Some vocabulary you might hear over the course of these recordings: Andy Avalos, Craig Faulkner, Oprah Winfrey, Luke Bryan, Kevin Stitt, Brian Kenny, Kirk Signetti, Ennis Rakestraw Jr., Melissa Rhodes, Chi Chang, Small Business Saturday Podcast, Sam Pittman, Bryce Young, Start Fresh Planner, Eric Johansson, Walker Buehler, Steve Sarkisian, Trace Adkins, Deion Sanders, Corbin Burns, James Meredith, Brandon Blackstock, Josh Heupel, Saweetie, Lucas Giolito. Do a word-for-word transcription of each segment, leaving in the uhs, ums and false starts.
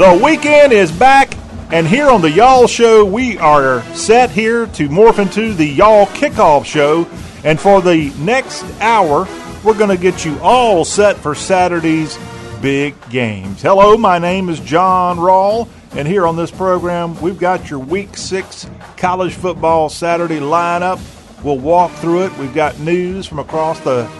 The weekend is back, and here on the Y'all Show, we are set here to morph into the Y'all Kickoff Show. And for the next hour, we're going to get you all set for Saturday's big games. Hello, my name is John Rawl, and here on this program, we've got your Week six College Football Saturday lineup. We'll walk through it. We've got news from across the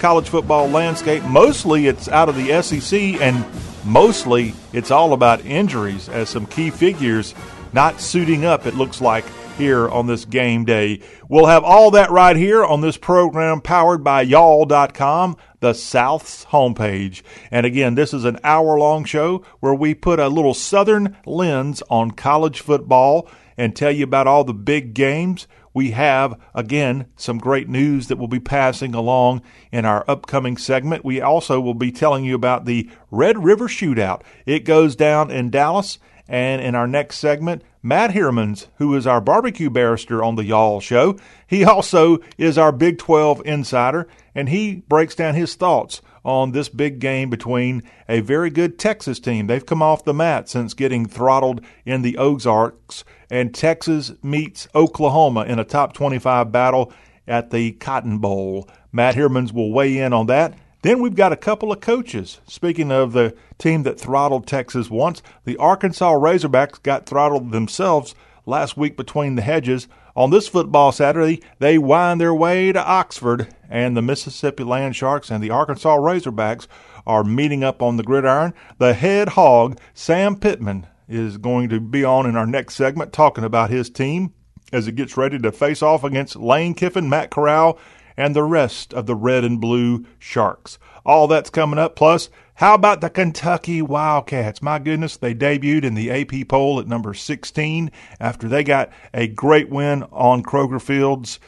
college football landscape. Mostly it's out of the S E C, and mostly it's all about injuries, as some key figures not suiting up, it looks like, here on this game day. We'll have all that right here on this program powered by y'all dot com, the South's homepage. And again, this is an hour-long show where we put a little Southern lens on college football and tell you about all the big games. We have, again, some great news that we'll be passing along in our upcoming segment. We also will be telling you about the Red River Shootout. It goes down in Dallas. And in our next segment, Matt Hermans, who is our barbecue barrister on the Y'all Show, he also is our Big twelve insider, and he breaks down his thoughts on this big game between a very good Texas team. They've come off the mat since getting throttled in the Ozarks, and Texas meets Oklahoma in a top twenty-five battle at the Cotton Bowl. Matt Hermans will weigh in on that. Then we've got a couple of coaches. Speaking of the team that throttled Texas once, the Arkansas Razorbacks got throttled themselves last week between the hedges. On this football Saturday, they wind their way to Oxford, and the Mississippi Land Sharks and the Arkansas Razorbacks are meeting up on the gridiron. The head hog, Sam Pittman, is going to be on in our next segment talking about his team as it gets ready to face off against Lane Kiffin, Matt Corral, and the rest of the red and blue Sharks. All that's coming up. Plus, how about the Kentucky Wildcats? My goodness, they debuted in the A P poll at number sixteen after they got a great win on Kroger Field's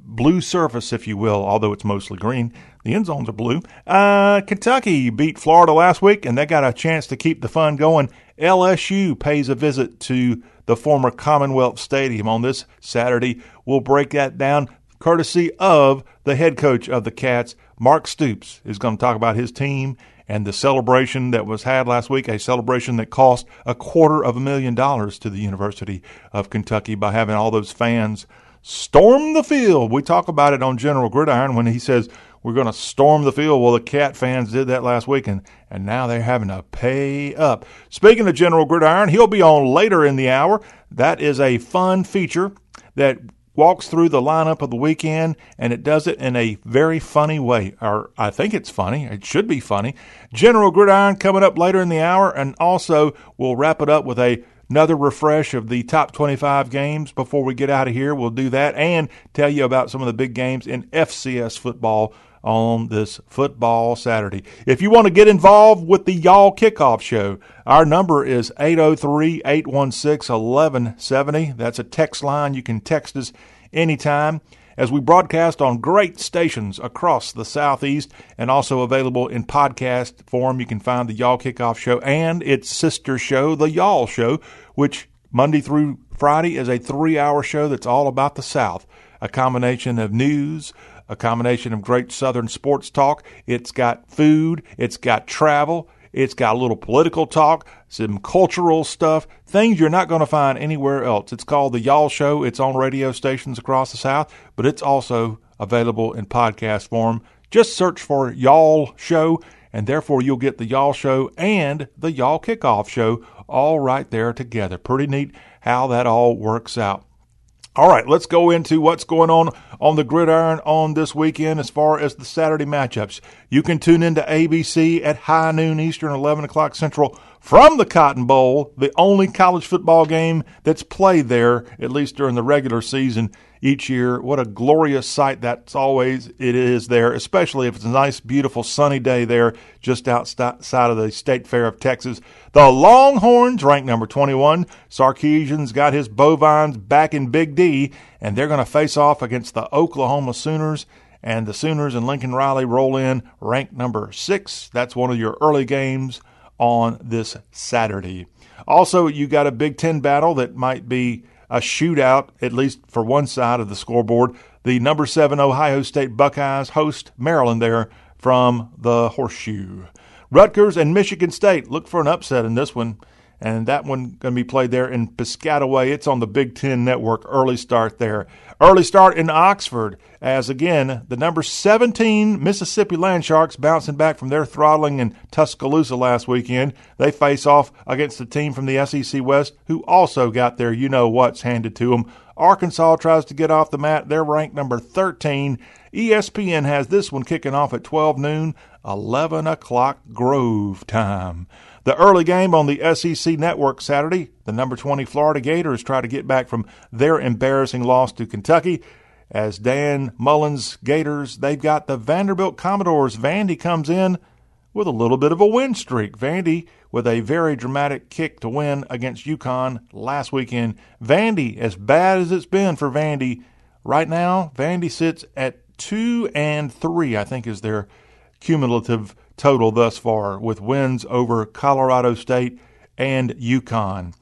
blue surface, if you will, although it's mostly green. The end zones are blue. Uh, Kentucky beat Florida last week, and they got a chance to keep the fun going. L S U pays a visit to the former Commonwealth Stadium on this Saturday. We'll break that down courtesy of the head coach of the Cats, Mark Stoops, is going to talk about his team and the celebration that was had last week, a celebration that cost a quarter of a million dollars to the University of Kentucky by having all those fans storm the field. We talk about it on General Gridiron when he says we're going to storm the field. Well, the Cat fans did that last week, and, and now they're having to pay up. Speaking of General Gridiron, he'll be on later in the hour. That is a fun feature that walks through the lineup of the weekend, and it does it in a very funny way. Or I think it's funny. It should be funny. General Gridiron coming up later in the hour, and also we'll wrap it up with a, another refresh of the top twenty-five games before we get out of here. We'll do that and tell you about some of the big games in F C S football on this football Saturday. If you want to get involved with the Y'all Kickoff Show, our number is eight oh three, eight one six, one one seven oh. That's a text line. You can text us anytime as we broadcast on great stations across the Southeast, and also available in podcast form. You can find the Y'all Kickoff Show and its sister show, the Y'all Show, which Monday through Friday is a three-hour show that's all about the South, a combination of news, a combination of great Southern sports talk. It's got food. It's got travel. It's got a little political talk, some cultural stuff, things you're not going to find anywhere else. It's called the Y'all Show. It's on radio stations across the South, but it's also available in podcast form. Just search for Y'all Show, and therefore you'll get the Y'all Show and the Y'all Kickoff Show all right there together. Pretty neat how that all works out. All right, let's go into what's going on on the gridiron on this weekend as far as the Saturday matchups. You can tune into A B C at high noon Eastern, eleven o'clock Central from the Cotton Bowl, the only college football game that's played there, at least during the regular season each year. What a glorious sight that's always it is there, especially if it's a nice, beautiful, sunny day there just outside of the State Fair of Texas. The Longhorns, ranked number twenty-one. Sarkisian's got his bovines back in Big D, and they're going to face off against the Oklahoma Sooners. And the Sooners and Lincoln Riley roll in, ranked number six. That's one of your early games on this Saturday. Also, you got a Big Ten battle that might be a shootout, at least for one side of the scoreboard. The number seven Ohio State Buckeyes host Maryland there from the Horseshoe. Rutgers and Michigan State look for an upset in this one, And that one going to be played there in Piscataway. It's on the Big Ten Network. Early start there. Early start in Oxford as, again, the number seventeen Mississippi Landsharks bouncing back from their throttling in Tuscaloosa last weekend. They face off against the team from the S E C West who also got their you-know-whats handed to them. Arkansas tries to get off the mat. They're ranked number thirteen. E S P N has this one kicking off at twelve noon, eleven o'clock Grove time. The early game on the S E C Network Saturday, the number twenty Florida Gators try to get back from their embarrassing loss to Kentucky. As Dan Mullen's Gators, they've got the Vanderbilt Commodores. Vandy comes in with a little bit of a win streak. Vandy with a very dramatic kick to win against UConn last weekend. Vandy, as bad as it's been for Vandy, right now Vandy sits at two and three, I think is their cumulative total thus far, with wins over Colorado State and UConn.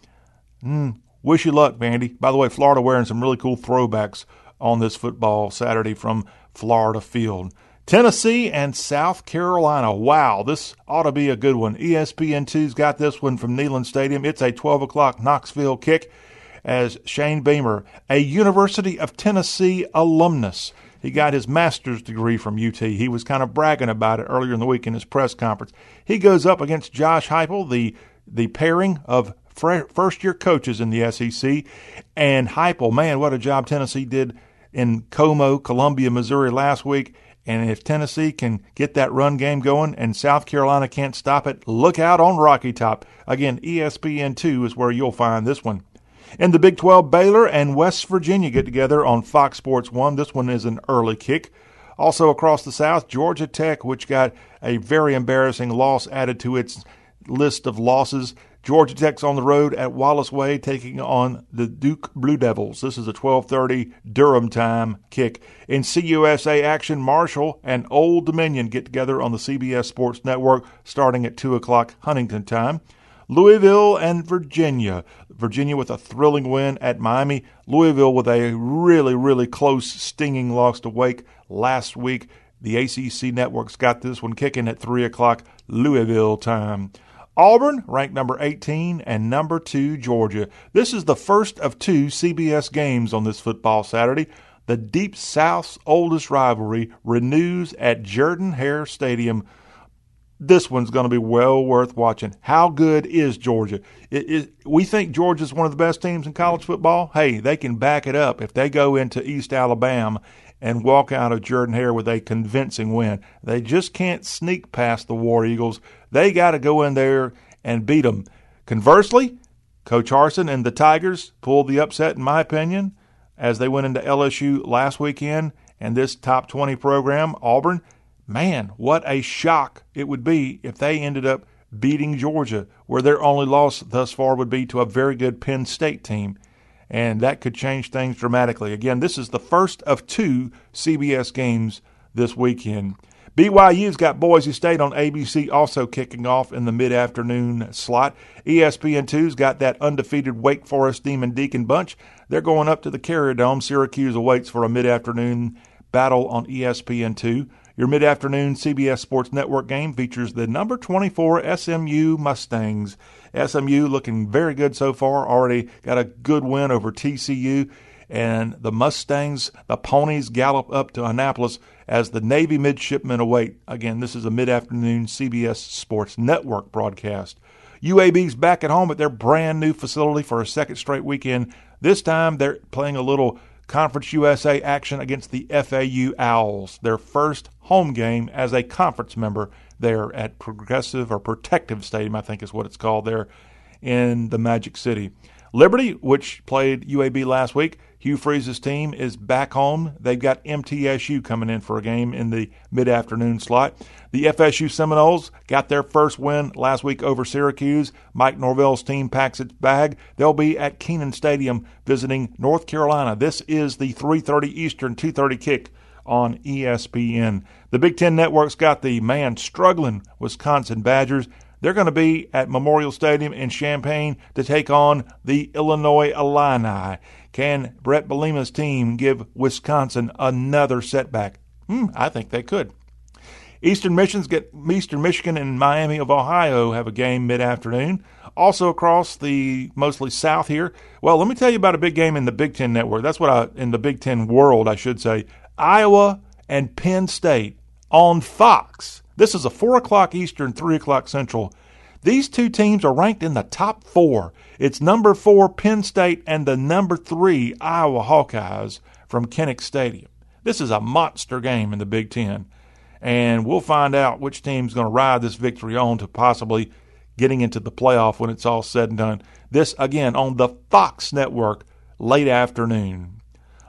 Mm, wish you luck, Vandy. By the way, Florida wearing some really cool throwbacks on this football Saturday from Florida Field. Tennessee and South Carolina. Wow, this ought to be a good one. E S P N two's got this one from Neyland Stadium. It's a twelve o'clock Knoxville kick as Shane Beamer, a University of Tennessee alumnus. He got his master's degree from U T. He was kind of bragging about it earlier in the week in his press conference. He goes up against Josh Heupel, the the pairing of first-year coaches in the S E C. And Heupel, man, what a job Tennessee did in Como, Columbia, Missouri last week. And if Tennessee can get that run game going and South Carolina can't stop it, look out on Rocky Top. Again, E S P N two is where you'll find this one. In the Big twelve, Baylor and West Virginia get together on Fox Sports one. This one is an early kick. Also across the South, Georgia Tech, which got a very embarrassing loss added to its list of losses. Georgia Tech's on the road at Wallace Way taking on the Duke Blue Devils. This is a twelve thirty Durham time kick. In C U S A action, Marshall and Old Dominion get together on the C B S Sports Network starting at two o'clock Huntington time. Louisville and Virginia. Virginia with a thrilling win at Miami. Louisville with a really, really close, stinging loss to Wake last week. The A C C Network's got this one kicking at three o'clock Louisville time. Auburn, ranked number eighteen, and number two, Georgia. This is the first of two C B S games on this football Saturday. The Deep South's oldest rivalry renews at Jordan-Hare Stadium. This one's going to be well worth watching. How good is Georgia? It, it, we think Georgia's one of the best teams in college football. Hey, they can back it up if they go into East Alabama and walk out of Jordan-Hare with a convincing win. They just can't sneak past the War Eagles. They got to go in there and beat them. Conversely, Coach Harsin and the Tigers pulled the upset, in my opinion, as they went into L S U last weekend and this top twenty program, Auburn. Man, what a shock it would be if they ended up beating Georgia, where their only loss thus far would be to a very good Penn State team. And that could change things dramatically. Again, this is the first of two C B S games this weekend. B Y U's got Boise State on A B C also kicking off in the mid-afternoon slot. E S P N two's got that undefeated Wake Forest Demon Deacon bunch. They're going up to the Carrier Dome. Syracuse awaits for a mid-afternoon battle on E S P N two. Your mid-afternoon C B S Sports Network game features the number twenty-four S M U Mustangs. S M U looking very good so far, already got a good win over T C U. And the Mustangs, the Ponies, gallop up to Annapolis as the Navy midshipmen await. Again, this is a mid-afternoon C B S Sports Network broadcast. U A B's back at home at their brand-new facility for a second straight weekend. This time they're playing a little Conference U S A action against the F A U Owls, their first home game as a conference member there at Progressive or Protective Stadium, I think is what it's called there in the Magic City. Liberty, which played U A B last week, Hugh Freeze's team is back home. They've got M T S U coming in for a game in the mid-afternoon slot. The F S U Seminoles got their first win last week over Syracuse. Mike Norvell's team packs its bag. They'll be at Kenan Stadium visiting North Carolina. This is the three thirty Eastern, two thirty kick on E S P N. The Big Ten Network's got the man struggling Wisconsin Badgers. They're going to be at Memorial Stadium in Champaign to take on the Illinois Illini. Can Brett Bielema's team give Wisconsin another setback? Hmm, I think they could. Eastern Michigan's get, Eastern Michigan and Miami of Ohio have a game mid-afternoon. Also across the mostly south here. Well, let me tell you about a big game in the Big Ten Network. That's what I, in the Big Ten world, I should say. Iowa and Penn State on Fox. This is a four o'clock Eastern, three o'clock Central. These two teams are ranked in the top four. It's number four Penn State and the number three Iowa Hawkeyes from Kinnick Stadium. This is a monster game in the Big Ten. And we'll find out which team's going to ride this victory on to possibly getting into the playoff when it's all said and done. This, again, on the Fox Network late afternoon.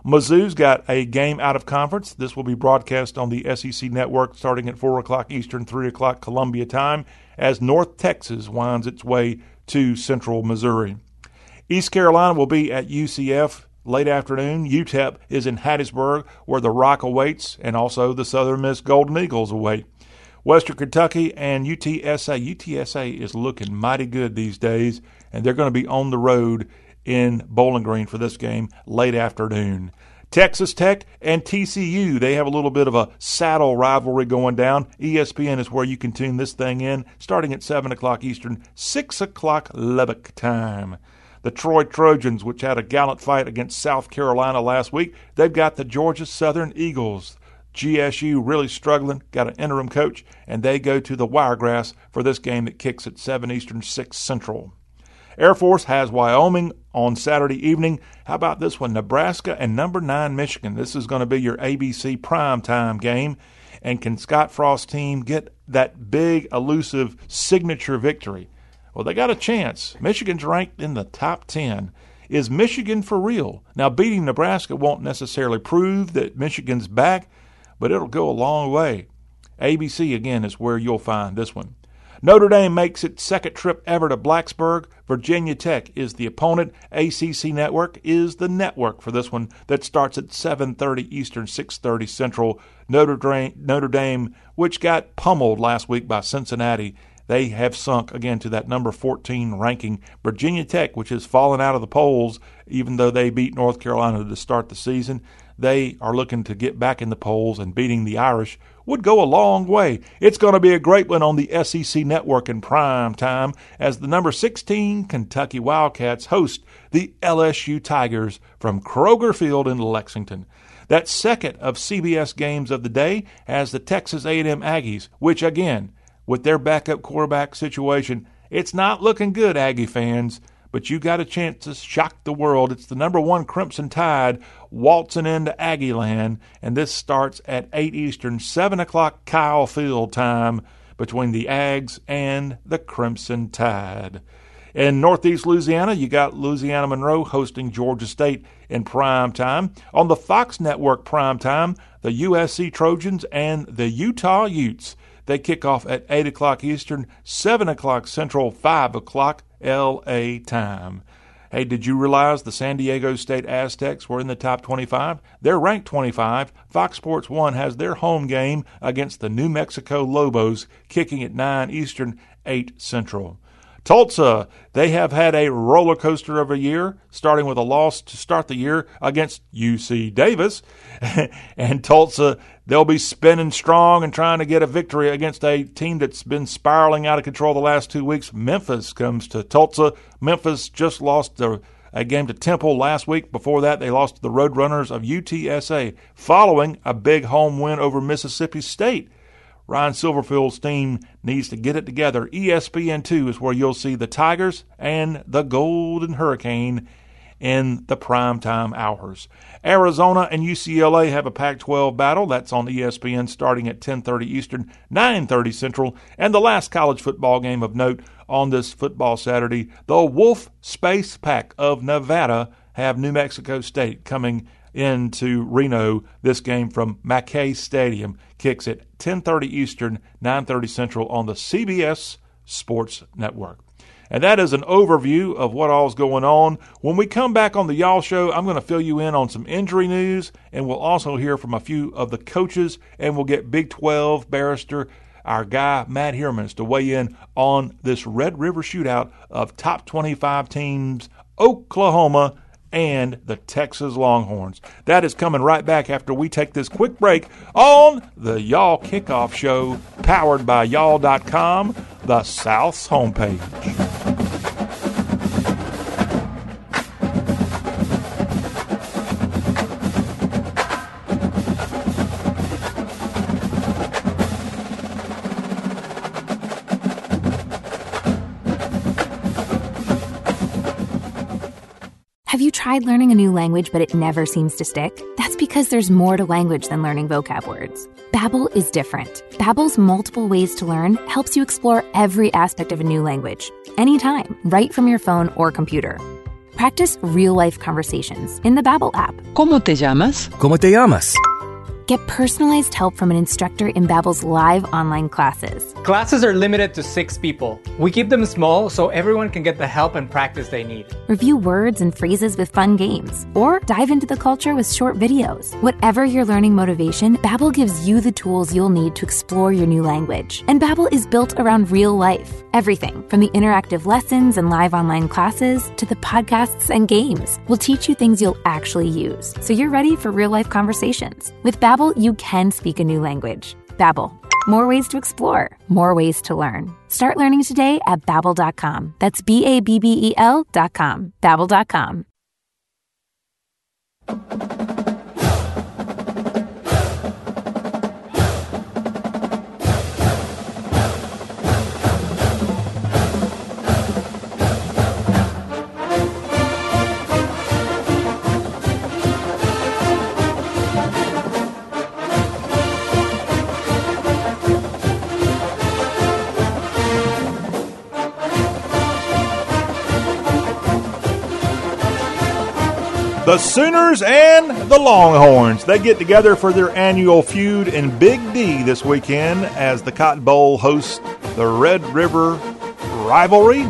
Mizzou's got a game out of conference. This will be broadcast on the S E C Network starting at four o'clock Eastern, three o'clock Columbia time, as North Texas winds its way to Central Missouri. East Carolina will be at U C F late afternoon. U T E P is in Hattiesburg, where the Rock awaits, and also the Southern Miss Golden Eagles await. Western Kentucky and U T S A. U T S A is looking mighty good these days, and they're going to be on the road in Bowling Green for this game late afternoon. Texas Tech and T C U, they have a little bit of a saddle rivalry going down. E S P N is where you can tune this thing in, starting at seven o'clock Eastern, six o'clock Lubbock time. The Troy Trojans, which had a gallant fight against South Carolina last week, they've got the Georgia Southern Eagles. G S U really struggling, got an interim coach, and they go to the Wiregrass for this game that kicks at seven Eastern, six Central. Air Force has Wyoming on Saturday evening. How about this one? Nebraska and number nine Michigan. This is going to be your A B C primetime game. And can Scott Frost's team get that big, elusive signature victory? Well, they got a chance. Michigan's ranked in the top ten. Is Michigan for real? Now, beating Nebraska won't necessarily prove that Michigan's back, but it'll go a long way. A B C, again, is where you'll find this one. Notre Dame makes its second trip ever to Blacksburg. Virginia Tech is the opponent. A C C Network is the network for this one that starts at seven thirty Eastern, six thirty Central. Notre Dame, Notre Dame, which got pummeled last week by Cincinnati, they have sunk again to that number fourteen ranking. Virginia Tech, which has fallen out of the polls, even though they beat North Carolina to start the season, they are looking to get back in the polls, and beating the Irish would go a long way. It's going to be a great one on the S E C Network in prime time as the number sixteen Kentucky Wildcats host the L S U Tigers from Kroger Field in Lexington. That second of C B S games of the day has the Texas A and M Aggies, which again, with their backup quarterback situation, it's not looking good, Aggie fans. But you got a chance to shock the world. It's the number one Crimson Tide waltzing into Aggie land, and this starts at eight Eastern, seven o'clock Kyle Field time between the Ags and the Crimson Tide. In Northeast Louisiana, you got Louisiana Monroe hosting Georgia State in prime time. On the Fox Network prime time, the U S C Trojans and the Utah Utes. They kick off at eight o'clock Eastern, seven o'clock Central, five o'clock L A time. Hey, did you realize the San Diego State Aztecs were in the top twenty-five? They're ranked twenty-five. Fox Sports one has their home game against the New Mexico Lobos, kicking at nine Eastern, eight Central. Tulsa, they have had a roller coaster of a year, starting with a loss to start the year against U C Davis. And Tulsa, they'll be spinning strong and trying to get a victory against a team that's been spiraling out of control the last two weeks. Memphis comes to Tulsa. Memphis just lost a, a game to Temple last week. Before that, they lost to the Roadrunners of U T S A, following a big home win over Mississippi State. Ryan Silverfield's team needs to get it together. E S P N two is where you'll see the Tigers and the Golden Hurricane in the primetime hours. Arizona and U C L A have a Pac twelve battle. That's on E S P N starting at ten thirty Eastern, nine thirty Central. And the last college football game of note on this football Saturday, the Wolf Space Pack of Nevada have New Mexico State coming into Reno. This game from Mackay Stadium kicks at ten thirty Eastern, nine thirty Central on the C B S Sports Network. And that is an overview of what all's going on. When we come back on the Y'all Show, I'm going to fill you in on some injury news, and we'll also hear from a few of the coaches, and we'll get Big twelve barrister, our guy Matt Hermans, to weigh in on this Red River shootout of top twenty-five teams, Oklahoma and the Texas Longhorns. That is coming right back after we take this quick break on the Y'all Kickoff Show, powered by y'all dot com, the South's homepage. Have you tried learning a new language, but it never seems to stick? That's because there's more to language than learning vocab words. Babbel is different. Babbel's multiple ways to learn helps you explore every aspect of a new language, anytime, right from your phone or computer. Practice real-life conversations in the Babbel app. ¿Cómo te llamas? ¿Cómo te llamas? Get personalized help from an instructor in Babbel's live online classes. Classes are limited to six people. We keep them small so everyone can get the help and practice they need. Review words and phrases with fun games, or dive into the culture with short videos. Whatever your learning motivation, Babbel gives you the tools you'll need to explore your new language. And Babbel is built around real life. Everything from the interactive lessons and live online classes to the podcasts and games will teach you things you'll actually use, so you're ready for real-life conversations. With Babbel, you can speak a new language. Babbel. More ways to explore. More ways to learn. Start learning today at babbel dot com. That's B A B B E L dot com. Babbel dot com. The Sooners and the Longhorns, they get together for their annual feud in Big D this weekend as the Cotton Bowl hosts the Red River Rivalry.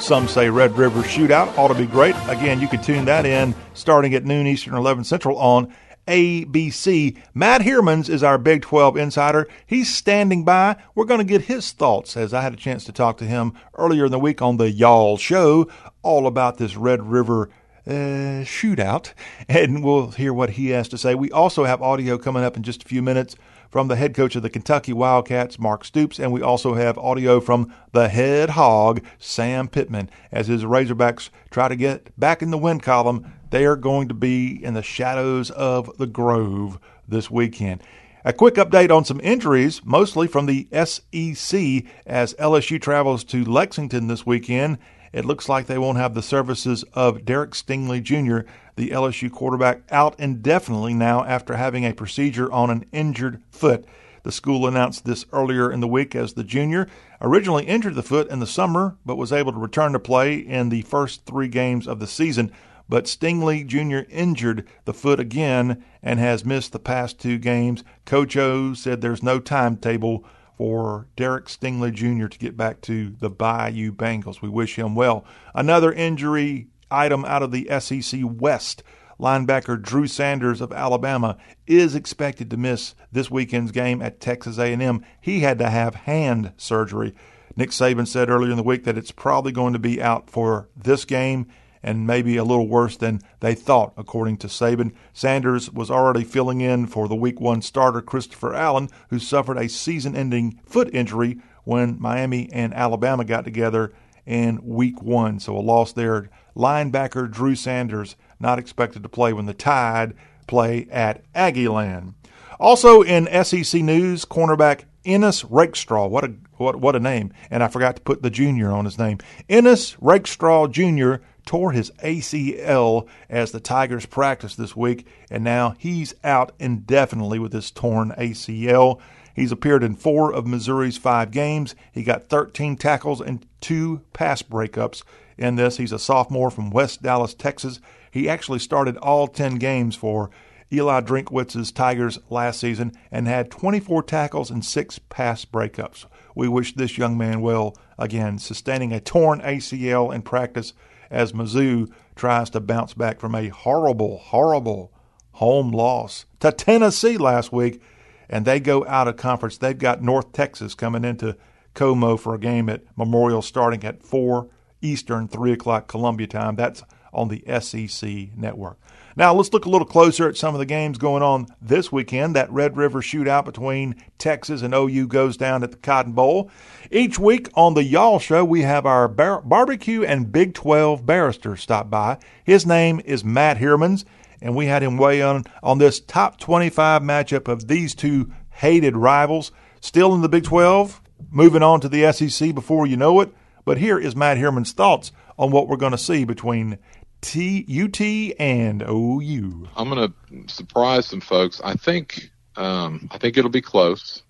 Some say Red River Shootout ought to be great. Again, you can tune that in starting at noon Eastern, eleven Central on A B C. Matt Hermans is our Big twelve insider. He's standing by. We're going to get his thoughts, as I had a chance to talk to him earlier in the week on the Y'all Show, all about this Red River Uh, shootout, and we'll hear what he has to say. We also have audio coming up in just a few minutes from the head coach of the Kentucky Wildcats, Mark Stoops, and we also have audio from the head hog, Sam Pittman, as his Razorbacks try to get back in the win column. They are going to be in the shadows of the Grove this weekend. A quick update on some injuries, mostly from the S E C, as L S U travels to Lexington this weekend. It looks like they won't have the services of Derek Stingley Junior, the L S U quarterback, out indefinitely now after having a procedure on an injured foot. The school announced this earlier in the week as the junior originally injured the foot in the summer but was able to return to play in the first three games of the season. But Stingley Junior injured the foot again and has missed the past two games. Coach O said there's no timetable for Derek Stingley Junior to get back to the Bayou Bengals. We wish him well. Another injury item out of the S E C West, linebacker Drew Sanders of Alabama is expected to miss this weekend's game at Texas A and M. He had to have hand surgery. Nick Saban said earlier in the week that it's probably going to be out for this game and maybe a little worse than they thought, according to Saban. Sanders was already filling in for the Week one starter, Christopher Allen, who suffered a season-ending foot injury when Miami and Alabama got together in Week one. So a loss there. Linebacker Drew Sanders not expected to play when the Tide play at Aggieland. Also in S E C news, cornerback Ennis Rakestraw, what a what what a name, and I forgot to put the junior on his name. Ennis Rakestraw Junior tore his A C L as the Tigers practiced this week, and now he's out indefinitely with his torn A C L. He's appeared in four of Missouri's five games. He got thirteen tackles and two pass breakups in this. He's a sophomore from West Dallas, Texas. He actually started all ten games for Eli Drinkwitz's Tigers last season and had twenty-four tackles and six pass breakups. We wish this young man well, again, sustaining a torn A C L in practice as Mizzou tries to bounce back from a horrible, horrible home loss to Tennessee last week, and they go out of conference. They've got North Texas coming into Como for a game at Memorial starting at four Eastern, three o'clock Columbia time. That's on the S E C Network. Now let's look a little closer at some of the games going on this weekend. That Red River shootout between Texas and O U goes down at the Cotton Bowl. Each week on the Y'all Show, we have our bar- barbecue and Big twelve barrister stop by. His name is Matt Hermans, and we had him weigh in on, on this top twenty-five matchup of these two hated rivals. Still in the Big twelve, moving on to the S E C before you know it. But here is Matt Herman's thoughts on what we're going to see between T U T and O U. I'm going to surprise some folks. I think um, I think it'll be close,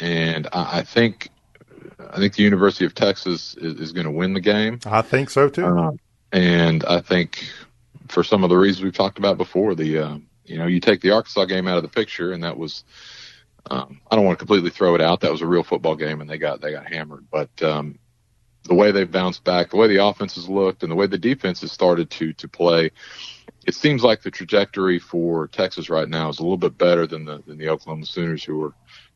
and I, I think I think the University of Texas is, is going to win the game. I think so too. Uh, and I think for some of the reasons we've talked about before, the uh, you know you take the Arkansas game out of the picture, and that was um, I don't want to completely throw it out. That was a real football game, and they got they got hammered, but. Um, The way they've bounced back, the way the offense has looked, and the way the defense has started to to play, it seems like the trajectory for Texas right now is a little bit better than the than the Oklahoma Sooners, who are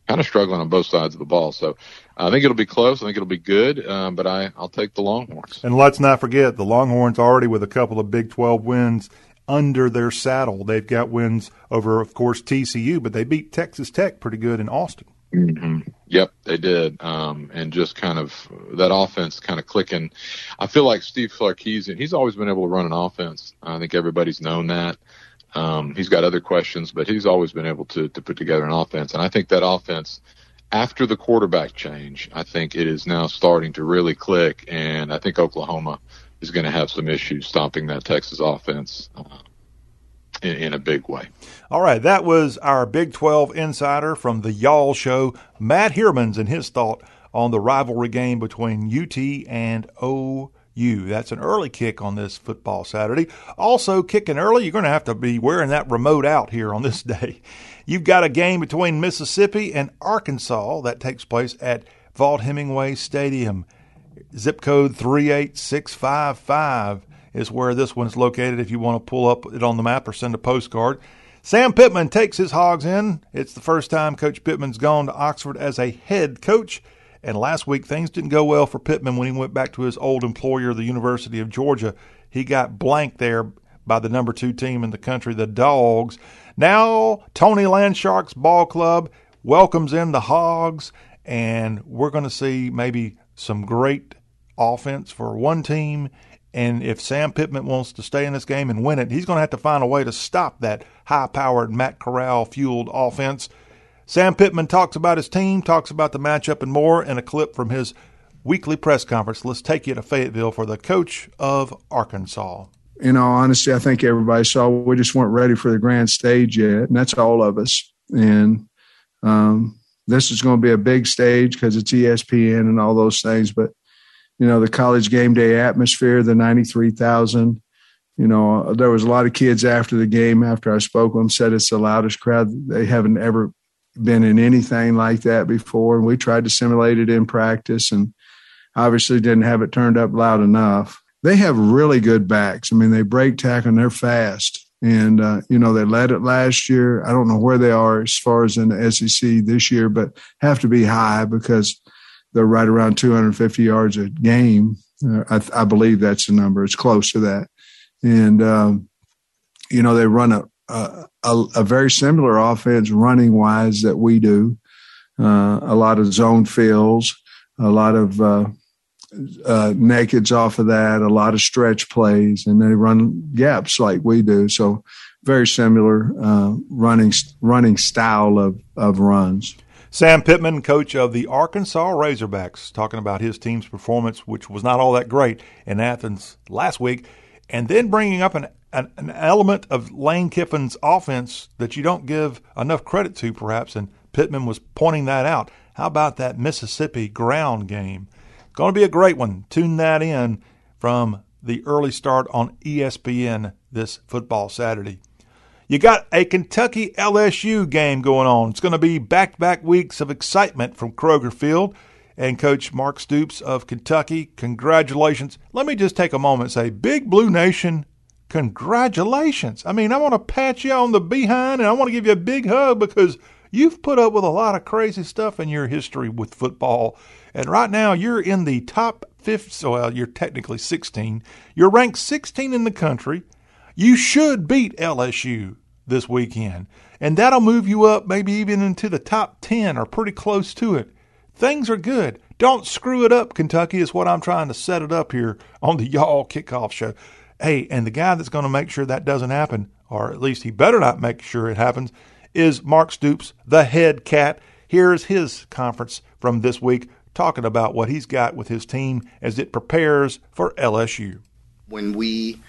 kind of struggling on both sides of the ball. So I think it'll be close. I think it'll be good, um, but I, I'll take the Longhorns. And let's not forget, the Longhorns already with a couple of Big twelve wins under their saddle. They've got wins over, of course, T C U, but they beat Texas Tech pretty good in Austin. Mm-hmm. Yep, they did, um, and just kind of that offense kind of clicking. I feel like Steve Sarkisian, he's always been able to run an offense. I think everybody's known that. Um, he's got other questions, but he's always been able to to put together an offense. And I think that offense, after the quarterback change, I think it is now starting to really click, and I think Oklahoma is going to have some issues stopping that Texas offense. Uh, In, in a big way. All right, that was our Big twelve insider from the Y'all Show, Matt Hermans, and his thought on the rivalry game between U T and O U. That's an early kick on this football Saturday. Also, kicking early, you're going to have to be wearing that remote out here on this day. You've got a game between Mississippi and Arkansas that takes place at Vaught Hemingway Stadium. Zip code three eight six five five. Is where this one's located if you want to pull up it on the map or send a postcard. Sam Pittman takes his Hogs in. It's the first time Coach Pittman's gone to Oxford as a head coach. And last week, things didn't go well for Pittman when he went back to his old employer, the University of Georgia. He got blanked there by the number two team in the country, the Dogs. Now, Tony Landshark's ball club welcomes in the Hogs. And we're going to see maybe some great offense for one team. And if Sam Pittman wants to stay in this game and win it, he's going to have to find a way to stop that high-powered Matt Corral-fueled offense. Sam Pittman talks about his team, talks about the matchup and more, and a clip from his weekly press conference. Let's take you to Fayetteville for the coach of Arkansas. In all honesty, I think everybody saw we just weren't ready for the grand stage yet, and that's all of us. And um, this is going to be a big stage because it's E S P N and all those things, but you know, the college game day atmosphere, the ninety-three thousand, you know, there was a lot of kids after the game, after I spoke with them, said it's the loudest crowd. They haven't ever been in anything like that before. And we tried to simulate it in practice and obviously didn't have it turned up loud enough. They have really good backs. I mean, they break tackle and they're fast. And, uh, you know, they led it last year. I don't know where they are as far as in the S E C this year, but have to be high because they're right around two hundred fifty yards a game. Uh, I, I believe that's the number. It's close to that. And, um, you know, they run a, a, a very similar offense running-wise that we do. Uh, a lot of zone fills, a lot of uh, uh, nakeds off of that, a lot of stretch plays, and they run gaps like we do. So very similar uh, running running style of, of runs. Sam Pittman, coach of the Arkansas Razorbacks, talking about his team's performance, which was not all that great in Athens last week, and then bringing up an, an, an element of Lane Kiffin's offense that you don't give enough credit to, perhaps, and Pittman was pointing that out. How about that Mississippi ground game? Going to be a great one. Tune that in from the early start on E S P N this football Saturday. You got a Kentucky L S U game going on. It's going to be back-to-back weeks of excitement from Kroger Field. And Coach Mark Stoops of Kentucky, congratulations. Let me just take a moment and say, Big Blue Nation, congratulations. I mean, I want to pat you on the behind, and I want to give you a big hug because you've put up with a lot of crazy stuff in your history with football. And right now, you're in the top fifth, so well, you're technically sixteen. You're ranked sixteen in the country. You should beat L S U this weekend, and that'll move you up maybe even into the top ten or pretty close to it. Things are good. Don't screw it up, Kentucky, is what I'm trying to set it up here on the Y'all Kickoff Show. Hey, and the guy that's going to make sure that doesn't happen, or at least he better not make sure it happens, is Mark Stoops, the head cat. Here's his conference from this week, talking about what he's got with his team as it prepares for L S U. When we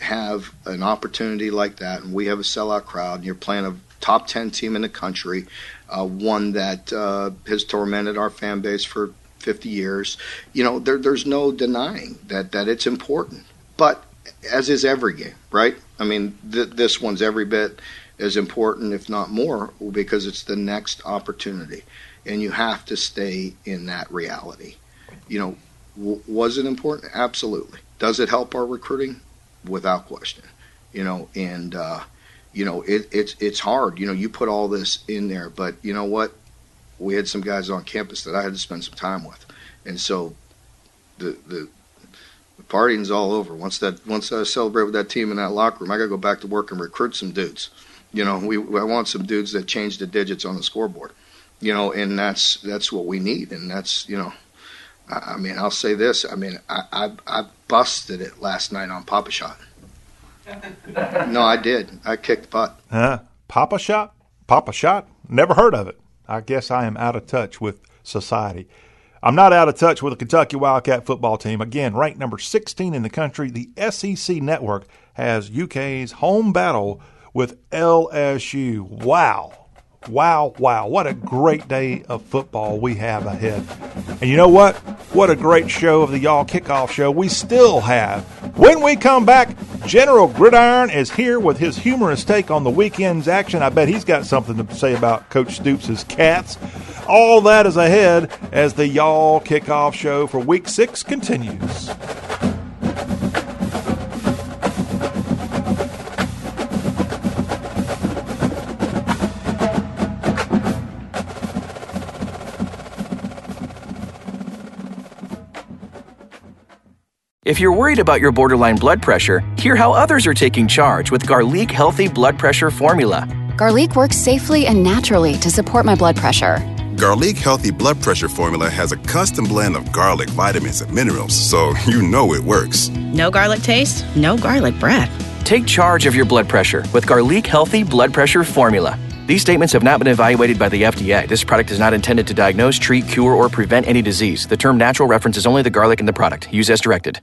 have an opportunity like that and we have a sellout crowd and you're playing a top ten team in the country, uh, one that uh, has tormented our fan base for fifty years, you know, there, there's no denying that, that it's important. But as is every game, right? I mean, th- this one's every bit as important, if not more, because it's the next opportunity. And you have to stay in that reality. You know, w- was it important? Absolutely. Does it help our recruiting? Without question. You know, and, uh, you know, it, it's it's hard. You know, you put all this in there, but you know what? We had some guys on campus that I had to spend some time with. And so the the, the partying's all over. Once that once I celebrate with that team in that locker room, I got to go back to work and recruit some dudes. You know, we I want some dudes that change the digits on the scoreboard. You know, and that's that's what we need. And that's, you know, I, I mean, I'll say this. I mean, I, I I busted it last night on Papa Shot. No, I did. I kicked butt. Uh, Papa Shot? Papa Shot? Never heard of it. I guess I am out of touch with society. I'm not out of touch with the Kentucky Wildcat football team. Again, ranked number sixteen in the country, the S E C Network has U K's home battle with L S U. Wow. Wow, wow, what a great day of football we have ahead. And you know what? What a great show of the Y'all Kickoff Show we still have. When we come back, General Gridiron is here with his humorous take on the weekend's action. I bet he's got something to say about Coach Stoops' cats. All that is ahead as the Y'all Kickoff Show for Week six continues. If you're worried about your borderline blood pressure, hear how others are taking charge with Garlic Healthy Blood Pressure Formula. Garlic works safely and naturally to support my blood pressure. Garlic Healthy Blood Pressure Formula has a custom blend of garlic, vitamins, and minerals, so you know it works. No garlic taste, no garlic breath. Take charge of your blood pressure with Garlic Healthy Blood Pressure Formula. These statements have not been evaluated by the F D A. This product is not intended to diagnose, treat, cure, or prevent any disease. The term natural references only the garlic in the product. Use as directed.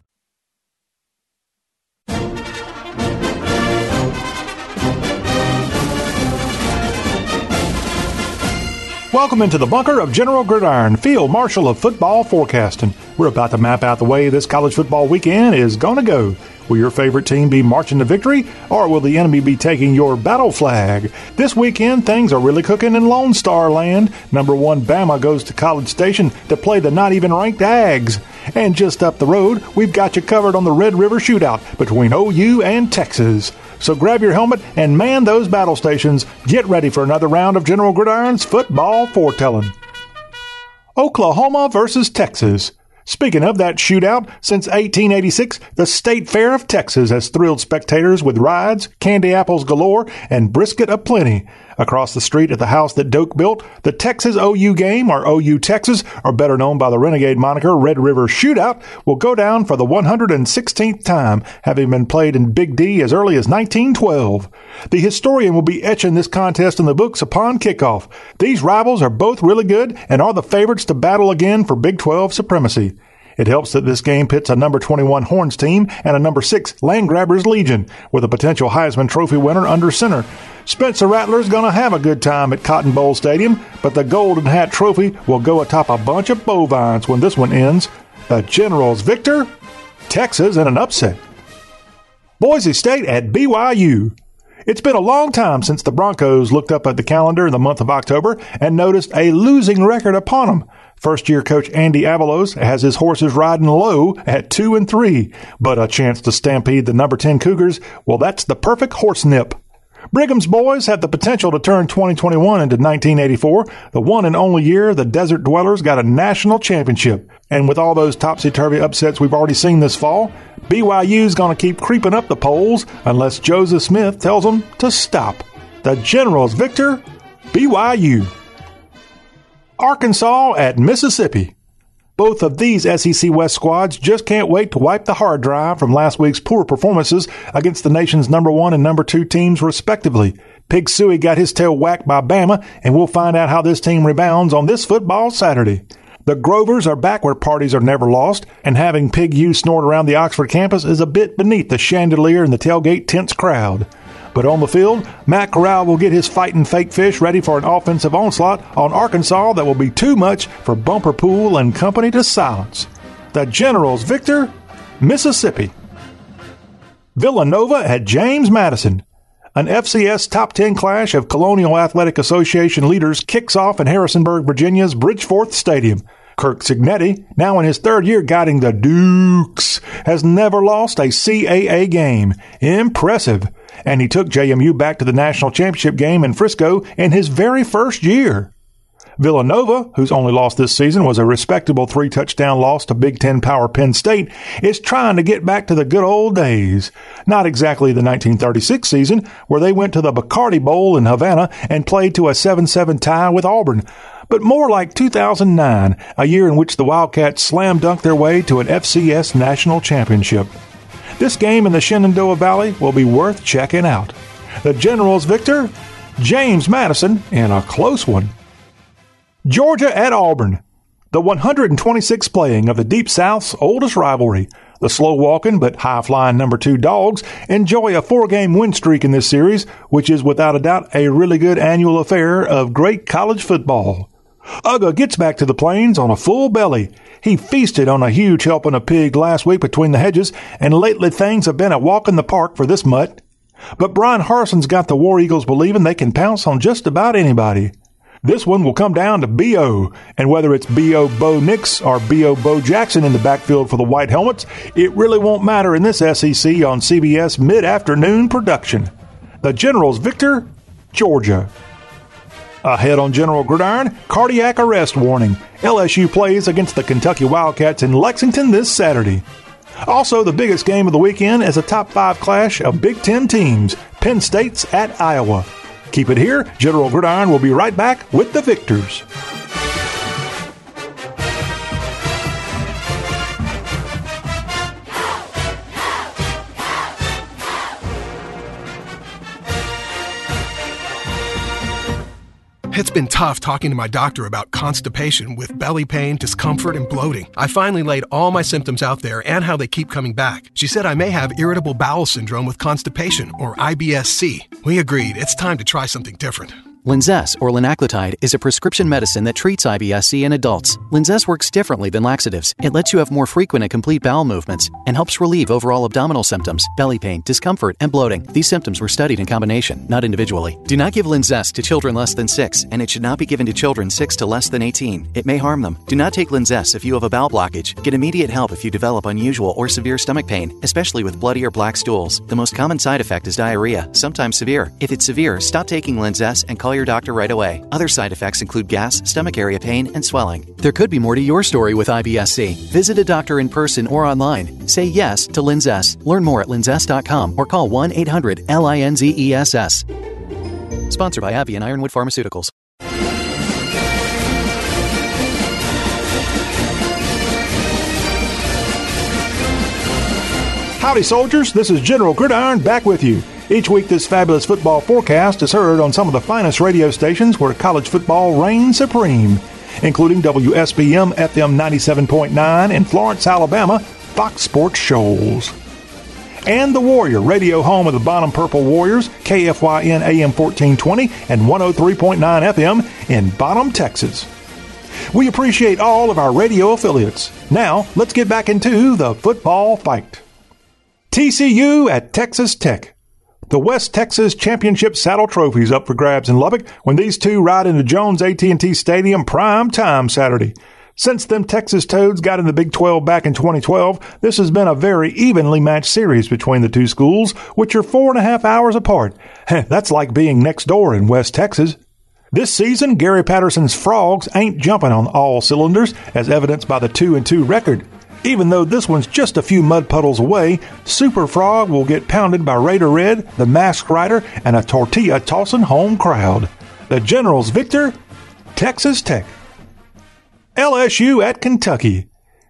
Welcome into the bunker of General Gridiron, Field Marshal of Football Forecasting. We're about to map out the way this college football weekend is going to go. Will your favorite team be marching to victory, or will the enemy be taking your battle flag? This weekend, things are really cooking in Lone Star land. Number one Bama goes to College Station to play the not even ranked Aggies. And just up the road, we've got you covered on the Red River Shootout between O U and Texas. So grab your helmet and man those battle stations. Get ready for another round of General Gridiron's football foretelling. Oklahoma versus Texas. Speaking of that shootout, since eighteen eighty-six, the State Fair of Texas has thrilled spectators with rides, candy apples galore, and brisket aplenty. Across the street at the house that Doak built, the Texas O U game, or O U Texas, or better known by the renegade moniker Red River Shootout, will go down for the one hundred sixteenth time, having been played in Big D as early as nineteen twelve. The historian will be etching this contest in the books upon kickoff. These rivals are both really good and are the favorites to battle again for Big twelve supremacy. It helps that this game pits a number twenty-one Horns team and a number six Landgrabbers Legion, with a potential Heisman Trophy winner under center. Spencer Rattler's going to have a good time at Cotton Bowl Stadium, but the Golden Hat Trophy will go atop a bunch of bovines when this one ends. The Generals victor, Texas in an upset. Boise State at B Y U. It's been a long time since the Broncos looked up at the calendar in the month of October and noticed a losing record upon them. First-year coach Andy Avalos has his horses riding low at two and three, but a chance to stampede the number ten Cougars, well, that's the perfect horse nip. Brigham's Boys had the potential to turn twenty twenty-one into nineteen eighty-four, the one and only year the Desert Dwellers got a national championship. And with all those topsy-turvy upsets we've already seen this fall, B Y U's going to keep creeping up the polls unless Joseph Smith tells them to stop. The Generals victor, B Y U. Arkansas at Mississippi. Both of these S E C West squads just can't wait to wipe the hard drive from last week's poor performances against the nation's number one and number two teams, respectively. Pig Suey got his tail whacked by Bama, and we'll find out how this team rebounds on this football Saturday. The Grovers are back where parties are never lost, and having Pig U snort around the Oxford campus is a bit beneath the chandelier and the tailgate tense crowd. But on the field, Matt Corral will get his fighting fake fish ready for an offensive onslaught on Arkansas that will be too much for Bumper Pool and company to silence. The Generals victor, Mississippi. Villanova at James Madison. An F C S top ten clash of Colonial Athletic Association leaders kicks off in Harrisonburg, Virginia's Bridgeforth Stadium. Kirk Signetti, now in his third year guiding the Dukes, has never lost a C A A game. Impressive. And he took J M U back to the national championship game in Frisco in his very first year. Villanova, whose only loss this season was a respectable three-touchdown loss to Big Ten power Penn State, is trying to get back to the good old days. Not exactly the nineteen thirty-six season, where they went to the Bacardi Bowl in Havana and played to a seven seven tie with Auburn, but more like two thousand nine, a year in which the Wildcats slam-dunked their way to an F C S national championship. This game in the Shenandoah Valley will be worth checking out. The Generals victor, James Madison, in a close one. Georgia at Auburn. The one hundred twenty-sixth playing of the Deep South's oldest rivalry. The slow-walking but high-flying number two Dogs enjoy a four-game win streak in this series, which is without a doubt a really good annual affair of great college football. Uga gets back to the plains on a full belly. He feasted on a huge helping of pig last week between the hedges, and lately things have been a walk in the park for this mutt. But Brian Harson's got the War Eagles believing they can pounce on just about anybody. This one will come down to B O, and whether it's B O Bo Nix or B O Bo Jackson in the backfield for the White Helmets, it really won't matter in this S E C on C B S mid-afternoon production. The Generals victor, Georgia. Ahead on General Gridiron, cardiac arrest warning. L S U plays against the Kentucky Wildcats in Lexington this Saturday. Also, the biggest game of the weekend is a top five clash of Big Ten teams. Penn State's at Iowa. Keep it here. General Gridiron will be right back with the victors. It's been tough talking to my doctor about constipation with belly pain, discomfort, and bloating. I finally laid all my symptoms out there and how they keep coming back. She said I may have irritable bowel syndrome with constipation, or I B S C. We agreed it's time to try something different. Linzess, or linaclotide, is a prescription medicine that treats I B S C in adults. Linzess works differently than laxatives. It lets you have more frequent and complete bowel movements and helps relieve overall abdominal symptoms, belly pain, discomfort, and bloating. These symptoms were studied in combination, not individually. Do not give Linzess to children less than six, and it should not be given to children six to less than eighteen. It may harm them. Do not take Linzess if you have a bowel blockage. Get immediate help if you develop unusual or severe stomach pain, especially with bloody or black stools. The most common side effect is diarrhea, sometimes severe. If it's severe, stop taking Linzess and call your doctor right away. Other side effects include gas, stomach area pain, and swelling. There could be more to your story with I B S C. Visit a doctor in person or online. Say yes to Linzess. Learn more at linzess dot com or call one eight hundred L I N Z E S S. Sponsored by Abbey and Ironwood Pharmaceuticals. Howdy, soldiers. This is General Gridiron back with you. Each week, this fabulous football forecast is heard on some of the finest radio stations where college football reigns supreme, including W S B M F M ninety-seven point nine in Florence, Alabama, Fox Sports Shoals. And The Warrior, radio home of the Bonham Purple Warriors, K F Y N A M fourteen twenty and one oh three point nine F M in Bonham, Texas. We appreciate all of our radio affiliates. Now, let's get back into the football fight. T C U at Texas Tech. The West Texas Championship Saddle Trophy is up for grabs in Lubbock when these two ride into Jones A T and T Stadium prime time Saturday. Since them Texas Toads got in the Big twelve back in twenty twelve, this has been a very evenly matched series between the two schools, which are four and a half hours apart. That's like being next door in West Texas. This season, Gary Patterson's Frogs ain't jumping on all cylinders, as evidenced by the two and two record. Even though this one's just a few mud puddles away, Super Frog will get pounded by Raider Red, the Masked Rider, and a tortilla-tossing home crowd. The Generals victor, Texas Tech. L S U at Kentucky.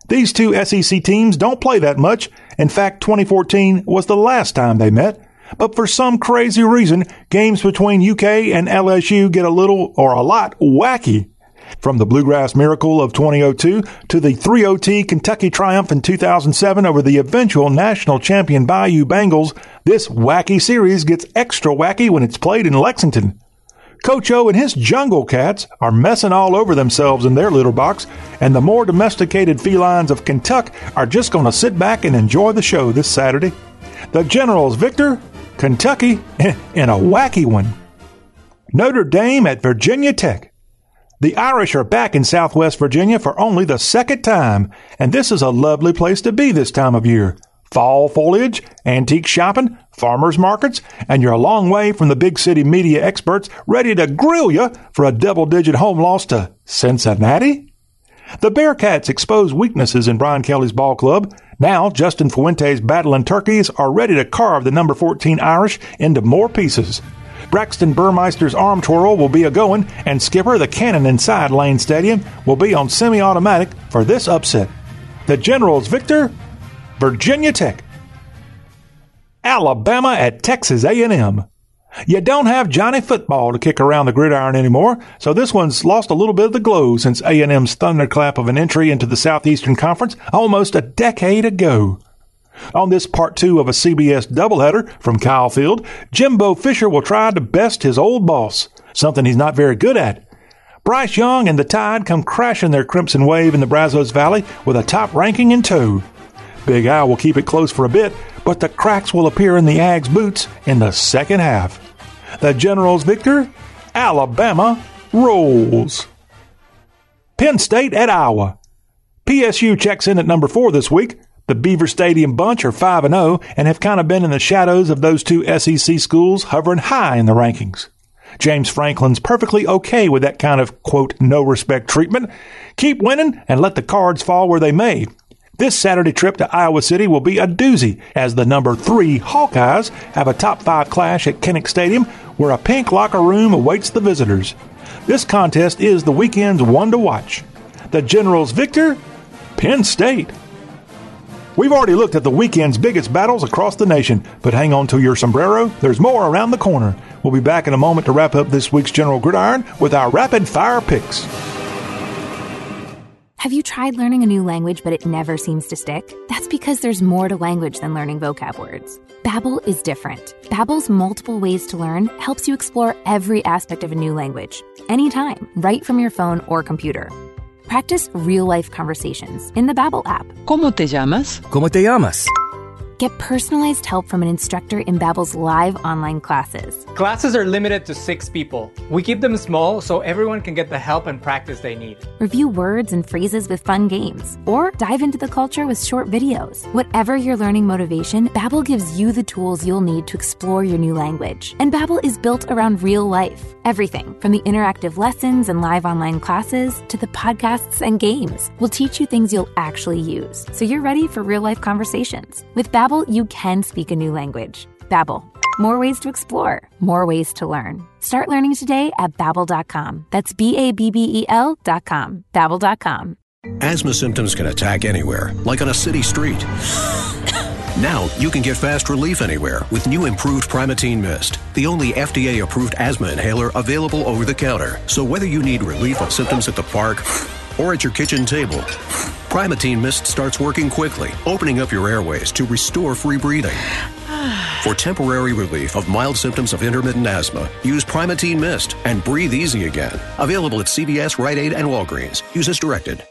These two S E C teams don't play that much. In fact, twenty fourteen was the last time they met. But for some crazy reason, games between U K and L S U get a little or a lot wacky. From the Bluegrass Miracle of twenty oh two to the three oh T Kentucky triumph in two thousand seven over the eventual national champion Bayou Bengals, this wacky series gets extra wacky when it's played in Lexington. Coach O and his Jungle Cats are messing all over themselves in their litter box, and the more domesticated felines of Kentucky are just going to sit back and enjoy the show this Saturday. The Generals victor, Kentucky, in a wacky one. Notre Dame at Virginia Tech. The Irish are back in Southwest Virginia for only the second time, and this is a lovely place to be this time of year. Fall foliage, antique shopping, farmers markets, and you're a long way from the big city media experts ready to grill you for a double-digit home loss to Cincinnati. The Bearcats expose weaknesses in Brian Kelly's ball club. Now Justin Fuente's battling turkeys are ready to carve the number fourteen Irish into more pieces. Braxton Burmeister's arm twirl will be a-going, and Skipper the Cannon inside Lane Stadium will be on semi-automatic for this upset. The Generals victor, Virginia Tech. Alabama at Texas A and M. You don't have Johnny Football to kick around the gridiron anymore, so this one's lost a little bit of the glow since A and M's thunderclap of an entry into the Southeastern Conference almost a decade ago. On this part two of a C B S doubleheader from Kyle Field, Jimbo Fisher will try to best his old boss, something he's not very good at. Bryce Young and the Tide come crashing their crimson wave in the Brazos Valley with a top ranking in tow. Big Al will keep it close for a bit, but the cracks will appear in the Ag's boots in the second half. The Generals victor, Alabama rolls. Penn State at Iowa. P S U checks in at number four this week. The Beaver Stadium bunch are five and oh and have kind of been in the shadows of those two S E C schools hovering high in the rankings. James Franklin's perfectly okay with that kind of, quote, no respect treatment. Keep winning and let the cards fall where they may. This Saturday trip to Iowa City will be a doozy as the number three Hawkeyes have a top five clash at Kinnick Stadium where a pink locker room awaits the visitors. This contest is the weekend's one to watch. The Generals victor, Penn State. We've already looked at the weekend's biggest battles across the nation, but hang on to your sombrero. There's more around the corner. We'll be back in a moment to wrap up this week's General Gridiron with our rapid-fire picks. Have you tried learning a new language, but it never seems to stick? That's because there's more to language than learning vocab words. Babbel is different. Babbel's multiple ways to learn helps you explore every aspect of a new language, anytime, right from your phone or computer. Practice real-life conversations in the Babbel app. ¿Cómo te llamas? ¿Cómo te llamas? Get personalized help from an instructor in Babbel's live online classes. Classes are limited to six people. We keep them small so everyone can get the help and practice they need. Review words and phrases with fun games, or dive into the culture with short videos. Whatever your learning motivation, Babbel gives you the tools you'll need to explore your new language. And Babbel is built around real life. Everything from the interactive lessons and live online classes to the podcasts and games will teach you things you'll actually use, so you're ready for real-life conversations. With Babbel, Babbel, you can speak a new language. Babbel, more ways to explore, more ways to learn. Start learning today at babbel dot com. That's B A B B E L dot com. Babbel dot com. Asthma symptoms can attack anywhere, like on a city street. Now you can get fast relief anywhere with new improved Primatene Mist, the only F D A-approved asthma inhaler available over the counter. So whether you need relief of symptoms at the park or at your kitchen table, Primatene Mist starts working quickly, opening up your airways to restore free breathing. For temporary relief of mild symptoms of intermittent asthma, use Primatene Mist and breathe easy again. Available at C V S, Rite Aid, and Walgreens. Use as directed.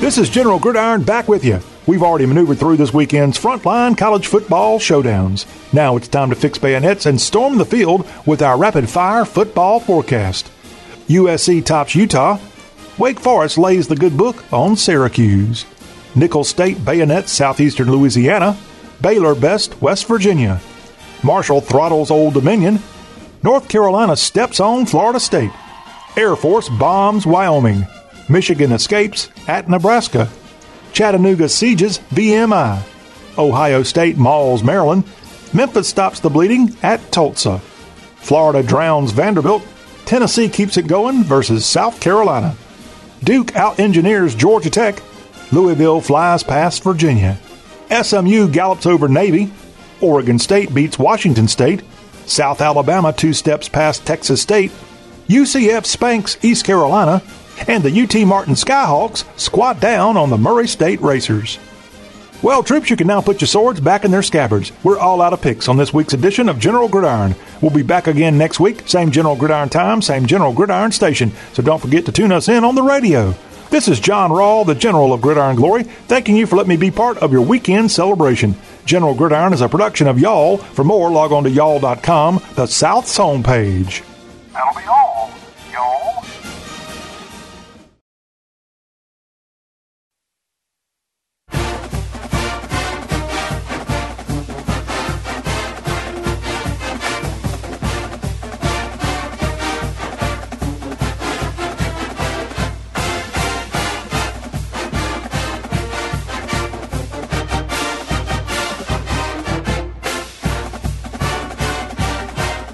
This is General Gridiron back with you. We've already maneuvered through this weekend's frontline college football showdowns. Now it's time to fix bayonets and storm the field with our rapid-fire football forecast. U S C tops Utah. Wake Forest lays the good book on Syracuse. Nicholls State bayonets Southeastern Louisiana. Baylor best West Virginia. Marshall throttles Old Dominion. North Carolina steps on Florida State. Air Force bombs Wyoming. Michigan escapes at Nebraska. Chattanooga sieges V M I. Ohio State mauls Maryland. Memphis stops the bleeding at Tulsa. Florida drowns Vanderbilt. Tennessee keeps it going versus South Carolina. Duke out-engineers Georgia Tech. Louisville flies past Virginia. S M U gallops over Navy. Oregon State beats Washington State. South Alabama two steps past Texas State. U C F spanks East Carolina. And the U T Martin Skyhawks squat down on the Murray State Racers. Well, troops, you can now put your swords back in their scabbards. We're all out of picks on this week's edition of General Gridiron. We'll be back again next week, same General Gridiron time, same General Gridiron station. So don't forget to tune us in on the radio. This is John Rawl, the General of Gridiron Glory, thanking you for letting me be part of your weekend celebration. General Gridiron is a production of Y'all. For more, log on to y'all dot com, the South's homepage. That'll be all, y'all.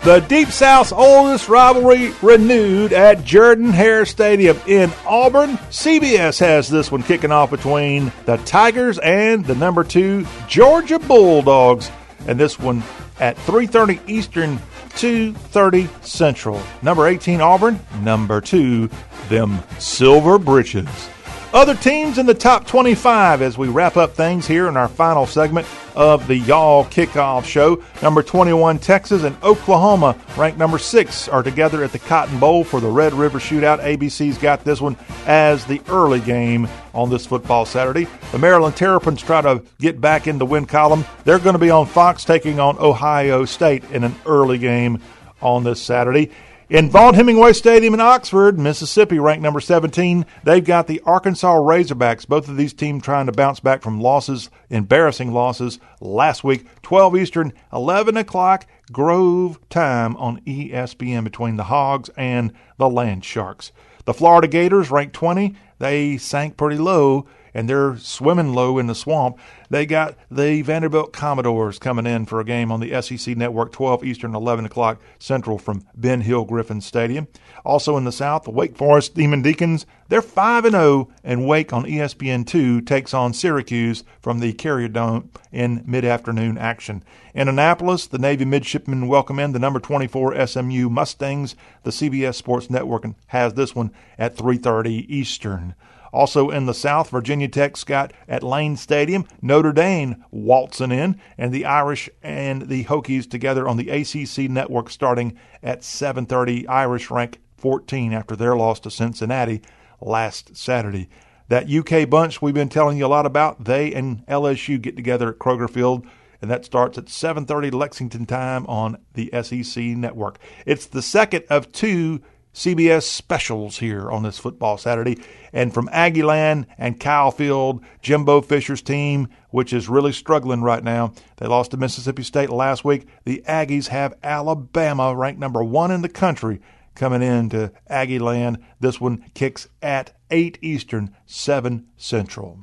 The Deep South's oldest rivalry renewed at Jordan-Hare Stadium in Auburn. C B S has this one kicking off between the Tigers and the number two Georgia Bulldogs. And this one at three thirty Eastern, two thirty Central. Number eighteen Auburn, number two, them Silver Britches. Other teams in the top twenty-five as we wrap up things here in our final segment of the Y'all Kickoff Show. Number twenty-one, Texas and Oklahoma, ranked number six, are together at the Cotton Bowl for the Red River Shootout. A B C's got this one as the early game on this football Saturday. The Maryland Terrapins try to get back in the win column. They're going to be on Fox taking on Ohio State in an early game on this Saturday. In Vaughn-Hemingway Stadium in Oxford, Mississippi, ranked number seventeen, they've got the Arkansas Razorbacks. Both of these teams trying to bounce back from losses, embarrassing losses last week. twelve Eastern, eleven o'clock, Grove time on E S P N between the Hogs and the Land Sharks. The Florida Gators, ranked twenty, they sank pretty low, and they're swimming low in the swamp. They got the Vanderbilt Commodores coming in for a game on the S E C Network, twelve Eastern, eleven o'clock Central from Ben Hill Griffin Stadium. Also in the South, the Wake Forest Demon Deacons, they're five and oh, and Wake on E S P N two takes on Syracuse from the Carrier Dome in mid-afternoon action. In Annapolis, the Navy Midshipmen welcome in the number twenty-four S M U Mustangs. The C B S Sports Network has this one at three thirty Eastern. Also in the South, Virginia Tech's got at Lane Stadium, Notre Dame waltzing in, and the Irish and the Hokies together on the A C C Network starting at seven thirty. Irish rank fourteen after their loss to Cincinnati last Saturday. That U K bunch we've been telling you a lot about, they and L S U get together at Kroger Field, and that starts at seven thirty Lexington time on the S E C Network. It's the second of two C B S specials here on this football Saturday. And from Aggieland and Kyle Field, Jimbo Fisher's team, which is really struggling right now. They lost to Mississippi State last week. The Aggies have Alabama, ranked number one in the country, coming into Aggieland. This one kicks at eight Eastern, seven Central.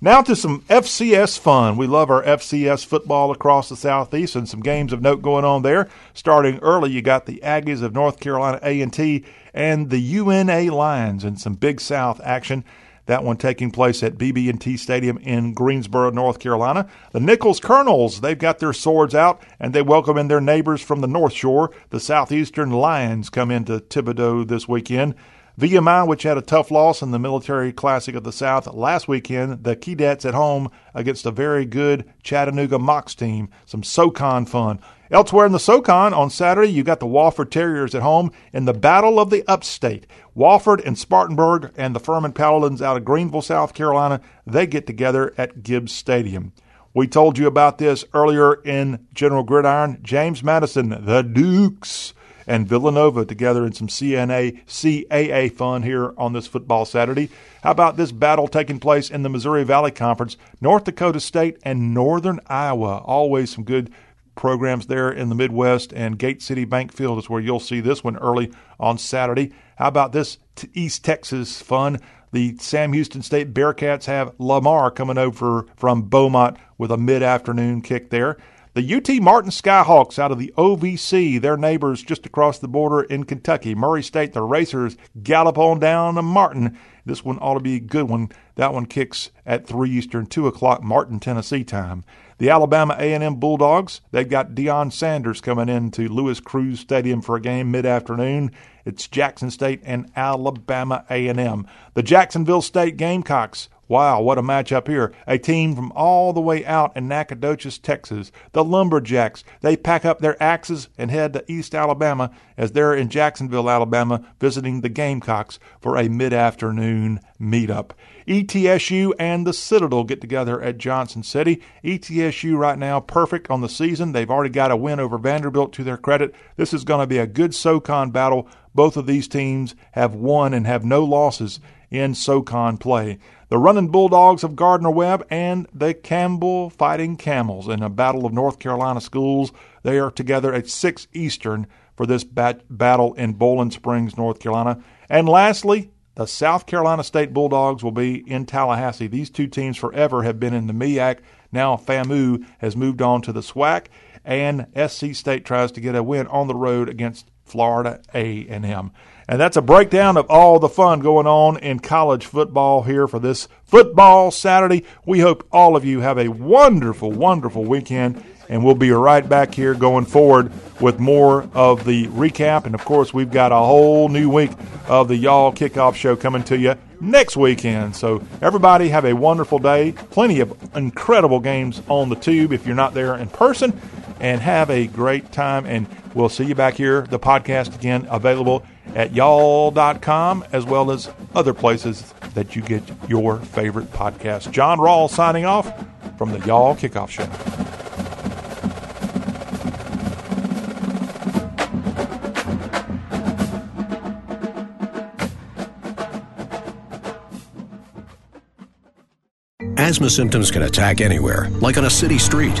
Now to some F C S fun. We love our F C S football across the Southeast and some games of note going on there. Starting early, you got the Aggies of North Carolina A and T and the U N A Lions and some Big South action. That one taking place at B B and T Stadium in Greensboro, North Carolina. The Nicholls Colonels, they've got their swords out, and they welcome in their neighbors from the North Shore. The Southeastern Lions come into Thibodaux this weekend. V M I, which had a tough loss in the Military Classic of the South last weekend, the Keydets at home against a very good Chattanooga Mox team. Some SoCon fun. Elsewhere in the SoCon on Saturday, you got the Wofford Terriers at home in the Battle of the Upstate. Wofford and Spartanburg and the Furman Paladins out of Greenville, South Carolina, they get together at Gibbs Stadium. We told you about this earlier in General Gridiron. James Madison, the Dukes, and Villanova together in some C N A, C A A fun here on this football Saturday. How about this battle taking place in the Missouri Valley Conference? North Dakota State and Northern Iowa. Always some good programs there in the Midwest, and Gate City Bank Field is where you'll see this one early on Saturday. How about this East Texas fun? The Sam Houston State Bearcats have Lamar coming over from Beaumont with a mid-afternoon kick there. The U T Martin Skyhawks out of the O V C, their neighbors just across the border in Kentucky. Murray State, the Racers, gallop on down to Martin. This one ought to be a good one. That one kicks at three Eastern, two o'clock Martin, Tennessee time. The Alabama A and M Bulldogs, they've got Deion Sanders coming into Lewis Cruz Stadium for a game mid-afternoon. It's Jackson State and Alabama A and M. The Jacksonville State Gamecocks, wow, what a matchup here. A team from all the way out in Nacogdoches, Texas. The Lumberjacks, they pack up their axes and head to East Alabama as they're in Jacksonville, Alabama, visiting the Gamecocks for a mid-afternoon meetup. E T S U and the Citadel get together at Johnson City. E T S U right now perfect on the season. They've already got a win over Vanderbilt to their credit. This is going to be a good SoCon battle. Both of these teams have won and have no losses in SoCon play. The Running Bulldogs of Gardner Webb and the Campbell Fighting Camels in a battle of North Carolina schools. They are together at six Eastern for this bat- battle in Bowling Springs, North Carolina. And lastly, the South Carolina State Bulldogs will be in Tallahassee. These two teams forever have been in the MEAC. Now FAMU has moved on to the SWAC, and S C State tries to get a win on the road against Florida A and M. And that's a breakdown of all the fun going on in college football here for this football Saturday. We hope all of you have a wonderful, wonderful weekend, and we'll be right back here going forward with more of the recap. And, of course, we've got a whole new week of the Y'all Kickoff Show coming to you next weekend. So everybody have a wonderful day. Plenty of incredible games on the tube if you're not there in person. And have a great time. And we'll see you back here. The podcast, again, available at y'all dot com as well as other places that you get your favorite podcast. John Rawl signing off from the Y'all Kickoff Show. Asthma symptoms can attack anywhere, like on a city street.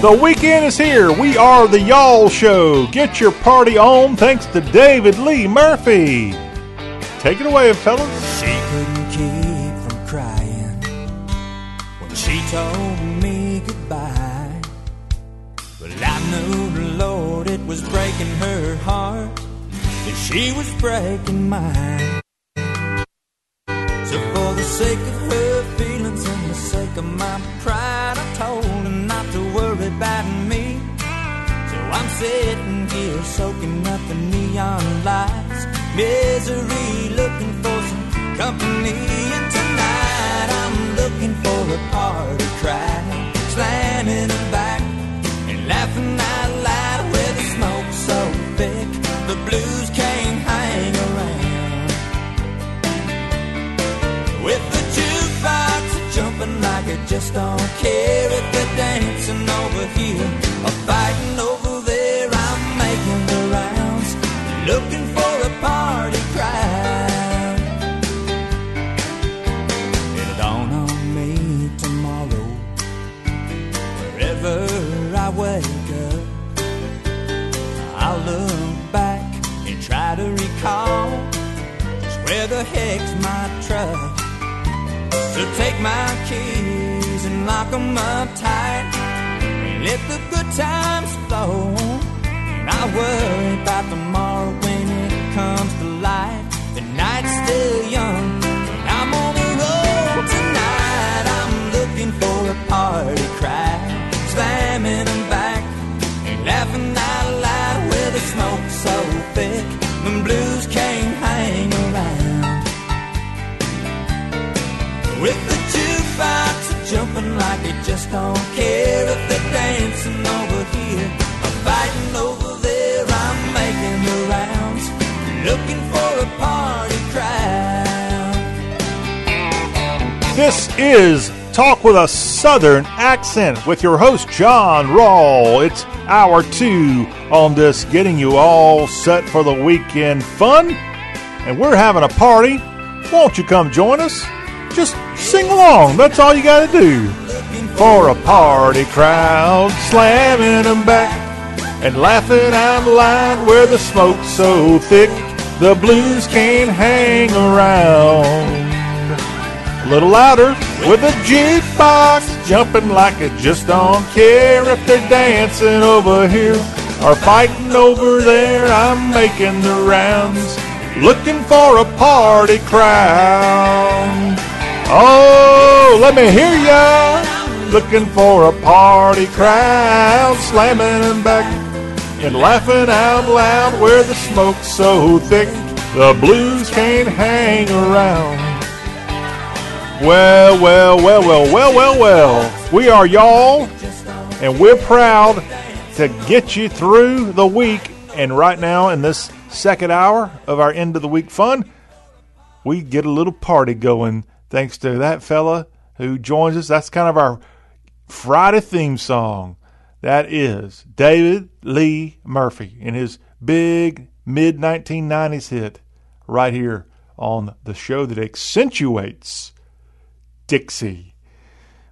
The weekend is here. We are the Y'all Show. Get your party on thanks to David Lee Murphy. Take it away, fellas. She couldn't keep from crying when she told me goodbye. But I knew, Lord, it was breaking her heart, and she was breaking mine. So for the sake of her feelings and the sake of my pride, I told her not to worry about me. So I'm sitting here soaking up the neon lights, misery, looking for some company. And tonight I'm looking for a party cry, slamming her back and laughing out loud with the smoke so thick the blues can't hang around. With the jukebox jumping like it just don't care if they're dancing over here or fighting over there. I'm making the rounds, looking for a party crowd. It'll dawn on me tomorrow, wherever I wake up, the heck's my truck? So take my keys and lock them up tight, and let the good times flow, and I worry about tomorrow when it comes to light. The night's still young, and I'm on the road tonight. I'm looking for a party cry, slamming them back, and laughing out loud with the smoke so thick, them blues can't hang around. With the jukebox jumping like they just don't care if they're dancing over here or fighting over there. I'm making the rounds, looking for a party crowd. This is Talk with a Southern Accent with your host, John Rawl. It's hour two on this, getting you all set for the weekend fun. And we're having a party. Won't you come join us? Just sing along. That's all you got to do. For a party crowd, slamming them back and laughing out loud where the smoke's so thick, the blues can't hang around. A little louder, with a jukebox jumping like it just don't care if they're dancing over here or fighting over there. I'm making the rounds, looking for a party crowd. Oh, let me hear ya. Looking for a party crowd, slamming them back and laughing out loud where the smoke's so thick, the blues can't hang around. Well, well, well, well, well, well, well. We are y'all, and we're proud to get you through the week. And right now, in this second hour of our end of the week fun, we get a little party going thanks to that fella who joins us. That's kind of our Friday theme song. That is David Lee Murphy in his big mid nineteen nineties hit right here on the show that accentuates Dixie.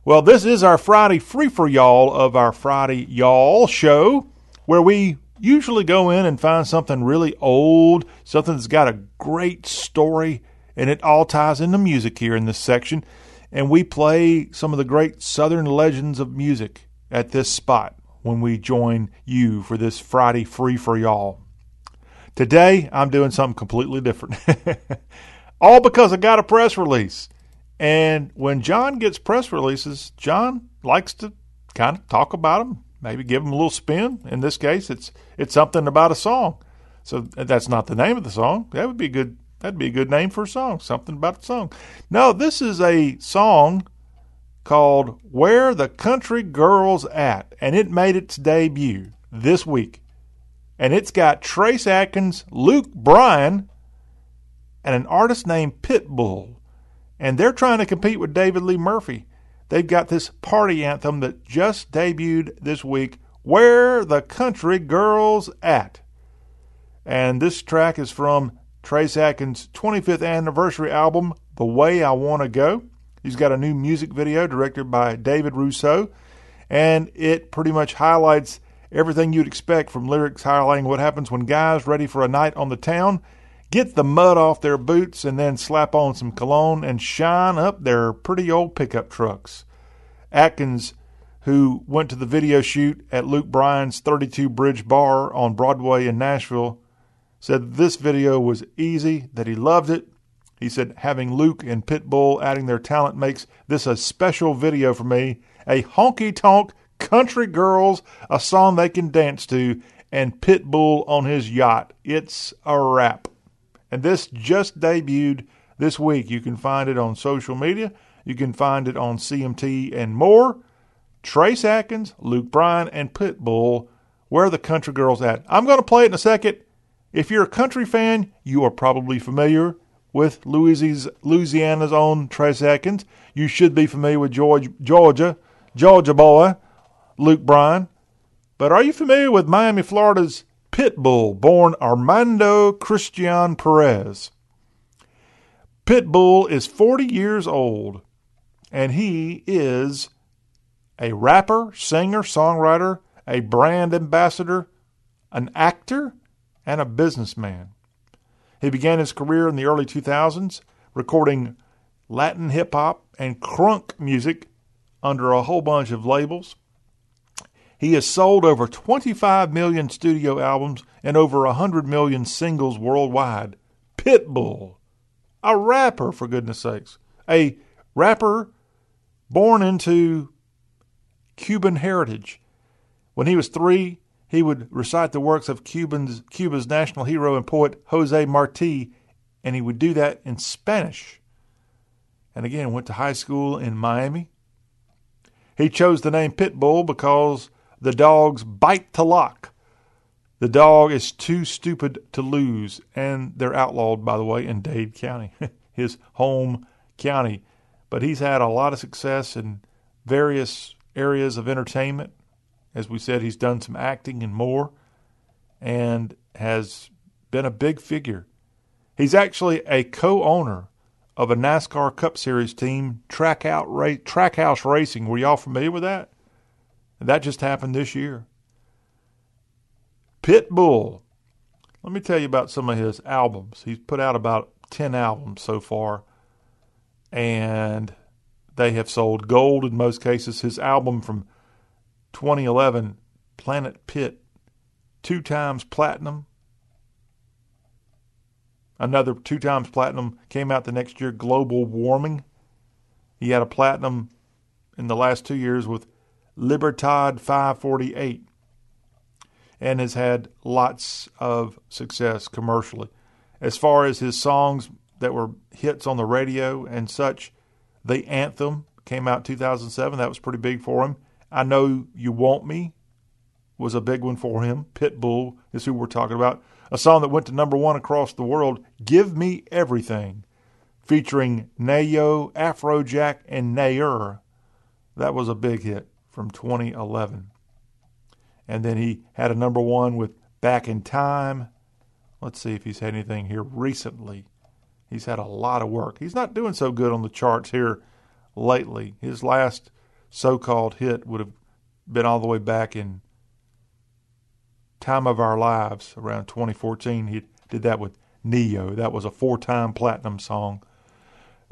Well, this is our Friday free for y'all of our Friday y'all show, where we usually go in and find something really old, something that's got a great story, and it all ties into music here in this section. And we play some of the great Southern legends of music at this spot when we join you for this Friday free for y'all. Today, I'm doing something completely different. All because I got a press release. And when John gets press releases, John likes to kind of talk about them, maybe give them a little spin. In this case, it's it's something about a song. So that's not the name of the song. That would be good. That'd be a good name for a song. Something about a song. No, this is a song called "Where the Country Girls At," and it made its debut this week. And it's got Trace Adkins, Luke Bryan, and an artist named Pitbull. And they're trying to compete with David Lee Murphy. They've got this party anthem that just debuted this week, "Where the Country Girls At." And this track is from Trace Adkins' twenty-fifth anniversary album, The Way I Want to Go. He's got a new music video directed by David Russo, and it pretty much highlights everything you'd expect, from lyrics highlighting what happens when guys ready for a night on the town get the mud off their boots and then slap on some cologne and shine up their pretty old pickup trucks. Adkins, who went to the video shoot at Luke Bryan's thirty-two Bridge Bar on Broadway in Nashville, said this video was easy, that he loved it. He said, having Luke and Pitbull adding their talent makes this a special video for me, a honky-tonk country girls, a song they can dance to, and Pitbull on his yacht. It's a wrap. And this just debuted this week. You can find it on social media. You can find it on C M T and more. Trace Adkins, Luke Bryan, and Pitbull, "Where the Country Girls At." I'm going to play it in a second. If you're a country fan, you are probably familiar with Louisiana's own Trace Adkins. You should be familiar with George, Georgia, Georgia boy, Luke Bryan. But are you familiar with Miami, Florida's Pitbull, born Armando Christian Perez? Pitbull is forty years old, and he is a rapper, singer, songwriter, a brand ambassador, an actor, and a businessman. He began his career in the early two thousands, recording Latin hip-hop and crunk music under a whole bunch of labels. He has sold over twenty-five million studio albums and over one hundred million singles worldwide. Pitbull, a rapper, for goodness sakes. A rapper born into Cuban heritage. When he was three, he would recite the works of Cuban's, Cuba's national hero and poet Jose Marti, and he would do that in Spanish. And again, went to high school in Miami. He chose the name Pitbull because the dogs bite to lock. The dog is too stupid to lose, and they're outlawed, by the way, in Dade County, his home county. But he's had a lot of success in various areas of entertainment. As we said, he's done some acting and more, and has been a big figure. He's actually a co-owner of a NASCAR Cup Series team, track out ra- Trackhouse Racing. Were y'all familiar with that? That just happened this year. Pitbull. Let me tell you about some of his albums. He's put out about ten albums so far, and they have sold gold in most cases. His album from twenty eleven, Planet Pit, two times platinum. Another two times platinum came out the next year, Global Warming. He had a platinum in the last two years with Libertad five forty-eight and has had lots of success commercially. As far as his songs that were hits on the radio and such, The Anthem came out in two thousand seven. That was pretty big for him. I Know You Want Me was a big one for him. Pitbull is who we're talking about. A song that went to number one across the world, Give Me Everything, featuring Nayo, Afrojack, and Nayer. That was a big hit from twenty eleven. And then he had a number one with Back in Time. Let's see if he's had anything here recently. He's had a lot of work. He's not doing so good on the charts here lately. His last so-called hit would have been all the way back in Time of Our Lives, around twenty fourteen. He did that with Neo. That was a four-time platinum song.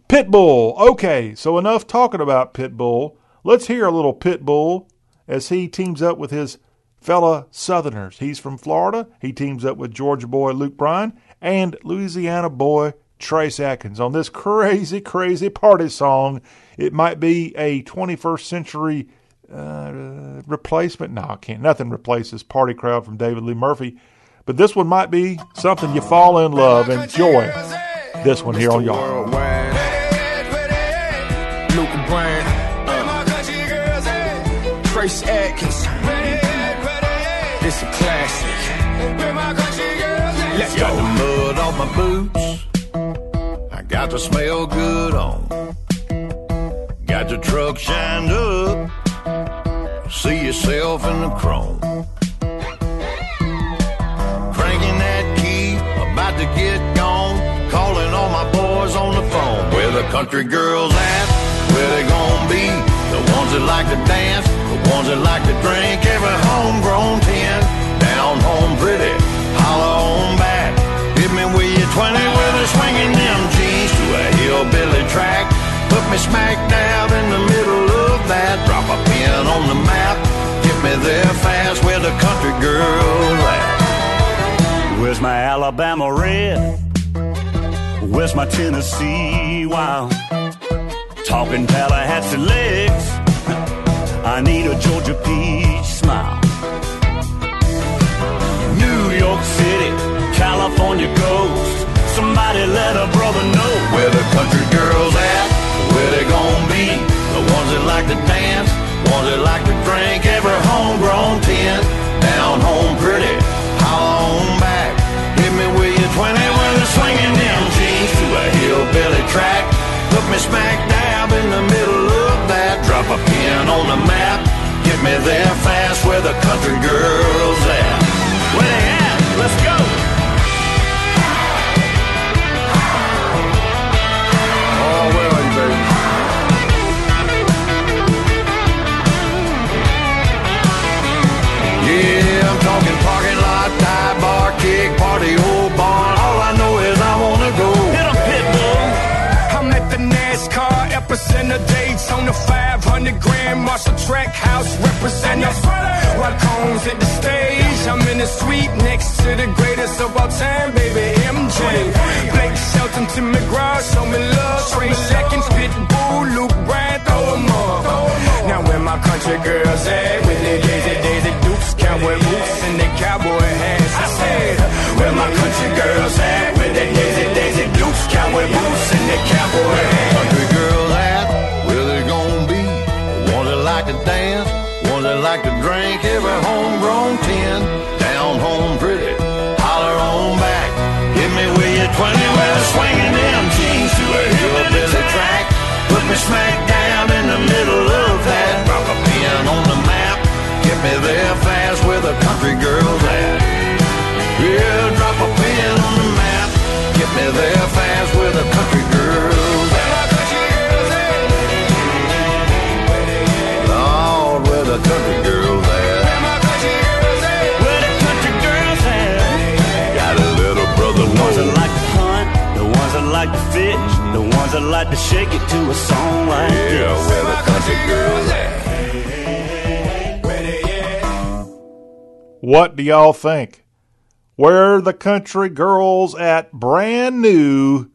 Pitbull. Okay, so enough talking about Pitbull. Let's hear a little Pitbull as he teams up with his fella Southerners. He's from Florida. He teams up with Georgia boy Luke Bryan and Louisiana boy Trace Adkins on this crazy, crazy party song. It might be a twenty-first century Uh, replacement? No, I can't. Nothing replaces Party Crowd from David Lee Murphy. But this one might be something you fall in love and enjoy. This one here on y'all. Luke Bryan, uh, Trace Adkins. It's a classic. Let's go. Got the mud off my boots. I got the smell good on. Got the truck shined up. See yourself in the chrome. Cranking that key, about to get gone. Calling all my boys on the phone. Where the country girls at? Where they gonna be? The ones that like to dance, the ones that like to drink. Every homegrown ten, down home pretty, holler on back. Hit me with your twenty, where they're swinging them jeans to a hillbilly track. Put me smack dab in the middle of that. Drop a pin on the map. Get me there fast where the country girl at. Where's my Alabama red? Where's my Tennessee wild? Talking Tallahassee legs. I need a Georgia peach smile. New York City, California coast. Somebody let a brother know where the country girl's at. Where they gon' be? The ones that like to dance, ones that like to drink. Every homegrown ten, down home pretty, holla on back. Hit me with your twenty when they're swinging them jeans to a hillbilly track. Put me smack dab in the middle of that. Drop a pin on the map. Get me there fast where the country girls at. Where they at? Let's go. Oh, where are you, baby? Yeah, I'm talking parking lot, dive bar, kick, party, old barn. All I know is I'm Represent the dates on the five hundred grand Marshall Track House. Represent us. While Combs hit the stage, I'm in the suite next to the greatest of all time, baby, M J. Blake Shelton, Tim McGraw, show me love. Trace Adkins, Pitbull, Luke Bryan, throw them up. Now where my country girls at? With their Daisy, Daisy Dukes, cowboy boots, and their cowboy hats. I said, where my country girls at? With their Daisy, Daisy Dukes, cowboy boots, and their cowboy hats. Like to dance, one that like to drink, every homegrown ten, down home pretty, holler on back, give me with your twenty, well swinging them jeans to a hillbilly track, put me smack down in the middle of that, drop a pin on the map, get me there fast where the country girl's at, yeah, drop a pin on the map, get me there fast where the country girl's at. The country girls at? Where my country girls at? Where the country girls at? Got a little brother. The ones that like to hunt, the ones that like to fish, the ones that like to shake it to a song like yeah, this. Yeah, where the country girls at? Where they at? What do y'all think? Where the country girls at? Brand new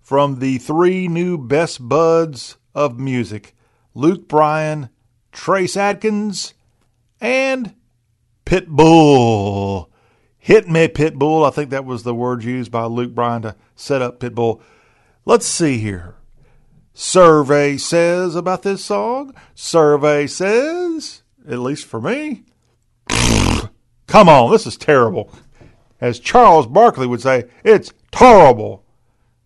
from the three new best buds of music: Luke Bryan, Trace Adkins, and Pitbull. Hit me, Pitbull. I think that was the word used by Luke Bryan to set up Pitbull. Let's see here. Survey says about this song. Survey says, at least for me, come on, this is terrible. As Charles Barkley would say, it's terrible.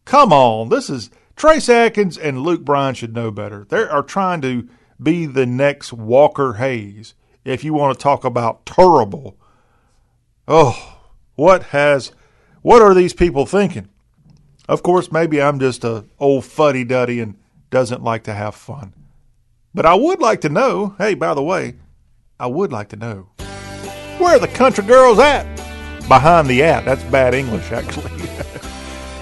Come on, this is, Trace Adkins and Luke Bryan should know better. They are trying to be the next Walker Hayes, if you want to talk about terrible. Oh, what has, what are these people thinking? Of course, maybe I'm just an old fuddy-duddy and doesn't like to have fun. But I would like to know, hey, by the way, I would like to know, where are the country girls at? Behind the at, that's bad English, actually.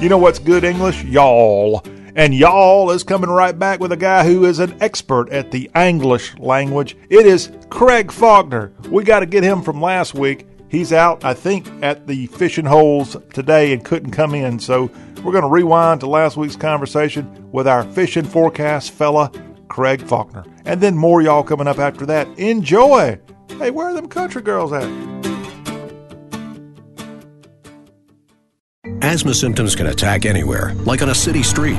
You know what's good English? Y'all. And y'all is coming right back with a guy who is an expert at the English language. It is Craig Faulkner. We got to get him from last week. He's out, I think, at the fishing holes today and couldn't come in. So we're going to rewind to last week's conversation with our fishing forecast fella, Craig Faulkner. And then more y'all coming up after that. Enjoy. Hey, where are them country girls at? Asthma symptoms can attack anywhere, like on a city street.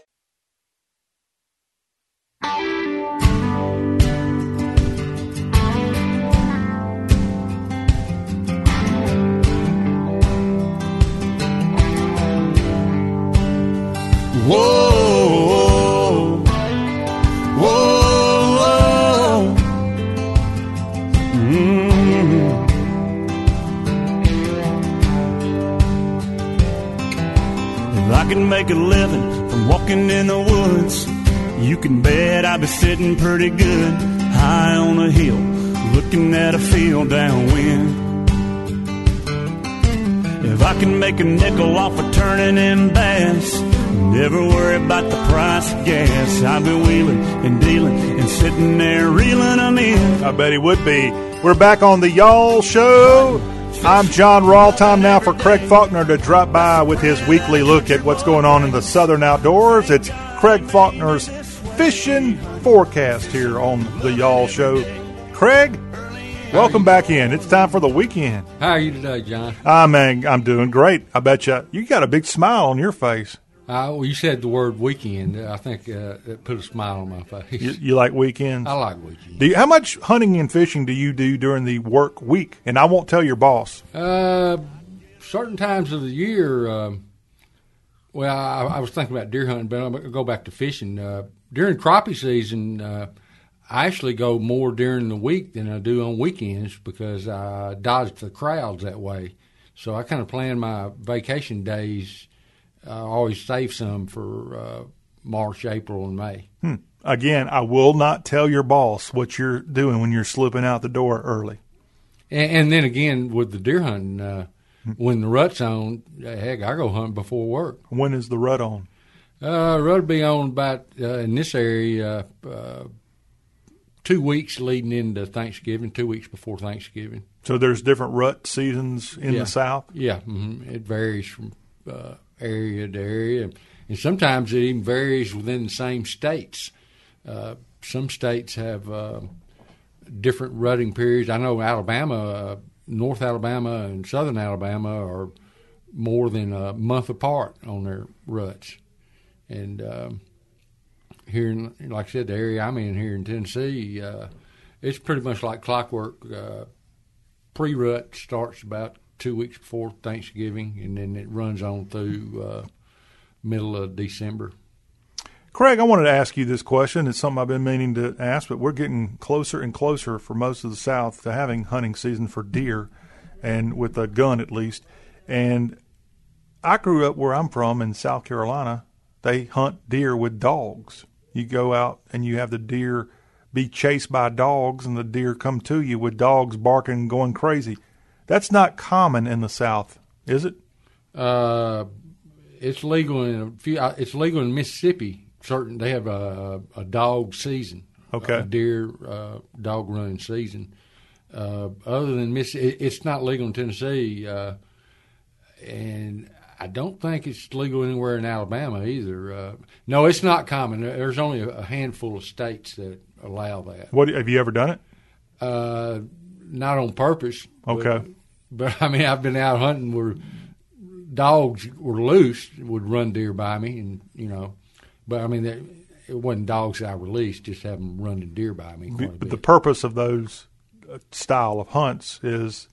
Whoa, whoa, whoa. Mm-hmm. If I can make a living from walking in the woods, you can bet I'd be sitting pretty good high on a hill, looking at a field downwind. If I can make a nickel off of turning in bass, never worry about the price of gas, I've been wheeling and dealing and sitting there reeling them in. I bet he would be. We're back on the Y'all Show. I'm John Rawl. Time now for Craig Faulkner to drop by with his weekly look at what's going on in the Southern Outdoors. It's Craig Faulkner's Fishing Forecast here on the Y'all Show. Craig, welcome back in. It's time for the weekend. How are you today, John? I mean, I'm doing great. I bet you you got a big smile on your face. Uh, well, you said the word weekend. I think uh, it put a smile on my face. You, you like weekends? I like weekends. Do you, how much hunting and fishing do you do during the work week? And I won't tell your boss. Uh, certain times of the year, um, well, I, I was thinking about deer hunting, but I'm going to go back to fishing. Uh, during crappie season, uh, I actually go more during the week than I do on weekends because I dodge the crowds that way. So I kind of plan my vacation days. I always save some for uh, March, April, and May. Hmm. Again, I will not tell your boss what you're doing when you're slipping out the door early. And, and then again, with the deer hunting, uh, hmm. when the rut's on, heck, I go hunt before work. When is the rut on? Uh, rut will be on about, uh, in this area, uh, two weeks leading into Thanksgiving, two weeks before Thanksgiving. So there's different rut seasons in yeah. the South? Yeah, mm-hmm. It varies from uh, area to area. And sometimes it even varies within the same states. Uh, some states have uh, different rutting periods. I know Alabama, uh, North Alabama and Southern Alabama are more than a month apart on their ruts. And um, here, in, like I said, the area I'm in here in Tennessee, uh, it's pretty much like clockwork. Uh, pre-rut starts about two weeks before Thanksgiving, and then it runs on through uh, middle of December. Craig, I wanted to ask you this question. It's something I've been meaning to ask, but we're getting closer and closer for most of the South to having hunting season for deer, and with a gun at least. And I grew up where I'm from in South Carolina. They hunt deer with dogs. You go out and you have the deer be chased by dogs, and the deer come to you with dogs barking, going crazy. That's not common in the South, is it? Uh, it's legal in a few. It's legal in Mississippi. Certain they have a a dog season. Okay, a deer uh, dog run season. Uh, other than Mississippi, it's not legal in Tennessee, uh, and I don't think it's legal anywhere in Alabama either. Uh, no, it's not common. There's only a handful of states that allow that. What have you ever done it? Uh, not on purpose. Okay. But, but I mean, I've been out hunting where dogs were loose, would run deer by me, and you know, but I mean, that, it wasn't dogs that I released; just have them running deer by me. Quite a bit. But the purpose of those style of hunts is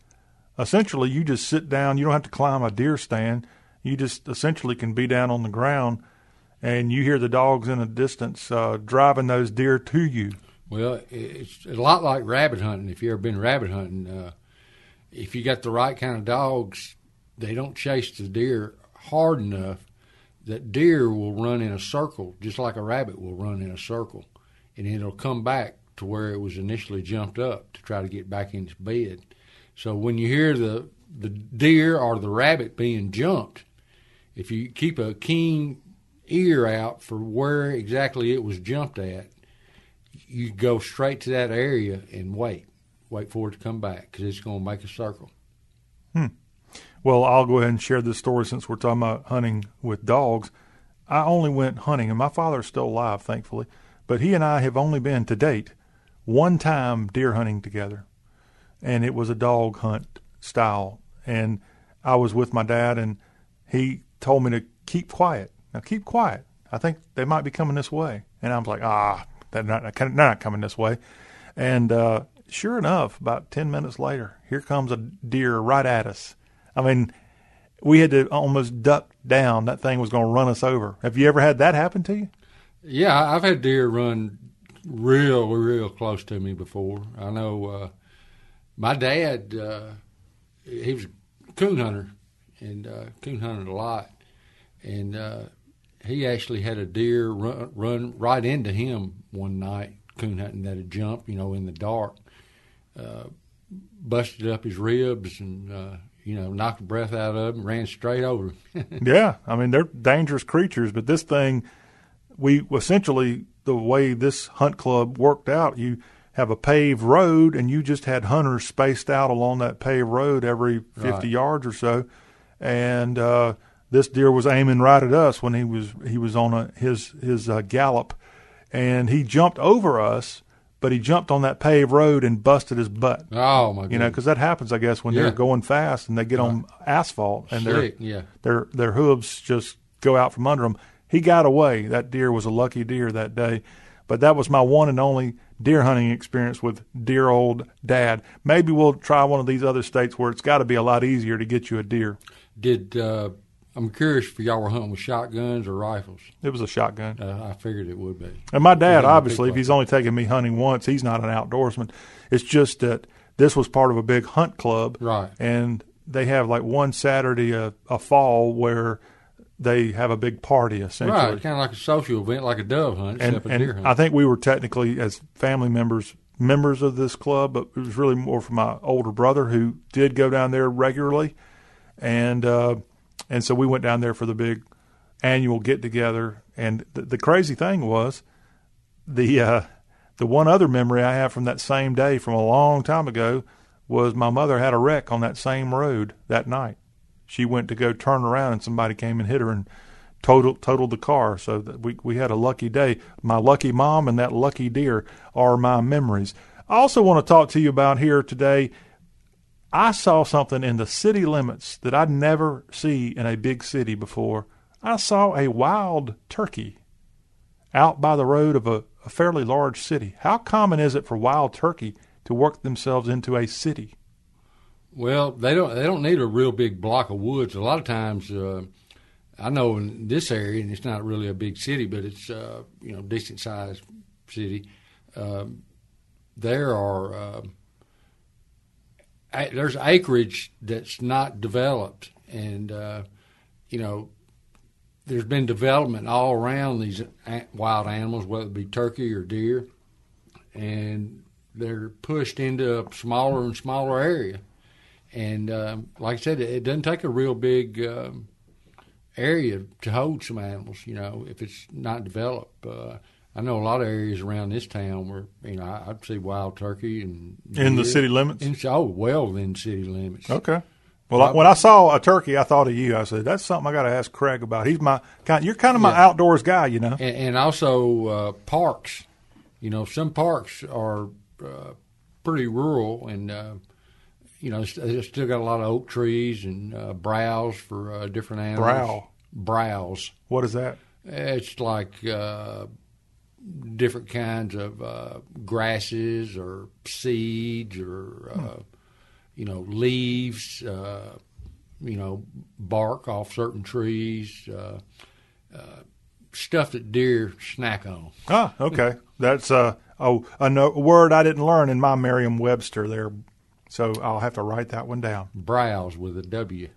essentially you just sit down. You don't have to climb a deer stand. You just essentially can be down on the ground, and you hear the dogs in the distance uh, driving those deer to you. Well, it's a lot like rabbit hunting. If you've ever been rabbit hunting, uh, if you got the right kind of dogs, they don't chase the deer hard enough that deer will run in a circle, just like a rabbit will run in a circle, and it'll come back to where it was initially jumped up to try to get back in its bed. So when you hear the, the deer or the rabbit being jumped, if you keep a keen ear out for where exactly it was jumped at, you go straight to that area and wait. Wait for it to come back because it's going to make a circle. Hmm. Well, I'll go ahead and share this story since we're talking about hunting with dogs. I only went hunting, and my father's still alive, thankfully, but he and I have only been, to date, one time deer hunting together, and it was a dog hunt style. And I was with my dad, and he told me to keep quiet. Now, keep quiet. I think they might be coming this way. And I was like, ah, they're not, they're not coming this way. And uh, sure enough, about ten minutes later, here comes a deer right at us. I mean, we had to almost duck down. That thing was going to run us over. Have you ever had that happen to you? Yeah, I've had deer run real, real close to me before. I know uh, my dad, uh, he was a coon hunter, and uh, coon hunted a lot. And uh, he actually had a deer run, run right into him one night, coon hunting, that had jumped, you know, in the dark. Uh, busted up his ribs and, uh, you know, knocked the breath out of him, ran straight over him. Yeah, I mean, they're dangerous creatures, but this thing, we essentially, the way this hunt club worked out, you have a paved road, and you just had hunters spaced out along that paved road every fifty right. yards or so, and uh this deer was aiming right at us when he was he was on a, his his uh, gallop, and he jumped over us, but he jumped on that paved road and busted his butt. Oh my! You goodness. know, because that happens, I guess, when yeah. they're going fast and they get right. on asphalt and their yeah. their their hooves just go out from under them. He got away. That deer was a lucky deer that day, but that was my one and only deer hunting experience with dear old dad. Maybe we'll try one of these other states where it's got to be a lot easier to get you a deer. Did. Uh I'm curious if y'all were hunting with shotguns or rifles. It was a shotgun. Uh, I figured it would be. And my dad, obviously, if he's only taken me hunting once, he's not an outdoorsman. It's just that this was part of a big hunt club. Right. And they have like one Saturday a, a fall where they have a big party, essentially. Right, kind of like a social event, like a dove hunt, except and, a deer hunt. I think we were technically, as family members, members of this club, but it was really more for my older brother who did go down there regularly. And uh, and so we went down there for the big annual get-together. And th- the crazy thing was the uh, the one other memory I have from that same day from a long time ago was my mother had a wreck on that same road that night. She went to go turn around, and somebody came and hit her and totaled, totaled the car. So that we we had a lucky day. My lucky mom and that lucky deer are my memories. I also want to talk to you about here today. I saw something in the city limits that I'd never see in a big city before. I saw a wild turkey out by the road of a, a fairly large city. How common is it for wild turkey to work themselves into a city? Well, they don't they don't need a real big block of woods. A lot of times, uh, I know in this area, and it's not really a big city, but it's uh, you know decent-sized city, uh, there are... Uh, There's acreage that's not developed, and uh, you know, there's been development all around these wild animals, whether it be turkey or deer, and they're pushed into a smaller and smaller area. And um, like I said, it, it doesn't take a real big um, area to hold some animals, you know, if it's not developed. Uh, I know a lot of areas around this town where, you know, I, I'd see wild turkey and deer. In the city limits? In, oh, well, within city limits. Okay. Well, I, when I saw a turkey, I thought of you. I said, that's something I got to ask Craig about. He's my kind. You're kind of my yeah. outdoors guy, you know. And, and also uh, parks. You know, some parks are uh, pretty rural, and uh, you know, they still got a lot of oak trees and uh, browse for uh, different animals. Brow. Browse. What is that? It's like. Uh, different kinds of uh, grasses or seeds or, uh, hmm. you know, leaves, uh, you know, bark off certain trees, uh, uh, stuff that deer snack on. Ah, okay. That's uh, a, a, no, a word I didn't learn in my Merriam-Webster there, so I'll have to write that one down. Browse with a W.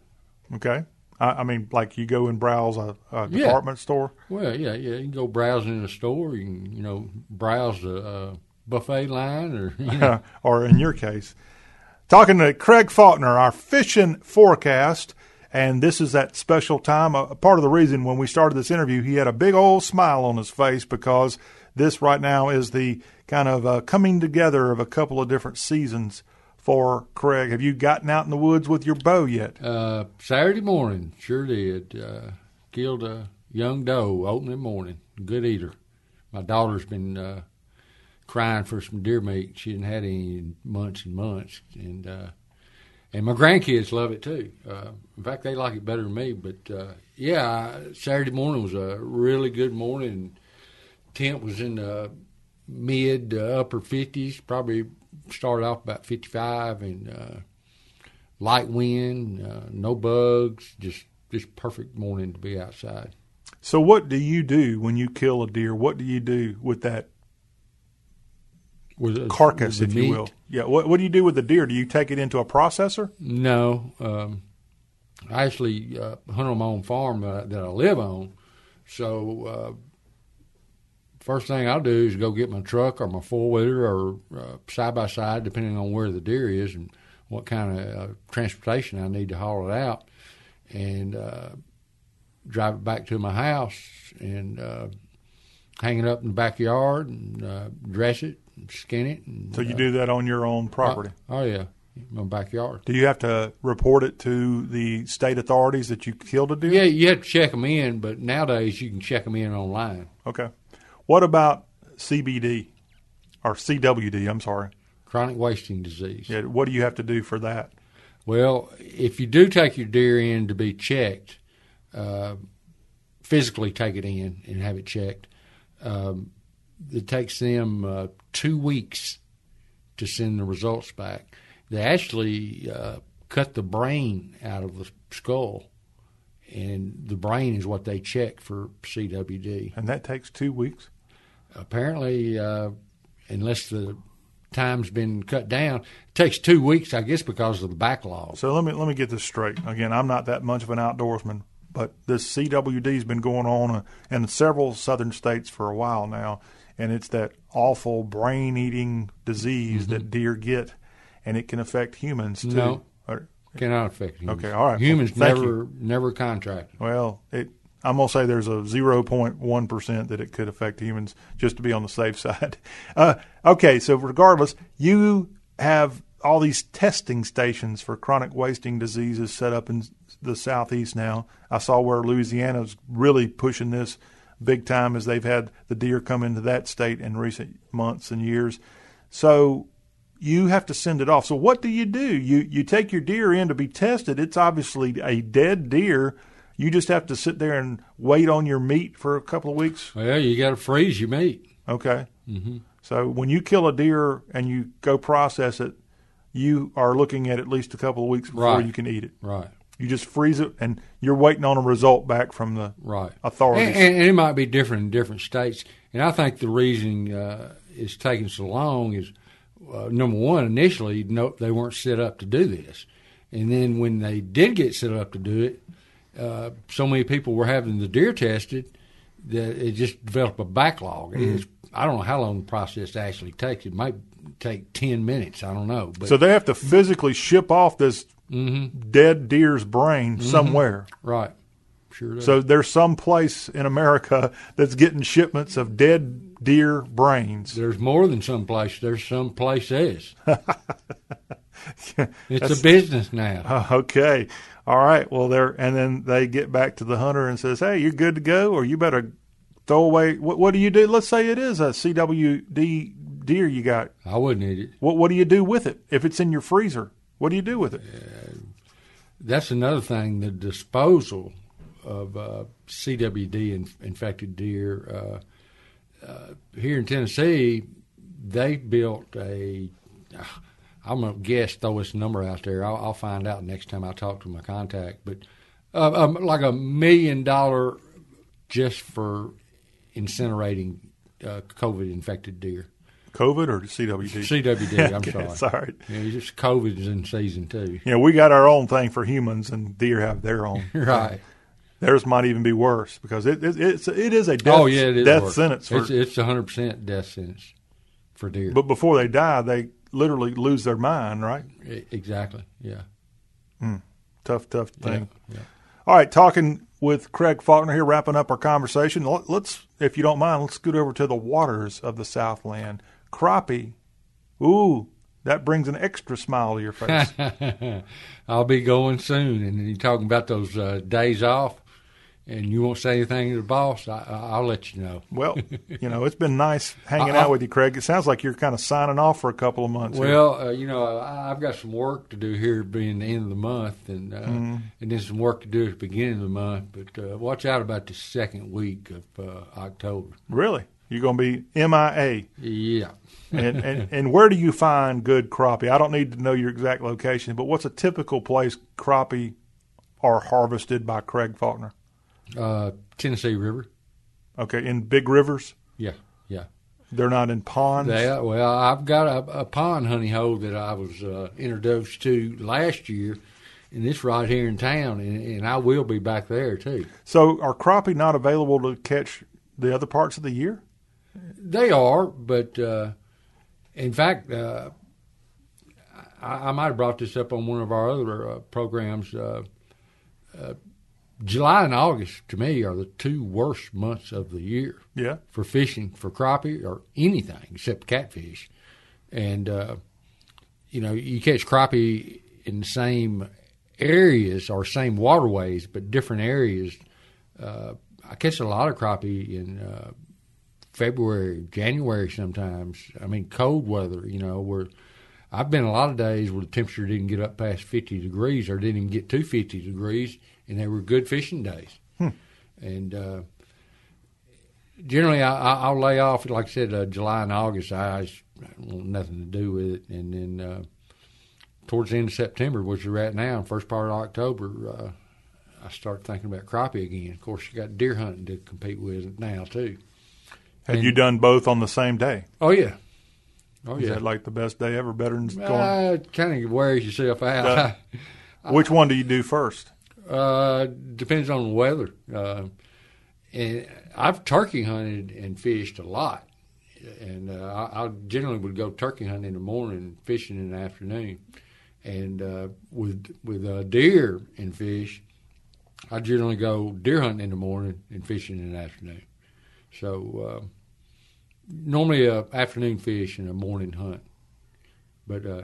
Okay. I mean, like you go and browse a, a yeah. department store? Well, yeah, yeah. You can go browsing in a store. You can, you know, browse the uh, buffet line or, you know. Or in your case. Talking to Craig Faulkner, our fishing forecast, and this is that special time. Uh, part of the reason when we started this interview, he had a big old smile on his face because this right now is the kind of uh, coming together of a couple of different seasons for Craig. Have you gotten out in the woods with your bow yet? Uh, Saturday morning, sure did. Uh, killed a young doe opening morning. Good eater. My daughter's been uh, crying for some deer meat. She hadn't had any in months and months. And uh, and my grandkids love it too. Uh, in fact, they like it better than me. But uh, yeah, Saturday morning was a really good morning. Temp was in the mid to upper fifties, probably. Started off about fifty-five, and uh, light wind, uh, no bugs, just just perfect morning to be outside. So what do you do when you kill a deer? What do you do with that with a, carcass, with if meat? You will? Yeah. What What do you do with the deer? Do you take it into a processor? No. Um, I actually uh, hunt on my own farm uh, that I live on, so. Uh, First thing I'll do is go get my truck or my four-wheeler or uh, side-by-side, depending on where the deer is and what kind of uh, transportation I need to haul it out, and uh, drive it back to my house and uh, hang it up in the backyard and uh, dress it and skin it. And, so you uh, do that on your own property? Uh, oh, yeah, my backyard. Do you have to report it to the state authorities that you killed a deer? Yeah, you have to check them in, but nowadays you can check them in online. Okay. What about C B D or C W D, I'm sorry? Chronic wasting disease. Yeah, what do you have to do for that? Well, if you do take your deer in to be checked, uh, physically take it in and have it checked, um, it takes them uh, two weeks to send the results back. They actually uh, cut the brain out of the skull and the brain is what they check for C W D. And that takes two weeks? Apparently, uh, unless the time's been cut down, it takes two weeks, I guess, because of the backlog. So let me let me get this straight. Again, I'm not that much of an outdoorsman, but this C W D's been going on in several southern states for a while now, and it's that awful brain-eating disease mm-hmm. that deer get, and it can affect humans too. No, or, cannot affect humans. Okay, all right. Humans well, never you. never contract. Well, it, I'm going to say there's a zero point one percent that it could affect humans, just to be on the safe side. Uh, okay, so regardless, you have all these testing stations for chronic wasting diseases set up in the Southeast now. I saw where Louisiana's really pushing this big time as they've had the deer come into that state in recent months and years. So you have to send it off. So what do you do? You you take your deer in to be tested. It's obviously a dead deer. You just have to sit there and wait on your meat for a couple of weeks. Well, you got to freeze your meat. Okay. Mm-hmm. So when you kill a deer and you go process it, you are looking at at least a couple of weeks before right. you can eat it. Right. You just freeze it, and you're waiting on a result back from the right. authorities. And, and it might be different in different states. And I think the reason uh, it's taking so long is, uh, number one, initially no, they weren't set up to do this. And then when they did get set up to do it, uh, so many people were having the deer tested that it just developed a backlog. Mm-hmm. It's, I don't know how long the process actually takes. It might take ten minutes. I don't know. But, so they have to physically ship off this Mm-hmm. dead deer's brain mm-hmm. somewhere. Right. Sure does. So there's some place in America that's getting shipments of dead deer brains. There's more than some place. There's some places. It's a business now. Uh, okay. All right. Well, they're, and then they get back to the hunter and says, hey, you're good to go, or you better throw away. What, what do you do? Let's say it is a C W D deer you got. I wouldn't eat it. What, what do you do with it if it's in your freezer? What do you do with it? Uh, that's another thing. The disposal of uh, C W D in, infected deer uh, uh, here in Tennessee, they built a. Uh, I'm gonna guess, throw this number out there. I'll, I'll find out next time I talk to my contact. But uh, um, like a million dollar just for incinerating uh, COVID infected deer. COVID or C W D? C W D, I'm okay, sorry. Sorry. Yeah, just COVID is in season two. Yeah, we got our own thing for humans, and deer have their own. Right. Theirs might even be worse because it, it, it's, it is a death, oh, yeah, it is death sentence. For, it's, it's one hundred percent death sentence for deer. But before they die, they literally lose their mind, right? Exactly, yeah. Mm, tough, tough thing. Yeah, yeah. All right, talking with Craig Faulkner here, wrapping up our conversation. Let's, if you don't mind, let's scoot over to the waters of the Southland. Crappie, ooh, that brings an extra smile to your face. I'll be going soon, and you're talking about those uh, days off, and you won't say anything to the boss. I, I'll let you know. Well, you know, it's been nice hanging I, out I, with you, Craig. It sounds like you're kind of signing off for a couple of months. Well, uh, you know, I, I've got some work to do here, being the end of the month, and uh, mm-hmm. and then some work to do at the beginning of the month. But uh, watch out about the second week of uh, October. Really? You're going to be M I A. Yeah. and, and and where do you find good crappie? I don't need to know your exact location, but what's a typical place crappie are harvested by Craig Faulkner? Uh, Tennessee River. Okay, in big rivers? Yeah, yeah. They're not in ponds? They are. Well, I've got a, a pond honey hole that I was uh, introduced to last year, and it's right here in town, and, and I will be back there too. So are crappie not available to catch the other parts of the year? They are, but uh, in fact, uh, I, I might have brought this up on one of our other uh, programs. Uh, uh, July and August, to me, are the two worst months of the year yeah. for fishing, for crappie or anything except catfish. And, uh, you know, you catch crappie in the same areas or same waterways, but different areas. Uh, I catch a lot of crappie in uh February, January sometimes. I mean, cold weather, you know, where I've been a lot of days where the temperature didn't get up past fifty degrees or didn't even get to fifty degrees, and they were good fishing days. Hmm. And uh, generally, I, I'll lay off, like I said, uh, July and August. I, just, I want nothing to do with it. And then uh, towards the end of September, which we're at now, first part of October, uh, I started thinking about crappie again. Of course, you got deer hunting to compete with now too. Have and, you done both on the same day? Oh yeah, oh Is yeah. Is that like the best day ever? Better than going. Uh, kind of wears yourself out. Uh, I, which one do you do first? Uh, depends on the weather. Uh, and I've turkey hunted and fished a lot, and uh, I, I generally would go turkey hunting in the morning, fishing in the afternoon. And uh, with with uh, deer and fish, I generally go deer hunting in the morning and fishing in the afternoon. So uh, normally a afternoon fish and a morning hunt. But, uh,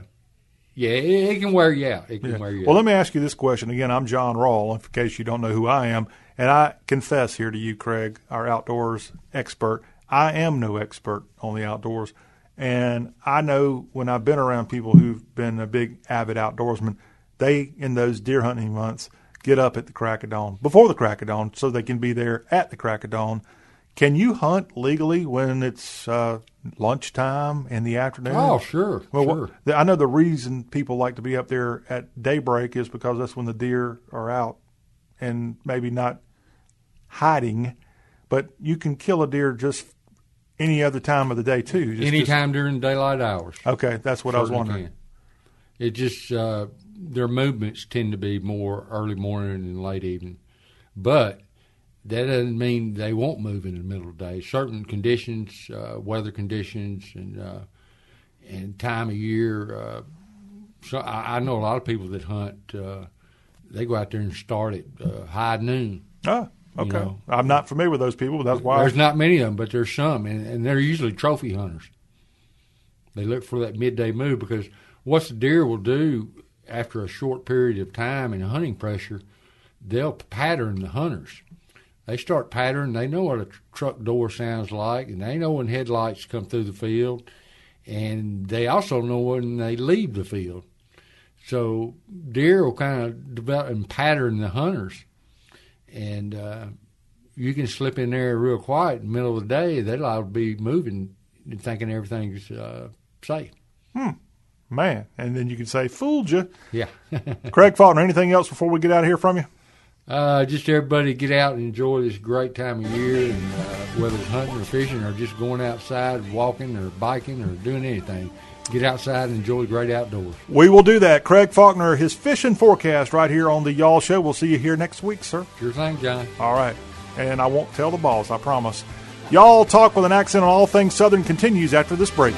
yeah, it, it can wear you out. It can yeah. wear you well, out. Well, let me ask you this question. Again, I'm John Rawl, in case you don't know who I am. And I confess here to you, Craig, our outdoors expert, I am no expert on the outdoors. And I know when I've been around people who've been a big avid outdoorsman, they, in those deer hunting months, get up at the crack of dawn, before the crack of dawn, so they can be there at the crack of dawn. Can you hunt legally when it's uh, lunchtime in the afternoon? Oh, sure. Well, sure. What, I know the reason people like to be up there at daybreak is because that's when the deer are out and maybe not hiding. But you can kill a deer just any other time of the day, too. Just, Any time just... during daylight hours. Okay, that's what Certainly I was wondering. Can. It just, uh, their movements tend to be more early morning and late evening. But that doesn't mean they won't move in the middle of the day. Certain conditions, uh, weather conditions, and uh, and time of year. Uh, so I, I know a lot of people that hunt, uh, they go out there and start at uh, high noon. Oh. Okay, you know, I'm not familiar with those people, but that's why. There's not many of them, but there's some, and, and they're usually trophy hunters. They look for that midday move because what the deer will do after a short period of time and hunting pressure, they'll pattern the hunters. They start patterning. They know what a tr- truck door sounds like, and they know when headlights come through the field, and they also know when they leave the field. So deer will kind of develop and pattern the hunters. And uh, you can slip in there real quiet in the middle of the day. They'll all be moving and thinking everything's uh, safe. Hmm. Man. And then you can say, fooled you. Yeah. Craig Faulkner, anything else before we get out of here from you? Uh, just everybody get out and enjoy this great time of year, and uh, whether it's hunting or fishing or just going outside, walking or biking or doing anything. Get outside and enjoy the great outdoors. We will do that. Craig Faulkner, his fishing forecast right here on the Y'all Show. We'll see you here next week, sir. Sure thing, John. All right. And I won't tell the boss, I promise. Y'all Talk with an Accent on All Things Southern continues after this break.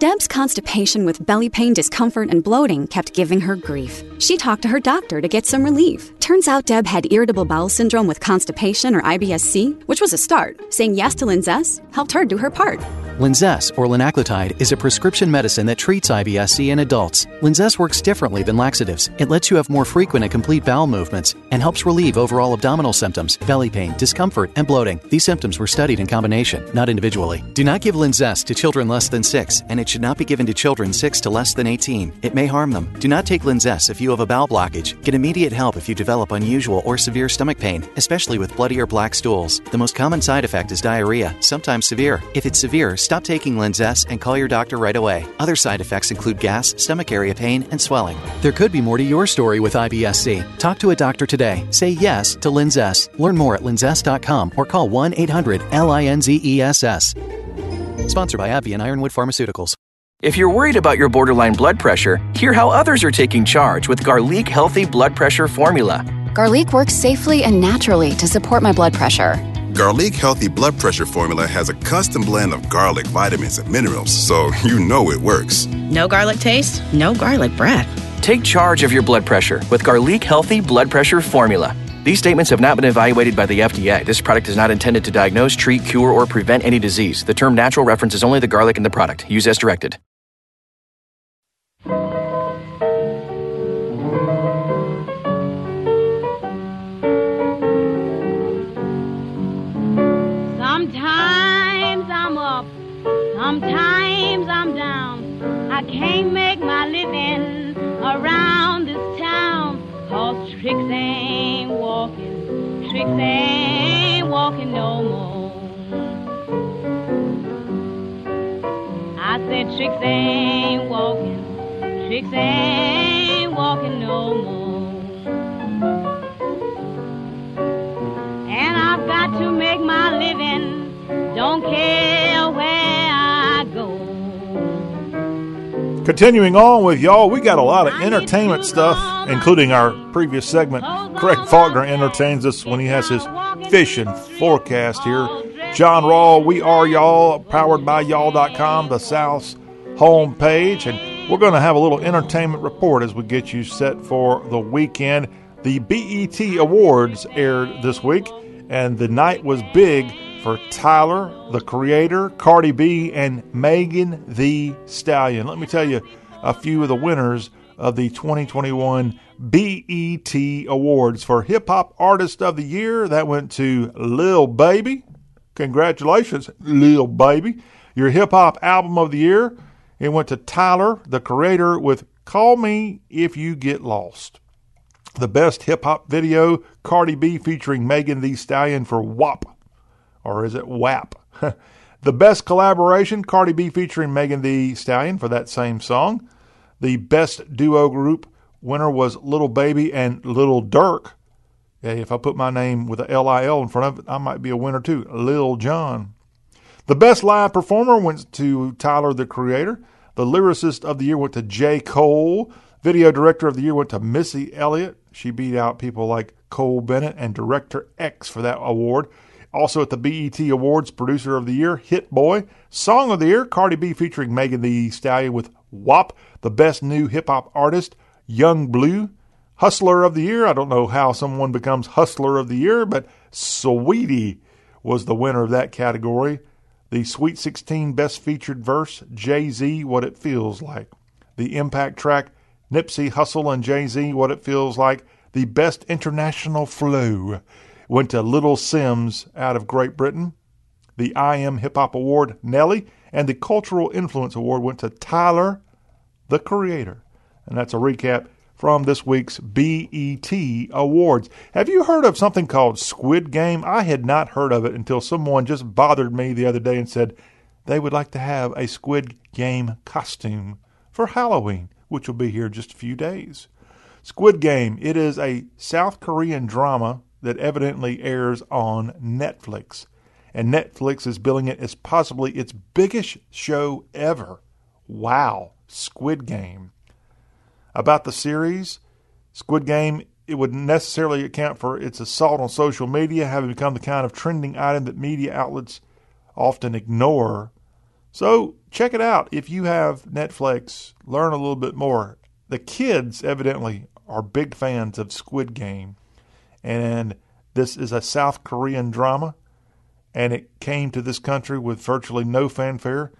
Deb's constipation with belly pain, discomfort, and bloating kept giving her grief. She talked to her doctor to get some relief. Turns out Deb had irritable bowel syndrome with constipation, or I B S C, which was a start. Saying yes to Linzess helped her do her part. Linzess, or linaclotide, is a prescription medicine that treats I B S C in adults. Linzess works differently than laxatives. It lets you have more frequent and complete bowel movements and helps relieve overall abdominal symptoms, belly pain, discomfort, and bloating. These symptoms were studied in combination, not individually. Do not give Linzess to children less than six, and it should not be given to children six to less than eighteen. It may harm them. Do not take Linzess if you have a bowel blockage. Get immediate help if you develop unusual or severe stomach pain, especially with bloody or black stools. The most common side effect is diarrhea, sometimes severe. If it's severe, stop taking Linzess and call your doctor right away. Other side effects include gas, stomach area pain, and swelling. There could be more to your story with I B S C. Talk to a doctor today. Say yes to Linzess. Learn more at linzess dot com or call one eight hundred L I N Z E S S. Sponsored by AbbVie and Ironwood Pharmaceuticals. If you're worried about your borderline blood pressure, hear how others are taking charge with Garlic Healthy Blood Pressure Formula. Garlic works safely and naturally to support my blood pressure. Garlic Healthy Blood Pressure Formula has a custom blend of garlic, vitamins, and minerals, so you know it works. No garlic taste, no garlic breath. Take charge of your blood pressure with Garlic Healthy Blood Pressure Formula. These statements have not been evaluated by the F D A. This product is not intended to diagnose, treat, cure, or prevent any disease. The term natural references only the garlic in the product. Use as directed. Sometimes I'm up, sometimes I'm down. I can't make my living around this town. 'Cause tricks ain't walking, tricks ain't walking no more. Tricks ain't walking, tricks ain't walking no more. And I've got to make my living, don't care where I go. Continuing on with y'all, we got a lot of entertainment stuff, including our previous segment. Craig Faulkner entertains us when he has his fishing forecast here. John Rawl, We Are Y'all, powered by y'all dot com, the South's homepage. And we're going to have a little entertainment report as we get you set for the weekend. The B E T Awards aired this week, and the night was big for Tyler, the Creator, Cardi B, and Megan Thee Stallion. Let me tell you a few of the winners of the twenty twenty-one B E T Awards. For Hip Hop Artist of the Year, that went to Lil Baby. Congratulations, Lil Baby. Your hip-hop album of the year, it went to Tyler, the Creator, with Call Me If You Get Lost. The best hip-hop video, Cardi B featuring Megan Thee Stallion for W A P. Or is it W A P? The best collaboration, Cardi B featuring Megan Thee Stallion for that same song. The best duo group winner was Lil Baby and Lil Durk. If I put my name with a L I L in front of it, I might be a winner too. Lil Jon. The best live performer went to Tyler, the Creator. The lyricist of the year went to J. Cole. Video director of the year went to Missy Elliott. She beat out people like Cole Bennett and Director X for that award. Also at the B E T Awards, producer of the year, Hit Boy. Song of the year, Cardi B featuring Megan Thee Stallion with W A P. The best new hip-hop artist, Young Blue. Hustler of the Year, I don't know how someone becomes Hustler of the Year, but Saweetie was the winner of that category. The Sweet sixteen Best Featured Verse, Jay-Z, What It Feels Like. The Impact Track, Nipsey Hussle and Jay-Z, What It Feels Like. The Best International Flow went to Little Sims out of Great Britain. The I Am Hip Hop Award, Nelly. And the Cultural Influence Award went to Tyler, the Creator. And that's a recap from this week's B E T Awards. Have you heard of something called Squid Game? I had not heard of it until someone just bothered me the other day and said they would like to have a Squid Game costume for Halloween, which will be here in just a few days. Squid Game, it is a South Korean drama that evidently airs on Netflix. And Netflix is billing it as possibly its biggest show ever. Wow, Squid Game. About the series, Squid Game, it would necessarily account for its assault on social media, having become the kind of trending item that media outlets often ignore. So check it out. If you have Netflix, learn a little bit more. The kids, evidently, are big fans of Squid Game. And this is a South Korean drama, and it came to this country with virtually no fanfare,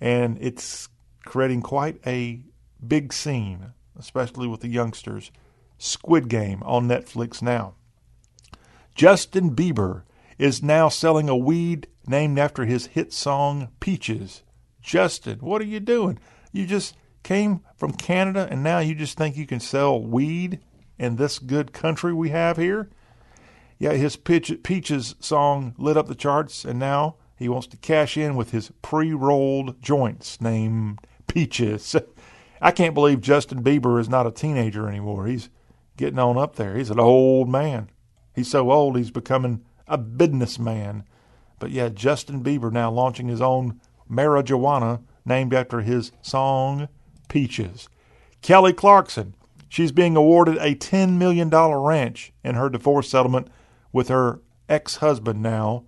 and it's creating quite a big scene, especially with the youngsters. Squid Game on Netflix now. Justin Bieber is now selling a weed named after his hit song, Peaches. Justin, what are you doing? You just came from Canada and now you just think you can sell weed in this good country we have here? Yeah, his Peaches song lit up the charts and now he wants to cash in with his pre-rolled joints named Peaches. I can't believe Justin Bieber is not a teenager anymore. He's getting on up there. He's an old man. He's so old, he's becoming a businessman. But yeah, Justin Bieber now launching his own marijuana named after his song, Peaches. Kelly Clarkson, she's being awarded a ten million dollars ranch in her divorce settlement with her ex-husband now,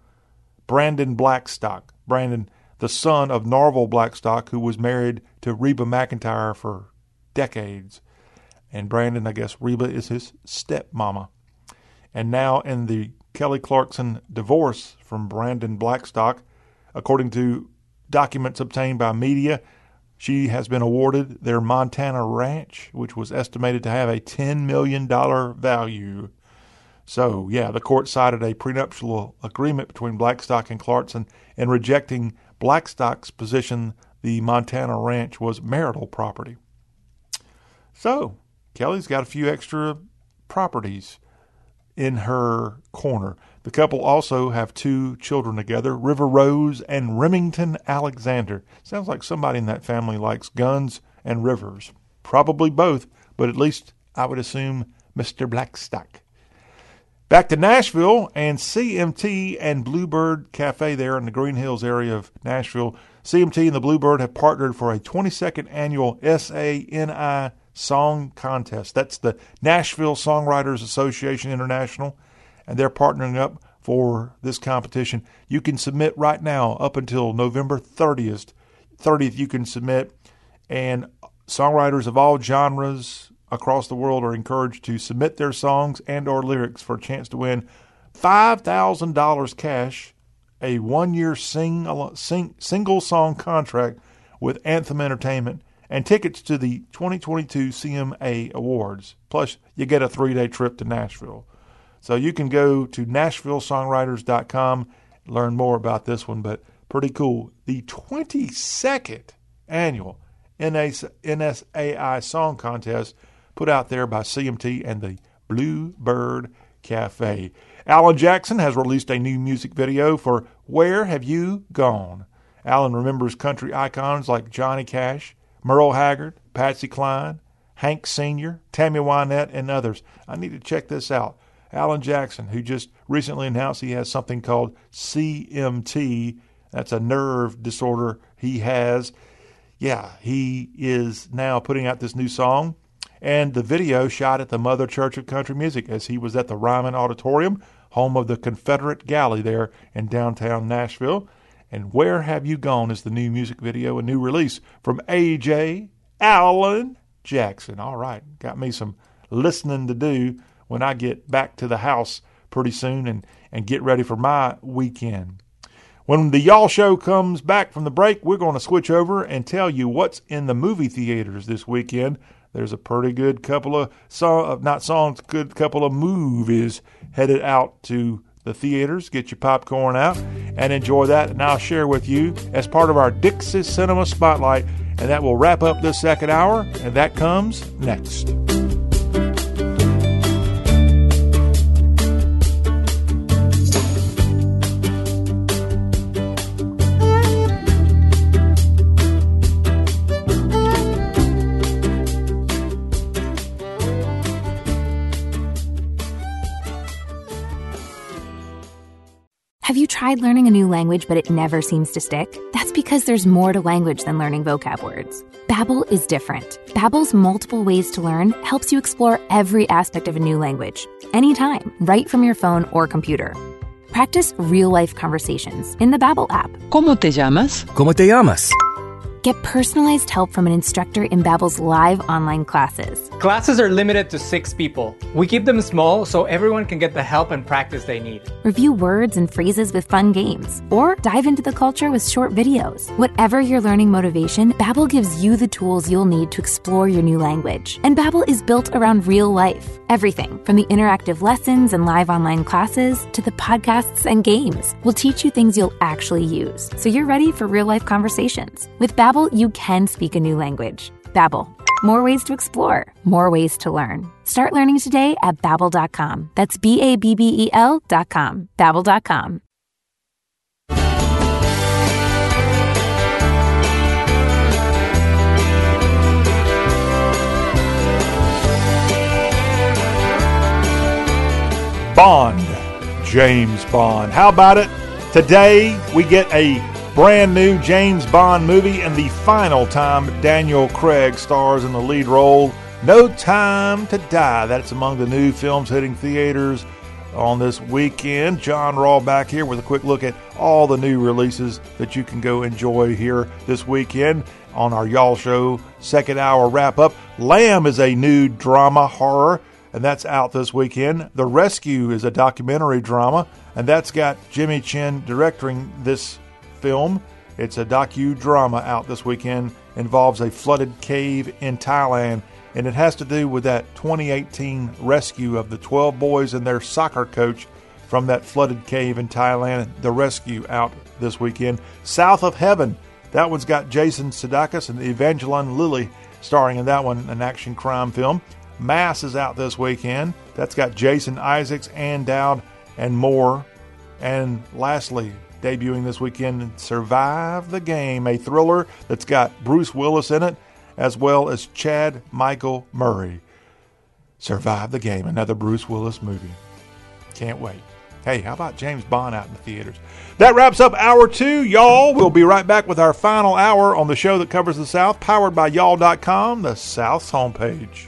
Brandon Blackstock. Brandon, the son of Narvel Blackstock, who was married to Reba McEntire for decades. And Brandon, I guess Reba is his stepmama. And now in the Kelly Clarkson divorce from Brandon Blackstock, according to documents obtained by media, she has been awarded their Montana ranch, which was estimated to have a ten million dollars value. So, yeah, the court cited a prenuptial agreement between Blackstock and Clarkson, and rejecting Blackstock's position, the Montana ranch was marital property. So, Kelly's got a few extra properties. in her corner. The couple also have two children together, River Rose and Remington Alexander. Sounds like somebody in that family likes guns and rivers. Probably both, but at least I would assume Mister Blackstock. Back to Nashville and C M T and Bluebird Cafe there in the Green Hills area of Nashville. C M T and the Bluebird have partnered for a twenty-second annual S A N I Song Contest. That's the Nashville Songwriters Association International, and they're partnering up for this competition. You can submit right now up until November thirtieth. thirtieth you can submit, and songwriters of all genres across the world are encouraged to submit their songs and or lyrics for a chance to win five thousand dollars cash, a one-year sing, sing, single song contract with Anthem Entertainment, and tickets to the twenty twenty-two C M A Awards. Plus, you get a three-day trip to Nashville. So you can go to Nashville Songwriters dot com, learn more about this one, but pretty cool. The twenty-second annual N S A I Song Contest put out there by C M T and the Bluebird Cafe. Alan Jackson has released a new music video for Where Have You Gone? Alan remembers country icons like Johnny Cash, Merle Haggard, Patsy Cline, Hank Senior, Tammy Wynette, and others. I need to check this out. Alan Jackson, who just recently announced he has something called C M T. That's a nerve disorder he has. Yeah, he is now putting out this new song. And the video shot at the Mother Church of Country Music as he was at the Ryman Auditorium, home of the Confederate Galley there in downtown Nashville. And Where Have You Gone is the new music video, a new release from A J Allen Jackson. All right, got me some listening to do when I get back to the house pretty soon and, and get ready for my weekend. When the Y'all Show comes back from the break, we're going to switch over and tell you what's in the movie theaters this weekend. There's a pretty good couple of song, not songs, good couple of movies headed out to the theaters. Get your popcorn out and enjoy that. And I'll share with you as part of our Dixie Cinema Spotlight. And that will wrap up this second hour. And that comes next. Have you tried learning a new language, but it never seems to stick? That's because there's more to language than learning vocab words. Babbel is different. Babbel's multiple ways to learn helps you explore every aspect of a new language, anytime, right from your phone or computer. Practice real-life conversations in the Babbel app. ¿Cómo te llamas? ¿Cómo te llamas? Get personalized help from an instructor in Babbel's live online classes. Classes are limited to six people. We keep them small so everyone can get the help and practice they need. Review words and phrases with fun games, or dive into the culture with short videos. Whatever your learning motivation, Babbel gives you the tools you'll need to explore your new language. And Babbel is built around real life. Everything from the interactive lessons and live online classes to the podcasts and games will teach you things you'll actually use, so you're ready for real-life conversations. With Babbel, you can speak a new language. Babbel. More ways to explore. More ways to learn. Start learning today at Babbel dot com. That's B A B B E L dot com. Babbel dot com. Bond. James Bond. How about it? Today we get a brand new James Bond movie, and the final time Daniel Craig stars in the lead role, No Time to Die. That's among the new films hitting theaters on this weekend. John Rawl back here with a quick look at all the new releases that you can go enjoy here this weekend on our Y'all Show second hour wrap up. Lamb is a new drama horror, and that's out this weekend. The Rescue is a documentary drama, and that's got Jimmy Chin directing this film. It's a docudrama out this weekend, involves a flooded cave in Thailand, and it has to do with that twenty eighteen rescue of the twelve boys and their soccer coach from that flooded cave in Thailand. The Rescue out this weekend. South of Heaven, that one's got Jason Sudeikis and Evangeline Lilly starring in that one, an action crime film. Mass is out this weekend. That's got Jason Isaacs, Ann Dowd, and more. And lastly, debuting this weekend, Survive the Game, a thriller that's got Bruce Willis in it, as well as Chad Michael Murray. Survive the Game, another Bruce Willis movie. Can't wait. Hey, how about James Bond out in the theaters? That wraps up Hour two, y'all. We'll be right back with our final hour on the show that covers the South, powered by y'all dot com, the South's homepage.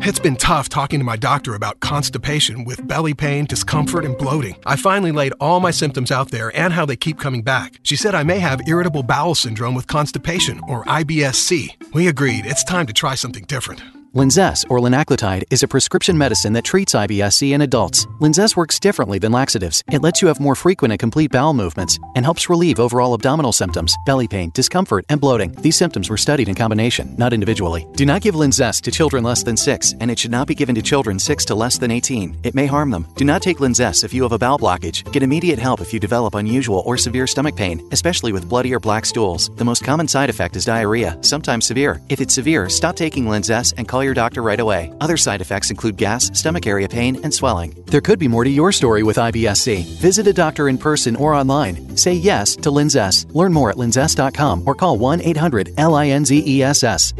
It's been tough talking to my doctor about constipation with belly pain, discomfort, and bloating. I finally laid all my symptoms out there and how they keep coming back. She said I may have irritable bowel syndrome with constipation, or I B S C. We agreed it's time to try something different. Linzess, or linaclotide, is a prescription medicine that treats I B S C in adults. Linzess works differently than laxatives. It lets you have more frequent and complete bowel movements and helps relieve overall abdominal symptoms, belly pain, discomfort, and bloating. These symptoms were studied in combination, not individually. Do not give Linzess to children less than six, and it should not be given to children six to less than eighteen. It may harm them. Do not take Linzess if you have a bowel blockage. Get immediate help if you develop unusual or severe stomach pain, especially with bloody or black stools. The most common side effect is diarrhea, sometimes severe. If it's severe, stop taking Linzess and call your doctor right away. Other side effects include gas, stomach area pain, and swelling. There could be more to your story with I B S C. Visit a doctor in person or online. Say yes to Linzess. Learn more at linzess dot com or call one eight hundred L I N Z E S S.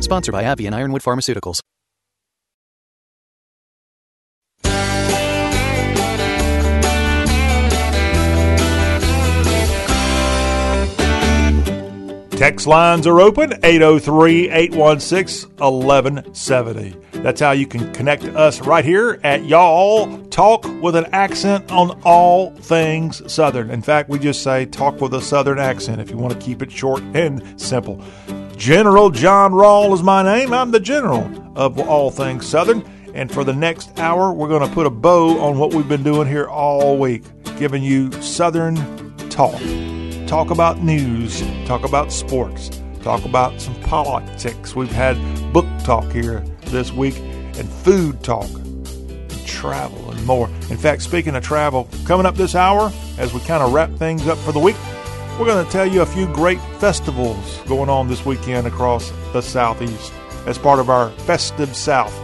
Sponsored by Abbey and Ironwood Pharmaceuticals. Text lines are open, eight oh three, eight one six, eleven seventy. That's how you can connect us right here at Y'all Talk with an accent on all things Southern. In fact, we just say talk with a Southern accent if you want to keep it short and simple. General John Rawl is my name. I'm the general of all things Southern. And for the next hour, we're going to put a bow on what we've been doing here all week, giving you Southern talk. Talk about news, talk about sports, talk about some politics. We've had book talk here this week and food talk and travel and more. In fact, speaking of travel, coming up this hour, as we kind of wrap things up for the week, we're going to tell you a few great festivals going on this weekend across the Southeast as part of our Festive South.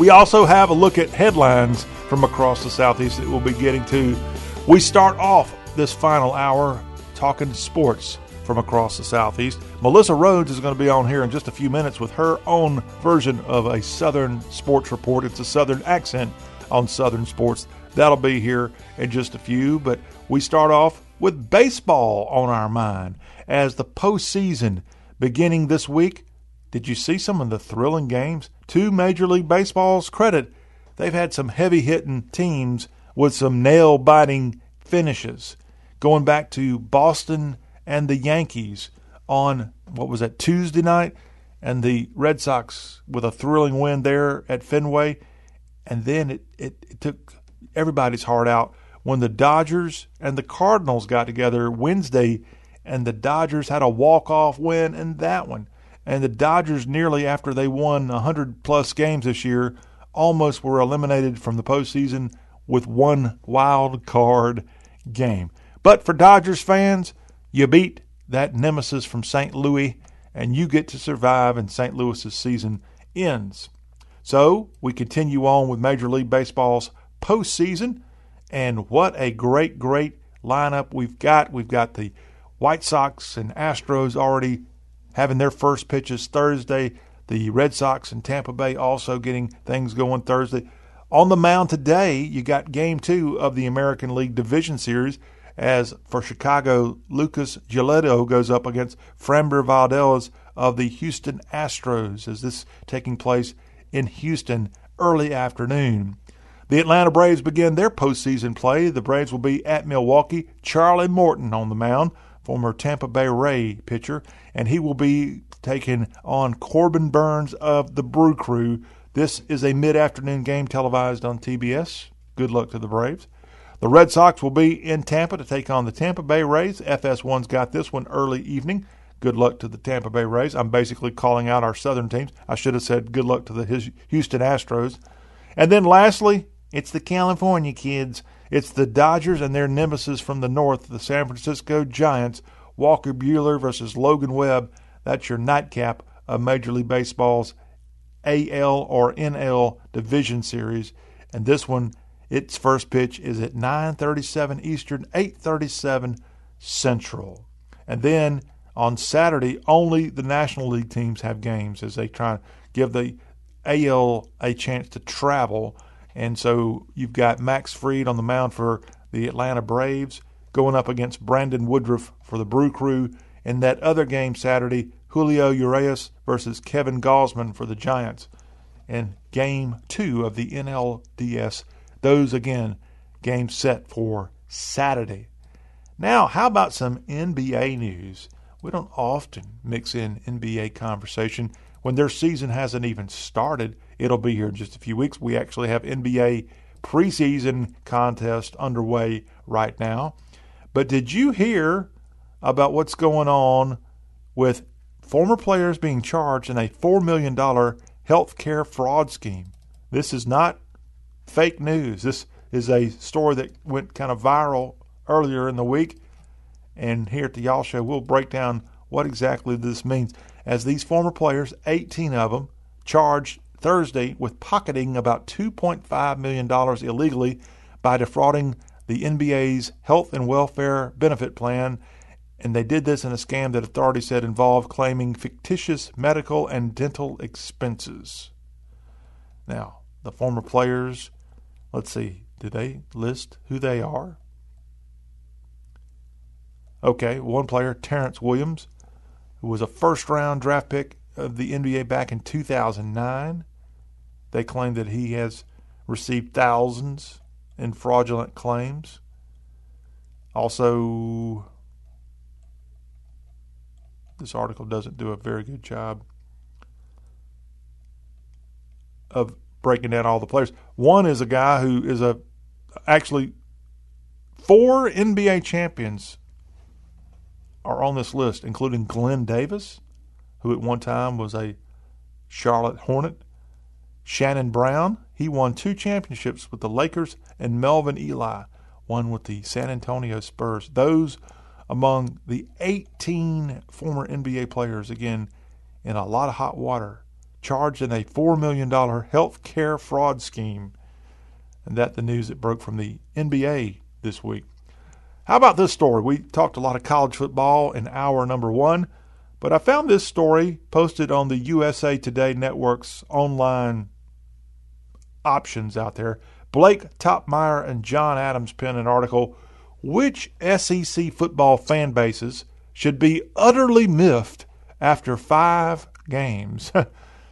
We also have a look at headlines from across the Southeast that we'll be getting to. We start off this final hour talking sports from across the Southeast. Melissa Rhodes is going to be on here in just a few minutes with her own version of a Southern sports report. It's a Southern accent on Southern sports. That'll be here in just a few, but we start off with baseball on our mind as the postseason beginning this week. Did you see some of the thrilling games? To Major League Baseball's credit, they've had some heavy-hitting teams with some nail-biting finishes. Going back to Boston and the Yankees on, what was that, Tuesday night, and the Red Sox with a thrilling win there at Fenway. And then it, it, it took everybody's heart out when the Dodgers and the Cardinals got together Wednesday, and the Dodgers had a walk-off win in that one. And the Dodgers nearly, after they won one hundred plus games this year, almost were eliminated from the postseason with one wild card game. But for Dodgers fans, you beat that nemesis from Saint Louis, and you get to survive, and Saint Louis's season ends. So we continue on with Major League Baseball's postseason, and what a great, great lineup we've got. We've got the White Sox and Astros already having their first pitches Thursday. The Red Sox and Tampa Bay also getting things going Thursday. On the mound today, you got Game two of the American League Division Series. As for Chicago, Lucas Giolito goes up against Framber Valdez of the Houston Astros, as this is taking place in Houston early afternoon. The Atlanta Braves begin their postseason play. The Braves will be at Milwaukee. Charlie Morton on the mound, former Tampa Bay Ray pitcher, and he will be taking on Corbin Burns of the Brew Crew. This is a mid-afternoon game televised on T B S. Good luck to the Braves. The Red Sox will be in Tampa to take on the Tampa Bay Rays. F S one's got this one early evening. good luck to the Tampa Bay Rays. I'm basically calling out our Southern teams. I should have said good luck to the Houston Astros. And then lastly, it's the California kids. It's the Dodgers and their nemesis from the north, the San Francisco Giants, Walker Buehler versus Logan Webb. That's your nightcap of Major League Baseball's A L or N L Division Series. And this one, its first pitch is at nine thirty-seven Eastern, eight thirty-seven Central. And then on Saturday, only the National League teams have games as they try to give the A L a chance to travel. And so you've got Max Fried on the mound for the Atlanta Braves going up against Brandon Woodruff for the Brew Crew. And that other game Saturday, Julio Urias versus Kevin Gausman for the Giants. And game two of the N L D S, those again, games set for Saturday. Now, how about some N B A news? We don't often mix in N B A conversation. When their season hasn't even started, it'll be here in just a few weeks. We actually have N B A preseason contest underway right now. But did you hear about what's going on with former players being charged in a four million dollars health care fraud scheme? This is not fake news. This is a story that went kind of viral earlier in the week. And here at the Y'all Show, we'll break down what exactly this means. As these former players, eighteen of them, charged Thursday with pocketing about two point five million dollars illegally by defrauding the N B A's health and welfare benefit plan. And they did this in a scam that authorities said involved claiming fictitious medical and dental expenses. Now, the former players, let's see, did they list who they are? Okay, one player, Terrence Williams, who was a first-round draft pick of the N B A back in two thousand nine. They claim that he has received thousands in fraudulent claims. Also, this article doesn't do a very good job of breaking down all the players. One is a guy who is a actually four N B A champions are on this list, including Glenn Davis, who at one time was a Charlotte Hornet. Shannon Brown, he won two championships with the Lakers, and Melvin Eli won with the San Antonio Spurs. Those among the eighteen former N B A players, again, in a lot of hot water, charged in a four million dollars health care fraud scheme. And that's the news that broke from the N B A this week. How about this story? We talked a lot of college football in hour number one, but I found this story posted on the U S A Today Network's online options out there. Blake Topmeyer and John Adams penned an article, Which S E C football fan bases should be utterly miffed after five games?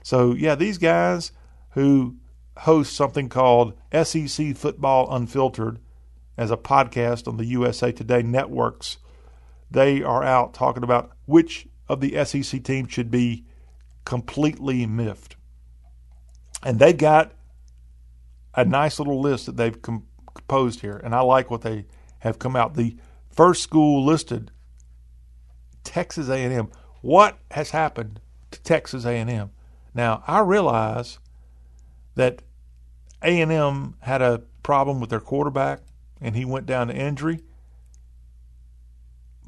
So, yeah, these guys who host something called S E C Football Unfiltered as a podcast on the U S A Today networks, they are out talking about which of the S E C teams should be completely miffed. And they've got a nice little list that they've composed here, and I like what they have come out. The first school listed, Texas A and M. What has happened to Texas A and M? Now, I realize that A and M had a problem with their quarterback, and he went down to injury.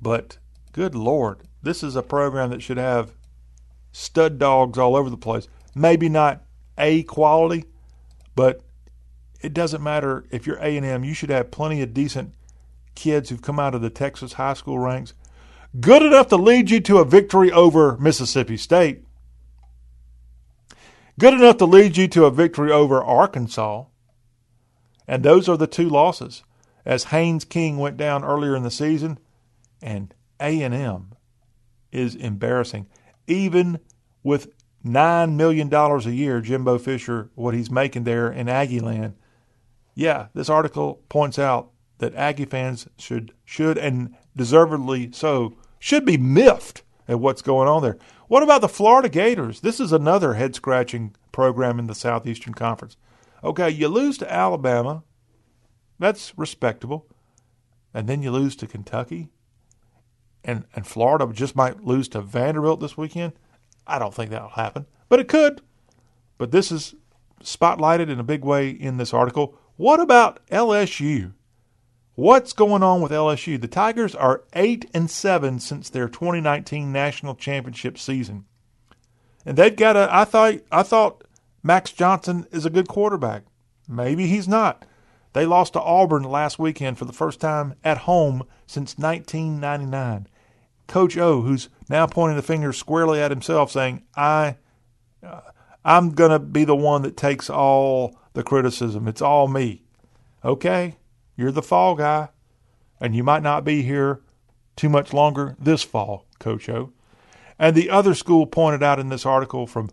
But, good Lord, this is a program that should have stud dogs all over the place. Maybe not A quality, but it doesn't matter if you're A and M. You should have plenty of decent kids who've come out of the Texas high school ranks, good enough to lead you to a victory over Mississippi State, good enough to lead you to a victory over Arkansas. And those are the two losses, as Haynes King went down earlier in the season, and A and M is embarrassing. Even with nine million dollars a year, Jimbo Fisher, what he's making there in Aggie land. Yeah, this article points out that Aggie fans should, should and deservedly so, should be miffed at what's going on there. What about the Florida Gators? This is another head-scratching program in the Southeastern Conference. Okay, you lose to Alabama. That's respectable. And then you lose to Kentucky. and, and Florida just might lose to Vanderbilt this weekend. I don't think that will happen, but it could. But this is spotlighted in a big way in this article. What about L S U? What's going on with L S U? The Tigers are eight and seven since their twenty nineteen national championship season. And they've got a, I thought, I thought Max Johnson is a good quarterback. Maybe he's not. They lost to Auburn last weekend for the first time at home since nineteen ninety-nine. Coach O, who's now pointing the finger squarely at himself, saying, I, uh, I'm going to be the one that takes all the criticism. It's all me. Okay, you're the fall guy, and you might not be here too much longer this fall, Coach O. And the other school pointed out in this article from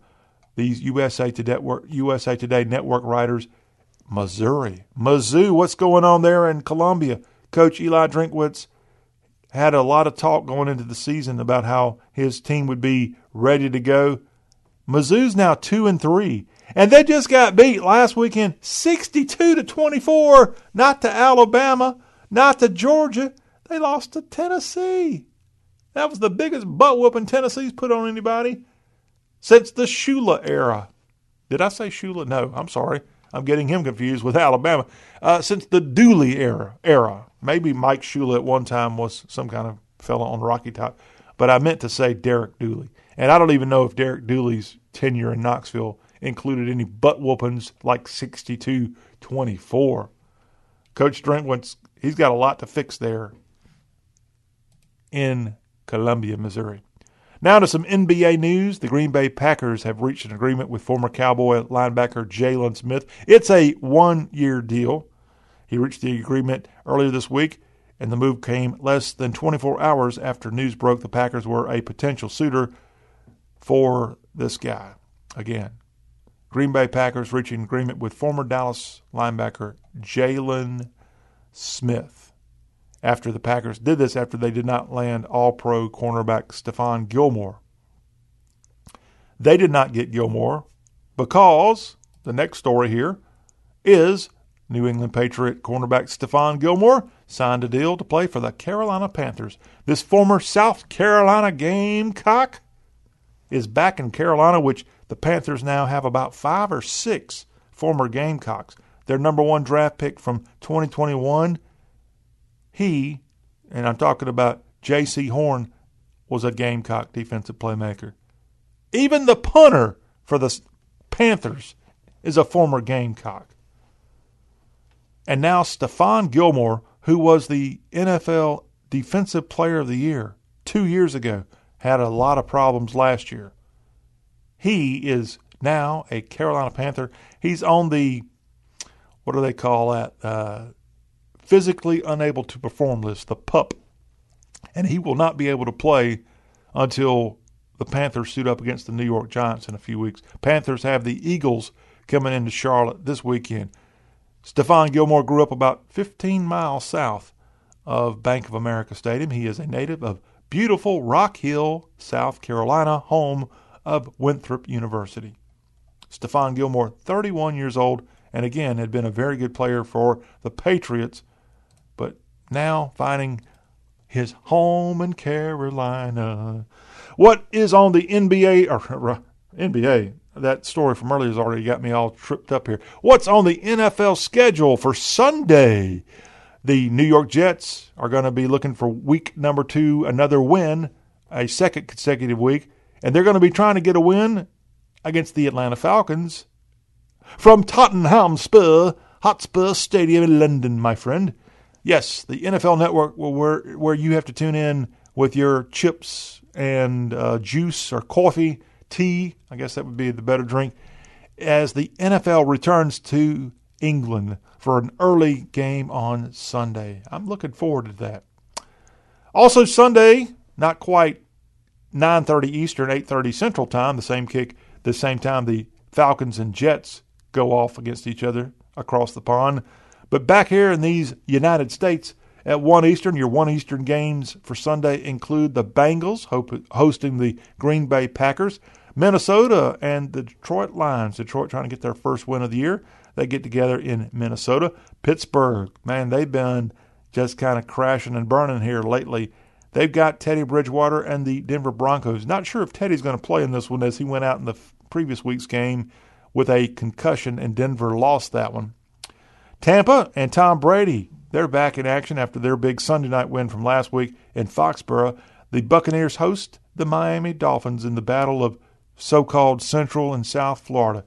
these U S A Today, U S A Today Network writers, Missouri. Mizzou, what's going on there in Columbia? Coach Eli Drinkwitz had a lot of talk going into the season about how his team would be ready to go. Mizzou's now two and three, and they just got beat last weekend, sixty-two to twenty-four, not to Alabama, not to Georgia. They lost to Tennessee. That was the biggest butt whooping Tennessee's put on anybody since the Shula era. Did I say Shula? No, I'm sorry. I'm getting him confused with Alabama. Uh, since the Dooley era, era, maybe Mike Shula at one time was some kind of fella on Rocky Top, but I meant to say Derek Dooley. And I don't even know if Derek Dooley's tenure in Knoxville included any butt whoopings like sixty-two twenty-four. Coach Drinkwitz, he's got a lot to fix there in Columbia, Missouri. Now to some N B A news. The Green Bay Packers have reached an agreement with former Cowboy linebacker Jalen Smith. It's a one-year deal. He reached the agreement earlier this week, and the move came less than twenty-four hours after news broke the Packers were a potential suitor for this guy. Again, Green Bay Packers reaching an agreement with former Dallas linebacker Jalen Smith. After the Packers did this, after they did not land all-pro cornerback Stephon Gilmore. They did not get Gilmore because the next story here is New England Patriot cornerback Stephon Gilmore signed a deal to play for the Carolina Panthers. This former South Carolina Gamecock is back in Carolina, which the Panthers now have about five or six former Gamecocks. Their number one draft pick from twenty twenty-one, he, and I'm talking about J C Horn, was a Gamecock defensive playmaker. Even the punter for the Panthers is a former Gamecock. And now Stephon Gilmore, who was the N F L Defensive Player of the Year two years ago, had a lot of problems last year. He is now a Carolina Panther. He's on the, what do they call that, uh, physically unable to perform list, the P U P, and he will not be able to play until the Panthers suit up against the New York Giants in a few weeks. Panthers have the Eagles coming into Charlotte this weekend. Stephon Gilmore grew up about fifteen miles south of Bank of America Stadium. He is a native of beautiful Rock Hill, South Carolina, home of Winthrop University. Stephon Gilmore, thirty-one years old, and again had been a very good player for the Patriots, but now finding his home in Carolina. What is on the N B A, or N B A, that story from earlier has already got me all tripped up here. What's on the N F L schedule for Sunday? The New York Jets are going to be looking for week number two, another win, a second consecutive week, and they're going to be trying to get a win against the Atlanta Falcons from Tottenham Spur, Hotspur Stadium in London, my friend. Yes, the N F L Network, where where you have to tune in with your chips and uh, juice or coffee, tea, I guess that would be the better drink, as the N F L returns to England for an early game on Sunday. I'm looking forward to that. Also Sunday, not quite nine thirty Eastern, eight thirty Central Time, the same kick, the same time the Falcons and Jets go off against each other across the pond. But back here in these United States at one Eastern, your one Eastern games for Sunday include the Bengals hosting the Green Bay Packers, Minnesota and the Detroit Lions. Detroit trying to get their first win of the year. They get together in Minnesota. Pittsburgh, man, they've been just kind of crashing and burning here lately. They've got Teddy Bridgewater and the Denver Broncos. Not sure if Teddy's going to play in this one, as he went out in the f- previous week's game with a concussion, and Denver lost that one. Tampa and Tom Brady, they're back in action after their big Sunday night win from last week in Foxborough. The Buccaneers host the Miami Dolphins in the battle of so-called Central and South Florida.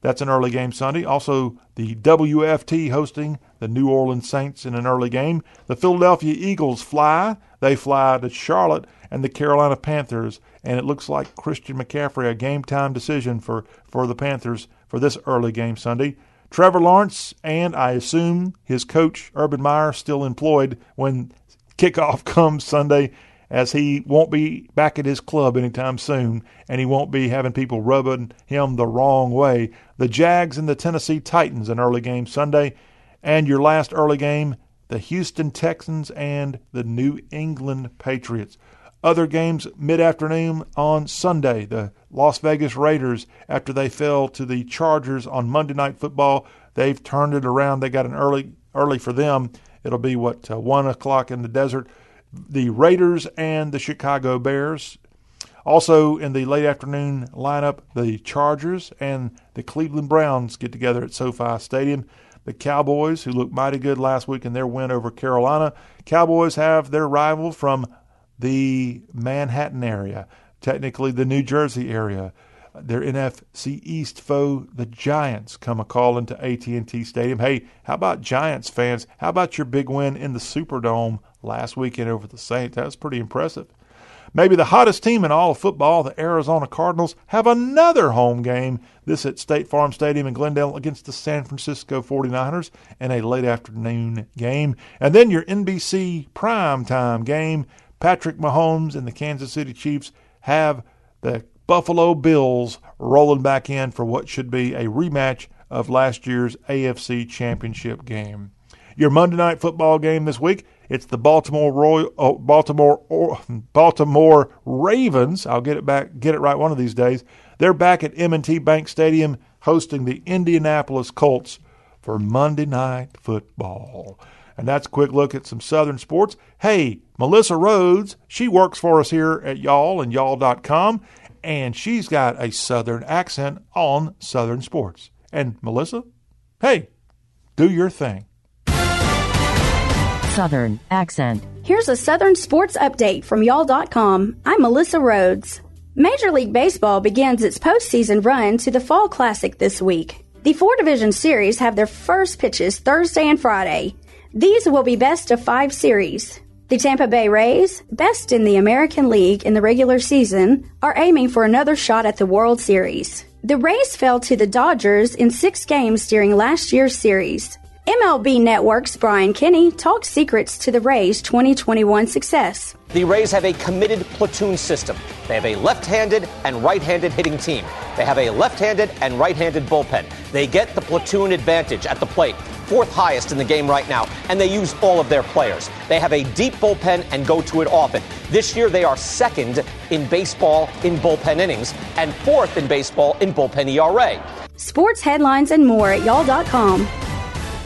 That's an early game Sunday. Also, the W F T hosting the New Orleans Saints in an early game. The Philadelphia Eagles fly. They fly to Charlotte and the Carolina Panthers. And it looks like Christian McCaffrey, a game-time decision for, for the Panthers for this early game Sunday. Trevor Lawrence and, I assume, his coach, Urban Meyer, still employed when kickoff comes Sunday, as he won't be back at his club anytime soon, and he won't be having people rubbing him the wrong way. The Jags and the Tennessee Titans, an early game Sunday. And your last early game, the Houston Texans and the New England Patriots. Other games mid-afternoon on Sunday, the Las Vegas Raiders, after they fell to the Chargers on Monday Night Football, they've turned it around. They got an early early for them. It'll be, what, uh, one o'clock in the desert. The Raiders and the Chicago Bears. Also in the late afternoon lineup, the Chargers and the Cleveland Browns get together at SoFi Stadium. The Cowboys, who looked mighty good last week in their win over Carolina. Cowboys have their rival from the Manhattan area, technically the New Jersey area. Their N F C East foe, the Giants, come a calling to A T and T Stadium. Hey, how about Giants fans? How about your big win in the Superdome last weekend over the Saints? That was pretty impressive. Maybe the hottest team in all of football, the Arizona Cardinals, have another home game, this at State Farm Stadium in Glendale against the San Francisco forty-niners in a late afternoon game. And then your N B C primetime game, Patrick Mahomes and the Kansas City Chiefs have the Buffalo Bills rolling back in for what should be a rematch of last year's A F C Championship game. Your Monday night football game this week, it's the Baltimore Royal, oh, Baltimore or, Baltimore Ravens. I'll get it back, get it right one of these days. They're back at M and T Bank Stadium hosting the Indianapolis Colts for Monday night football. And that's a quick look at some Southern sports. Hey, Melissa Rhodes, she works for us here at Y'all and y'all dot com. And she's got a Southern accent on Southern sports. And Melissa, hey, do your thing. Southern accent. Here's a Southern sports update from y'all dot com. I'm Melissa Rhodes. Major League Baseball begins its postseason run to the Fall Classic this week. The four-division series have their first pitches Thursday and Friday. These will be best of five series. The Tampa Bay Rays, best in the American League in the regular season, are aiming for another shot at the World Series. The Rays fell to the Dodgers in six games during last year's series. M L B Network's Brian Kenny talks secrets to the Rays' twenty twenty-one success. The Rays have a committed platoon system. They have a left-handed and right-handed hitting team. They have a left-handed and right-handed bullpen. They get the platoon advantage at the plate, fourth highest in the game right now, and they use all of their players. They have a deep bullpen and go to it often. This year, they are second in baseball in bullpen innings and fourth in baseball in bullpen E R A. Sports headlines and more at y'all dot com.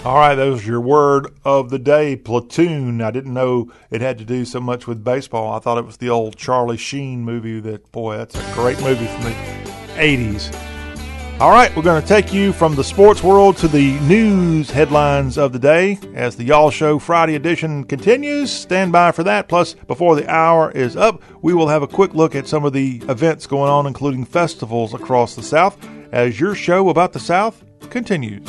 All right, that was your word of the day, platoon. I didn't know it had to do so much with baseball. I thought it was the old Charlie Sheen movie that, boy, that's a great movie from the eighties. All right, we're going to take you from the sports world to the news headlines of the day as the Y'all Show Friday edition continues. Stand by for that. Plus, before the hour is up, we will have a quick look at some of the events going on, including festivals across the South, as your show about the South continues.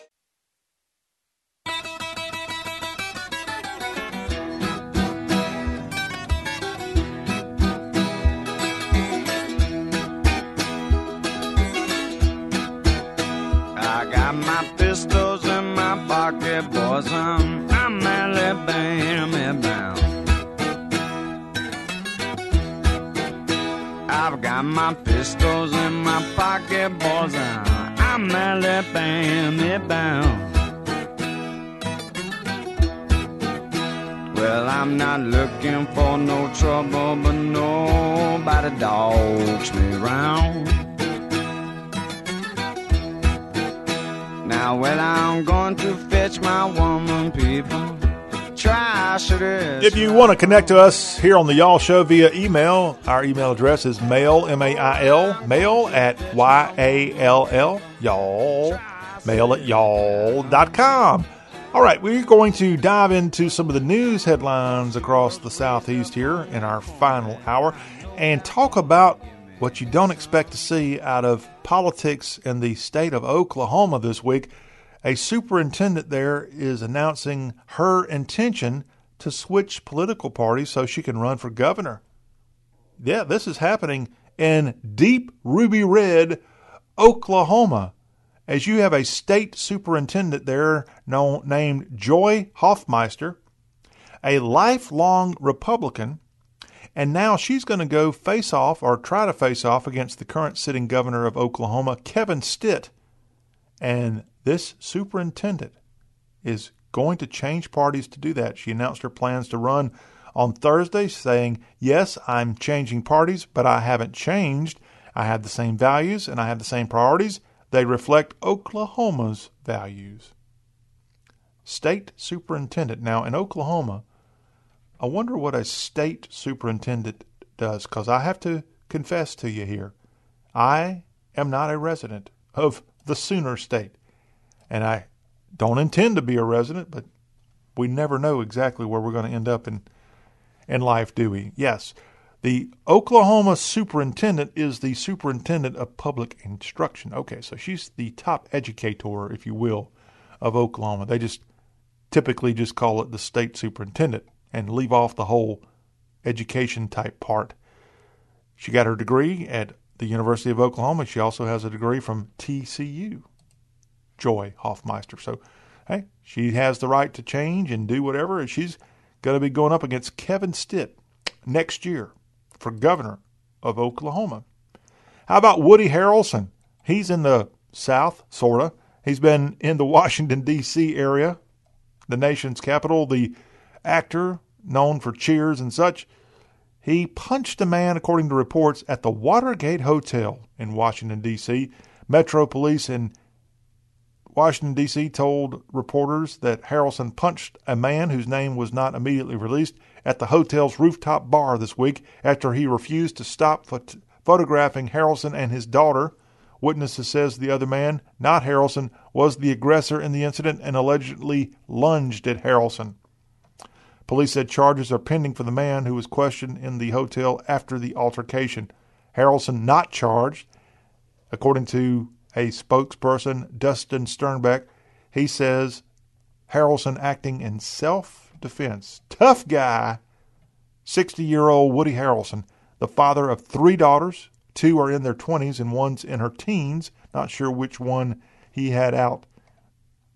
pistols in my pocket, boys, I'm, I'm madly bammy bound. I've got my pistols in my pocket, boys, I'm, I'm madly bammy bound. Well, I'm not looking for no trouble, but nobody dogs me round. Now, well, I'm going to fetch my woman, people. Trash it is. If you want to connect to us here on the Y'all Show via email, our email address is mail, M A I L, mail at Y A L L, y'all, mail at y'all dot com. All right, we're going to dive into some of the news headlines across the Southeast here in our final hour and talk about what you don't expect to see out of politics in the state of Oklahoma this week. A superintendent there is announcing her intention to switch political parties so she can run for governor. Yeah, this is happening in deep ruby red Oklahoma, as you have a state superintendent there known, named Joy Hoffmeister, a lifelong Republican, and now she's going to go face off or try to face off against the current sitting governor of Oklahoma, Kevin Stitt. And this superintendent is going to change parties to do that. She announced her plans to run on Thursday, saying, yes, I'm changing parties, but I haven't changed. I have the same values and I have the same priorities. They reflect Oklahoma's values. State superintendent. Now, in Oklahoma, I wonder what a state superintendent does, because I have to confess to you here, I am not a resident of the Sooner State, and I don't intend to be a resident, but we never know exactly where we're going to end up in, in life, do we? Yes, the Oklahoma superintendent is the superintendent of public instruction. Okay, so she's the top educator, if you will, of Oklahoma. They just typically just call it the state superintendent and leave off the whole education type part. She got her degree at the University of Oklahoma. She also has a degree from T C U, Joy Hoffmeister. So, hey, she has the right to change and do whatever, and she's going to be going up against Kevin Stitt next year for governor of Oklahoma. How about Woody Harrelson? He's in the South, sort of. He's been in the Washington, D C area, the nation's capital. The actor, known for Cheers and such, he punched a man, according to reports, at the Watergate Hotel in Washington, D C Metro Police in Washington, D C told reporters that Harrelson punched a man whose name was not immediately released at the hotel's rooftop bar this week after he refused to stop phot- photographing Harrelson and his daughter. Witnesses says the other man, not Harrelson, was the aggressor in the incident and allegedly lunged at Harrelson. Police said charges are pending for the man who was questioned in the hotel after the altercation. Harrelson not charged. According to a spokesperson, Dustin Sternbeck, he says Harrelson acting in self-defense. Tough guy, sixty-year-old Woody Harrelson, the father of three daughters. Two are in their twenties and one's in her teens. Not sure which one he had out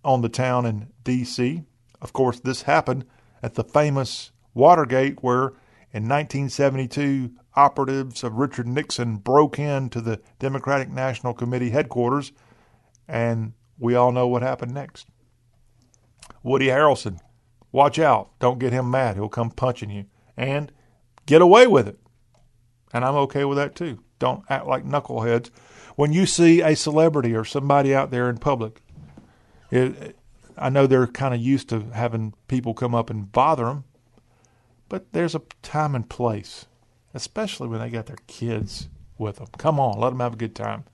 on the town in D C. Of course, this happened at the famous Watergate, where in nineteen seventy-two, operatives of Richard Nixon broke into the Democratic National Committee headquarters, and we all know what happened next. Woody Harrelson, watch out. Don't get him mad. He'll come punching you. And get away with it. And I'm okay with that too. Don't act like knuckleheads. When you see a celebrity or somebody out there in public, it, I know they're kind of used to having people come up and bother them, but there's a time and place, especially when they got their kids with them. Come on, let them have a good time.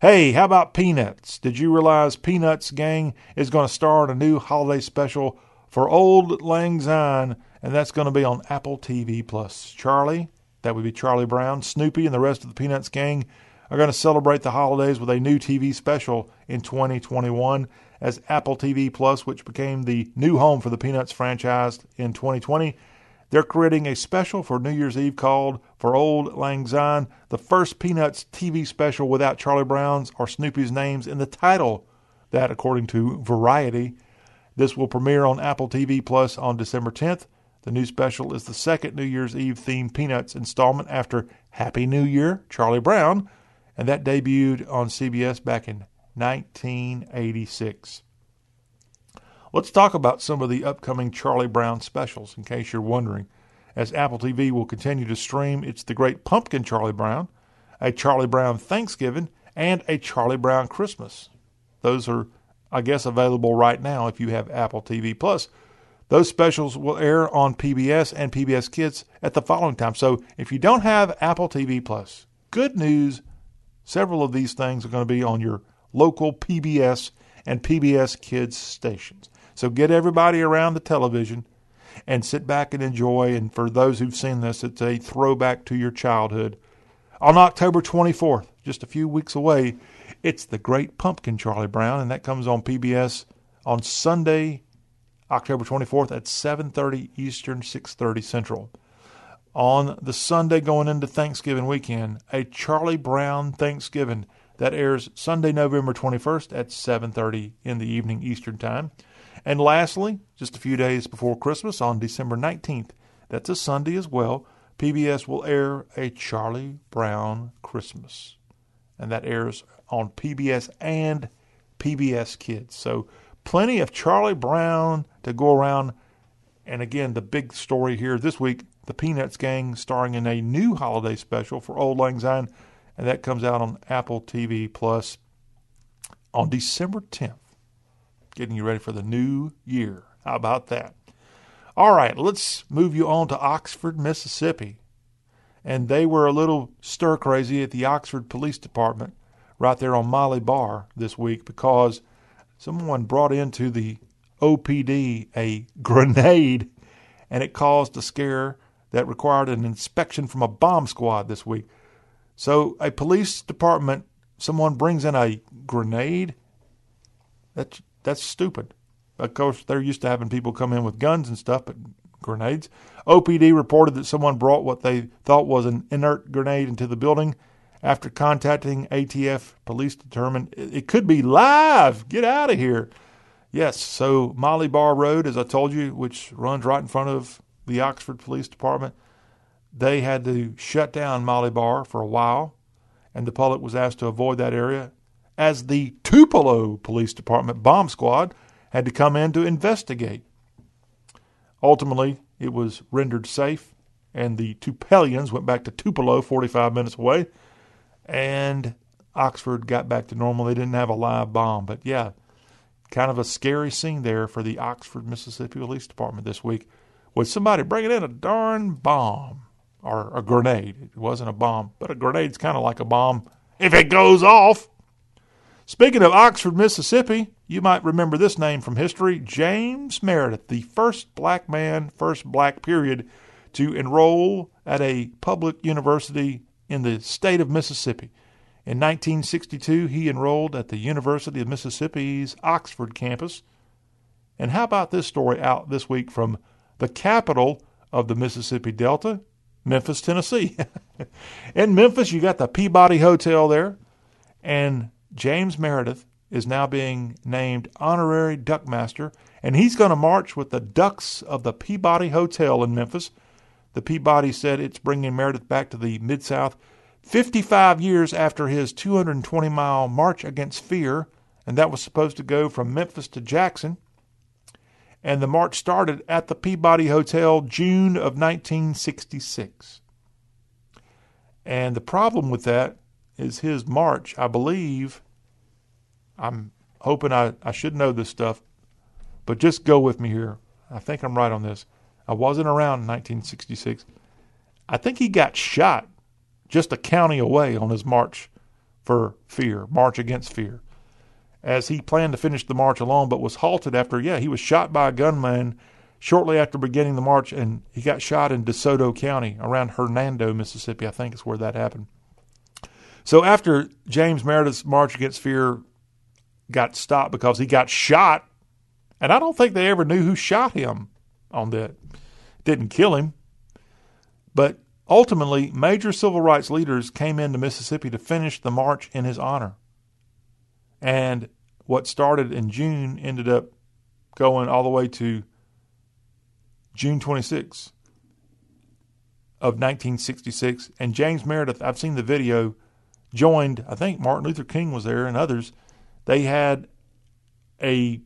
Hey, how about Peanuts? Did you realize Peanuts Gang is going to star in a new holiday special for Old Lang Syne, and that's going to be on Apple T V Plus. Charlie, that would be Charlie Brown, Snoopy, and the rest of the Peanuts Gang are going to celebrate the holidays with a new T V special in twenty twenty-one. As Apple T V Plus, which became the new home for the Peanuts franchise in twenty twenty, they're creating a special for New Year's Eve called For Old Lang Syne, the first Peanuts T V special without Charlie Brown's or Snoopy's names in the title. That, according to Variety, this will premiere on Apple T V Plus on December tenth. The new special is the second New Year's Eve-themed Peanuts installment after Happy New Year, Charlie Brown, and that debuted on C B S back in nineteen eighty-six. Let's talk about some of the upcoming Charlie Brown specials, in case you're wondering, as Apple T V will continue to stream It's the Great Pumpkin Charlie Brown, a Charlie Brown Thanksgiving, and a Charlie Brown Christmas. Those are, I guess, available right now if you have Apple T V Plus. Those specials will air on P B S and P B S Kids at the following time. So if you don't have Apple T V Plus, good news, several of these things are going to be on your local P B S and P B S Kids stations. So get everybody around the television and sit back and enjoy. And for those who've seen this, it's a throwback to your childhood. On October twenty-fourth, just a few weeks away, it's The Great Pumpkin Charlie Brown, and that comes on P B S on Sunday, October twenty-fourth at seven thirty Eastern, six thirty Central. On the Sunday going into Thanksgiving weekend, a Charlie Brown Thanksgiving that airs Sunday, November twenty-first at seven thirty in the evening Eastern Time. And lastly, just a few days before Christmas on December nineteenth, that's a Sunday as well, P B S will air a Charlie Brown Christmas, and that airs on P B S and P B S Kids. So plenty of Charlie Brown to go around. And again, the big story here this week, the Peanuts Gang starring in a new holiday special for Auld Lang Syne, and that comes out on Apple T V Plus on December tenth. Getting you ready for the new year. How about that? All right, let's move you on to Oxford, Mississippi. And they were a little stir-crazy at the Oxford Police Department right there on Molly Bar this week because someone brought into the O P D a grenade, and it caused a scare that required an inspection from a bomb squad this week. So a police department, someone brings in a grenade? That's, that's stupid. Of course, they're used to having people come in with guns and stuff, but grenades. O P D reported that someone brought what they thought was an inert grenade into the building. After contacting A T F, police determined it could be live. Get out of here. Yes, so Molly Bar Road, as I told you, which runs right in front of the Oxford Police Department, they had to shut down Molly Bar for a while, and the public was asked to avoid that area as the Tupelo Police Department bomb squad had to come in to investigate. Ultimately, it was rendered safe, and the Tupelians went back to Tupelo, forty-five minutes away, and Oxford got back to normal. They didn't have a live bomb, but yeah, kind of a scary scene there for the Oxford, Mississippi Police Department this week with somebody bringing in a darn bomb or a grenade. It wasn't a bomb, but a grenade's kind of like a bomb if it goes off. Speaking of Oxford, Mississippi, you might remember this name from history, James Meredith, the first black man, first black period, to enroll at a public university in the state of Mississippi. In nineteen sixty-two, he enrolled at the University of Mississippi's Oxford campus. And how about this story out this week from the capital of the Mississippi Delta, Memphis, Tennessee. In Memphis, you got the Peabody Hotel there, and James Meredith is now being named honorary duckmaster, and he's going to march with the ducks of the Peabody Hotel in Memphis. The Peabody said it's bringing Meredith back to the Mid-South fifty-five years after his two hundred twenty mile march against fear, and that was supposed to go from Memphis to Jackson. And the march started at the Peabody Hotel June of nineteen sixty-six. And the problem with that is his march, I believe, I'm hoping I, I should know this stuff, but just go with me here. I think I'm right on this. I wasn't around in nineteen sixty-six. I think he got shot just a county away on his march for fear, march against fear, as he planned to finish the march alone but was halted after, yeah, he was shot by a gunman shortly after beginning the march, and he got shot in DeSoto County around Hernando, Mississippi, I think is where that happened. So after James Meredith's march against fear got stopped because he got shot, and I don't think they ever knew who shot him on that. Didn't kill him. But ultimately, major civil rights leaders came into Mississippi to finish the march in his honor. And what started in June ended up going all the way to June twenty-sixth of nineteen sixty-six. And James Meredith, I've seen the video, joined, I think Martin Luther King was there and others. They had a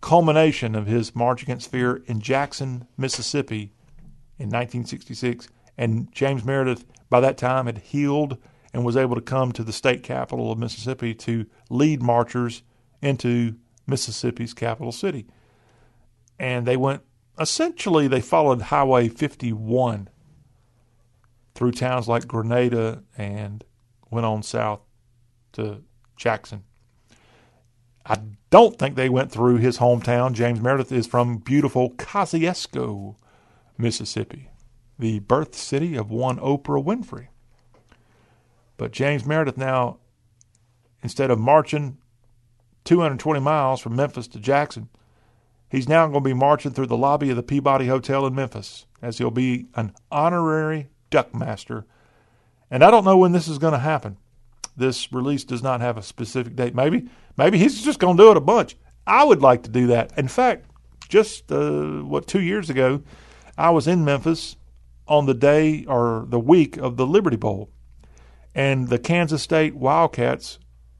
culmination of his march against fear in Jackson, Mississippi in nineteen sixty-six. And James Meredith, by that time, had healed and was able to come to the state capital of Mississippi to lead marchers into Mississippi's capital city. And they went, essentially, they followed Highway fifty-one through towns like Grenada and went on south to Jackson. I don't think they went through his hometown. James Meredith is from beautiful Kosciuszko, Mississippi, the birth city of one Oprah Winfrey. But James Meredith now, instead of marching two hundred twenty miles from Memphis to Jackson, he's now going to be marching through the lobby of the Peabody Hotel in Memphis, as he'll be an honorary duckmaster. And I don't know when this is going to happen. This release does not have a specific date. Maybe maybe he's just going to do it a bunch. I would like to do that. In fact, just, uh, what, two years ago, I was in Memphis on the day or the week of the Liberty Bowl. And the Kansas State Wildcats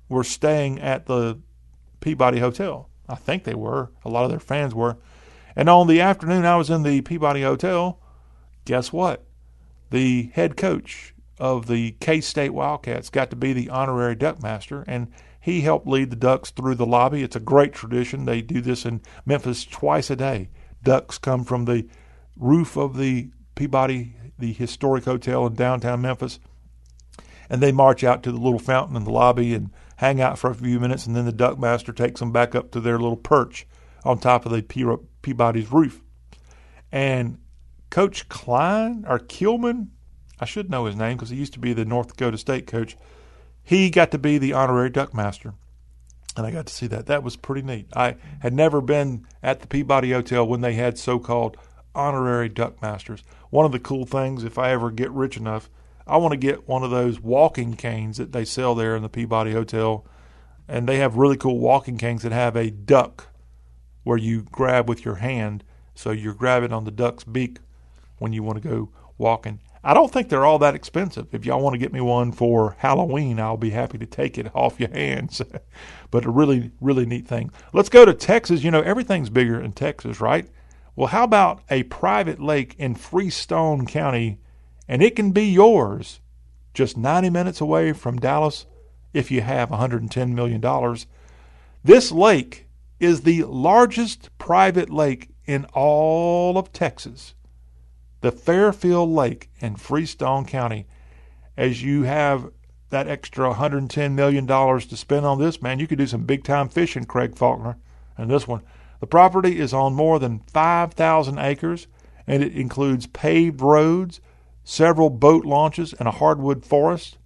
were staying at the Peabody Hotel. I think they were. A lot of their fans were. And on the afternoon I was in the Peabody Hotel, guess what? The head coach of the K-State Wildcats got to be the honorary duckmaster, and he helped lead the Ducks through the lobby. It's a great tradition. They do this in Memphis twice a day. Ducks come from the roof of the Peabody, the historic hotel in downtown Memphis, and they march out to the little fountain in the lobby and hang out for a few minutes, and then the duckmaster takes them back up to their little perch on top of the Peabody's roof. And Coach Klein, or Kielman, I should know his name because he used to be the North Dakota State coach, he got to be the honorary duckmaster, and I got to see that. That was pretty neat. I had never been at the Peabody Hotel when they had so-called honorary duckmasters. One of the cool things, if I ever get rich enough, I want to get one of those walking canes that they sell there in the Peabody Hotel. And they have really cool walking canes that have a duck where you grab with your hand. So you're grabbing on the duck's beak when you want to go walking. I don't think they're all that expensive. If y'all want to get me one for Halloween, I'll be happy to take it off your hands. But a really, really neat thing. Let's go to Texas. You know, everything's bigger in Texas, right? Well, how about a private lake in Freestone County? And it can be yours, just ninety minutes away from Dallas if you have one hundred ten million dollars. This lake is the largest private lake in all of Texas, the Fairfield Lake in Freestone County. As you have that extra one hundred ten million dollars to spend on this, man, you could do some big-time fishing, Craig Faulkner, and this one. The property is on more than five thousand acres, and it includes paved roads, several boat launches, and a hardwood forest.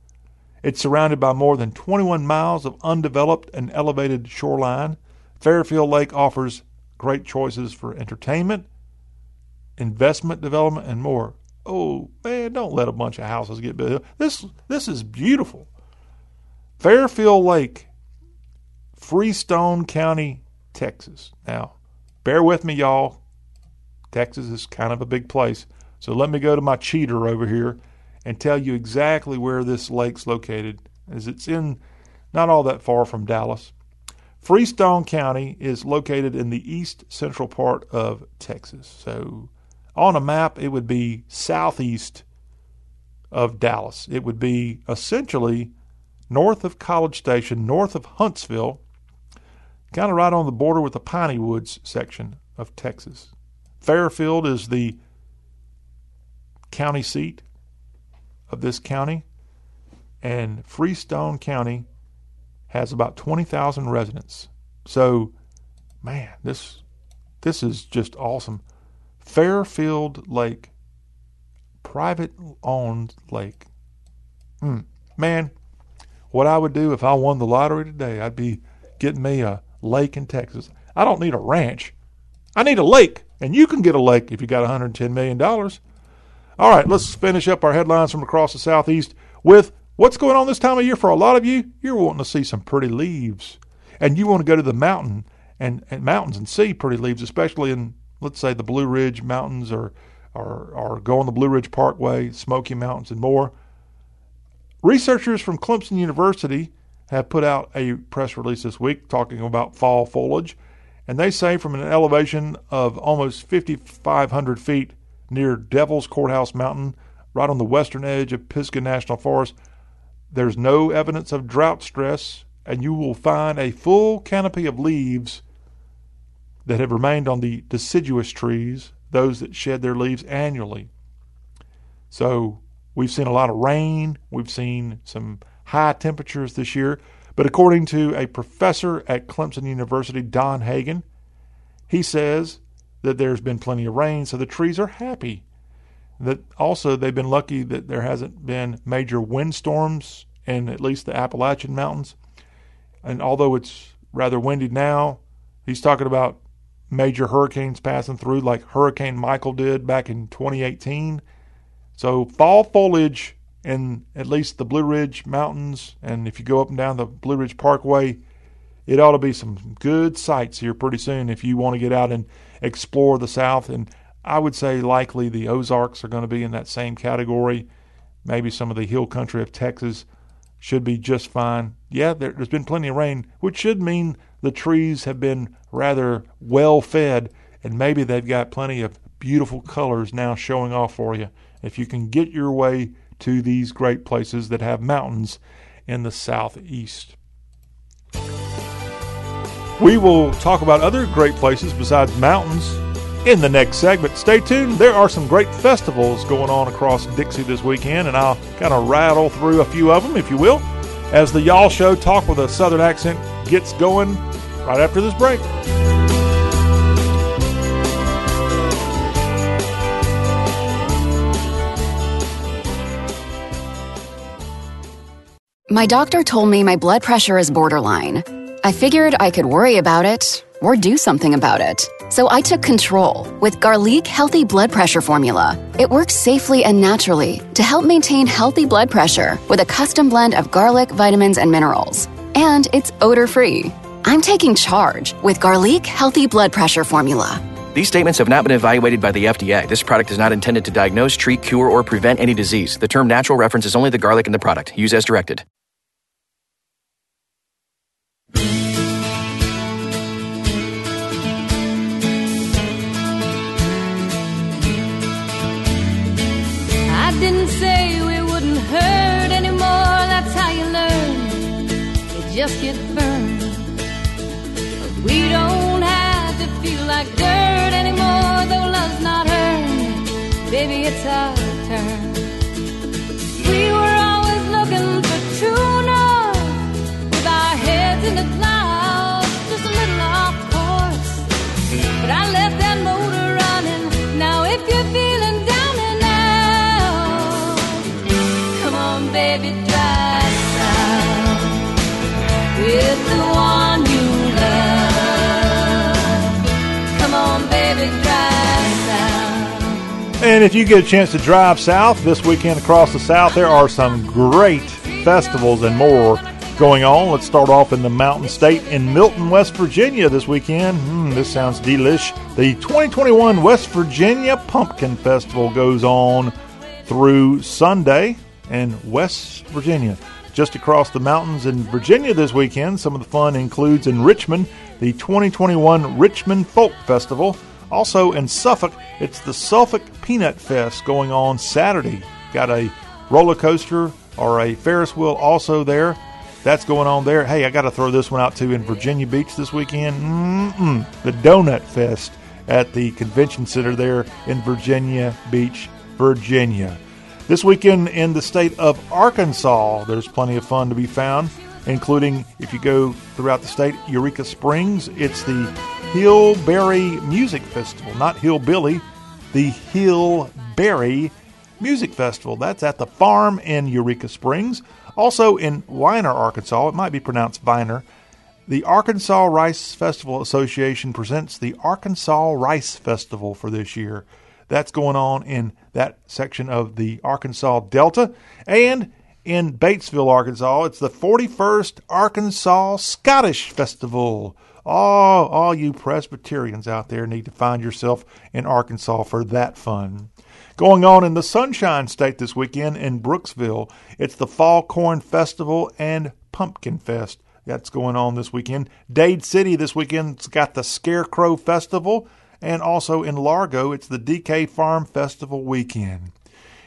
It's surrounded by more than twenty-one miles of undeveloped and elevated shoreline. Fairfield Lake offers great choices for entertainment, investment development, and more. Oh, man, don't let a bunch of houses get built. This, this is beautiful. Fairfield Lake, Freestone County, Texas. Now, bear with me, y'all. Texas is kind of a big place. So let me go to my cheater over here and tell you exactly where this lake's located, as it's in not all that far from Dallas. Freestone County is located in the east central part of Texas. So on a map, it would be southeast of Dallas. It would be essentially north of College Station, north of Huntsville, kind of right on the border with the Piney Woods section of Texas. Fairfield is the county seat of this county, and Freestone County has about twenty thousand residents. So, man, this this is just awesome. Fairfield Lake, private owned lake. Mm, man, what I would do if I won the lottery today, I'd be getting me a lake in Texas. I don't need a ranch. I need a lake, and you can get a lake if you got one hundred ten million dollars. All right, let's finish up our headlines from across the Southeast with what's going on this time of year for a lot of you. You're wanting to see some pretty leaves. and you want to go to the mountain and, and mountains and see pretty leaves, especially in, let's say, the Blue Ridge Mountains or or, or go on the Blue Ridge Parkway, Smoky Mountains and more. Researchers from Clemson University have put out a press release this week talking about fall foliage, and they say from an elevation of almost fifty-five hundred feet near Devil's Courthouse Mountain, right on the western edge of Pisgah National Forest, there's no evidence of drought stress, and you will find a full canopy of leaves that have remained on the deciduous trees, those that shed their leaves annually. So we've seen a lot of rain. We've seen some high temperatures this year. But according to a professor at Clemson University, Don Hagen, he says that there's been plenty of rain, so the trees are happy. That also, they've been lucky that there hasn't been major windstorms in at least the Appalachian Mountains. And although it's rather windy now, he's talking about major hurricanes passing through like Hurricane Michael did back in twenty eighteen. So fall foliage in at least the Blue Ridge Mountains, and if you go up and down the Blue Ridge Parkway, it ought to be some good sights here pretty soon if you want to get out and explore the South. And I would say likely the Ozarks are going to be in that same category. Maybe some of the hill country of Texas should be just fine. Yeah, there, there's been plenty of rain, which should mean the trees have been rather well fed, and maybe they've got plenty of beautiful colors now showing off for you if you can get your way to these great places that have mountains in the southeast. We will talk about other great places besides mountains in the next segment. Stay tuned. There are some great festivals going on across Dixie this weekend, and I'll kind of rattle through a few of them, if you will, as the Y'all Show Talk with a Southern Accent gets going right after this break. My doctor told me my blood pressure is borderline. I figured I could worry about it or do something about it. So I took control with Garlic Healthy Blood Pressure Formula. It works safely and naturally to help maintain healthy blood pressure with a custom blend of garlic, vitamins, and minerals. And it's odor-free. I'm taking charge with Garlic Healthy Blood Pressure Formula. These statements have not been evaluated by the F D A. This product is not intended to diagnose, treat, cure, or prevent any disease. The term natural references only the garlic in the product. Use as directed. Didn't say we wouldn't hurt anymore. That's how you learn. You just get burned. But we don't have to feel like dirt anymore. Though love's not earned, baby, it's our turn. We were always looking for true north, with our heads in the clouds, just a little off course. But I left that motor running. Now if you're feeling down, baby, drive south with the one you love. Come on, baby, drive south. And if you get a chance to drive south this weekend across the South, there are some great festivals and more going on. Let's start off in the Mountain State in Milton, West Virginia this weekend. Hmm, this sounds delish. The twenty twenty-one West Virginia Pumpkin Festival goes on through Sunday in West Virginia. Just across the mountains in Virginia this weekend, some of the fun includes in Richmond, the twenty twenty-one Richmond Folk Festival. Also in Suffolk, it's the Suffolk Peanut Fest going on Saturday. Got a roller coaster or a Ferris wheel also there. That's going on there. Hey, I got to throw this one out too in Virginia Beach this weekend. Mm-mm. The Donut Fest at the convention center there in Virginia Beach, Virginia. This weekend in the state of Arkansas, there's plenty of fun to be found, including, if you go throughout the state, Eureka Springs. It's the Hillberry Music Festival, not Hillbilly, the Hillberry Music Festival. That's at the farm in Eureka Springs. Also in Weiner, Arkansas, it might be pronounced Viner, the Arkansas Rice Festival Association presents the Arkansas Rice Festival for this year. That's going on in that section of the Arkansas Delta. And in Batesville, Arkansas. It's the forty-first Arkansas Scottish Festival. Oh, all you Presbyterians out there need to find yourself in Arkansas for that fun. Going on in the Sunshine State this weekend in Brooksville, it's the Fall Corn Festival and Pumpkin Fest. That's going on this weekend. Dade City this weekend, it's got the Scarecrow Festival, and also in Largo, it's the D K Farm Festival weekend.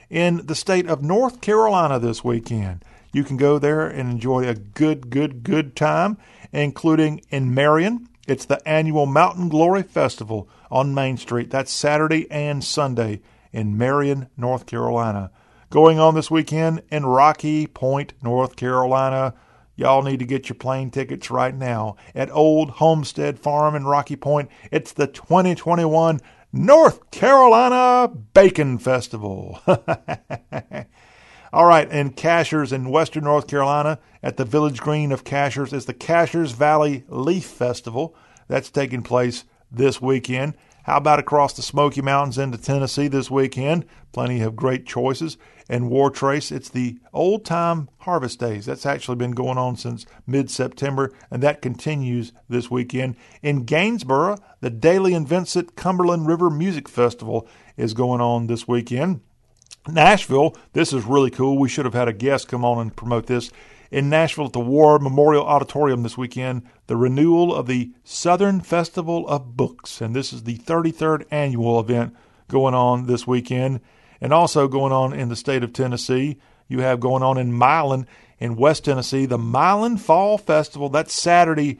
In the state of North Carolina this weekend, you can go there and enjoy a good, good, good time, including in Marion. It's the annual Mountain Glory Festival on Main Street. That's Saturday and Sunday in Marion, North Carolina. Going on this weekend in Rocky Point, North Carolina. Y'all need to get your plane tickets right now. At Old Homestead Farm in Rocky Point, it's the twenty twenty-one North Carolina Bacon Festival. All right, in Cashers in western North Carolina, at the Village Green of Cashers, is the Cashers Valley Leaf Festival. That's taking place this weekend. How about across the Smoky Mountains into Tennessee this weekend? Plenty of great choices. And Wartrace, it's the Old Time Harvest Days. That's actually been going on since mid-September, and that continues this weekend. In Gainsborough, the Daley and Vincent Cumberland River Music Festival is going on this weekend. Nashville, this is really cool. We should have had a guest come on and promote this. In Nashville at the War Memorial Auditorium this weekend, the renewal of the Southern Festival of Books. And this is the thirty-third annual event going on this weekend. And also going on in the state of Tennessee, you have going on in Milan in West Tennessee, the Milan Fall Festival. That's Saturday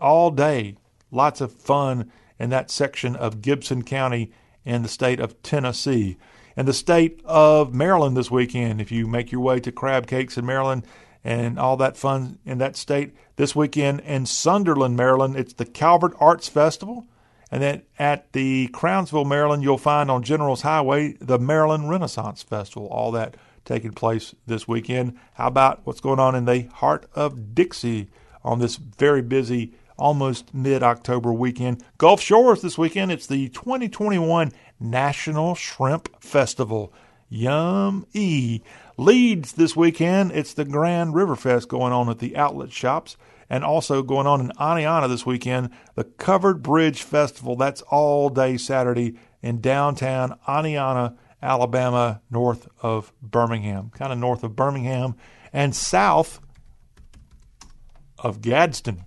all day. Lots of fun in that section of Gibson County in the state of Tennessee. And the state of Maryland this weekend, if you make your way to Crab Cakes in Maryland, and all that fun in that state. This weekend in Sunderland, Maryland, it's the Calvert Arts Festival. And then at the Crownsville, Maryland, you'll find on Generals Highway, the Maryland Renaissance Festival. All that taking place this weekend. How about what's going on in the heart of Dixie on this very busy, almost mid-October weekend? Gulf Shores this weekend, it's the twenty twenty-one National Shrimp Festival. Yum-ee. Leeds this weekend, it's the Grand River Fest going on at the outlet shops. And also going on in Aniana this weekend, the Covered Bridge Festival. That's all day Saturday in downtown Aniana, Alabama, north of Birmingham. Kind of north of Birmingham and south of Gadsden.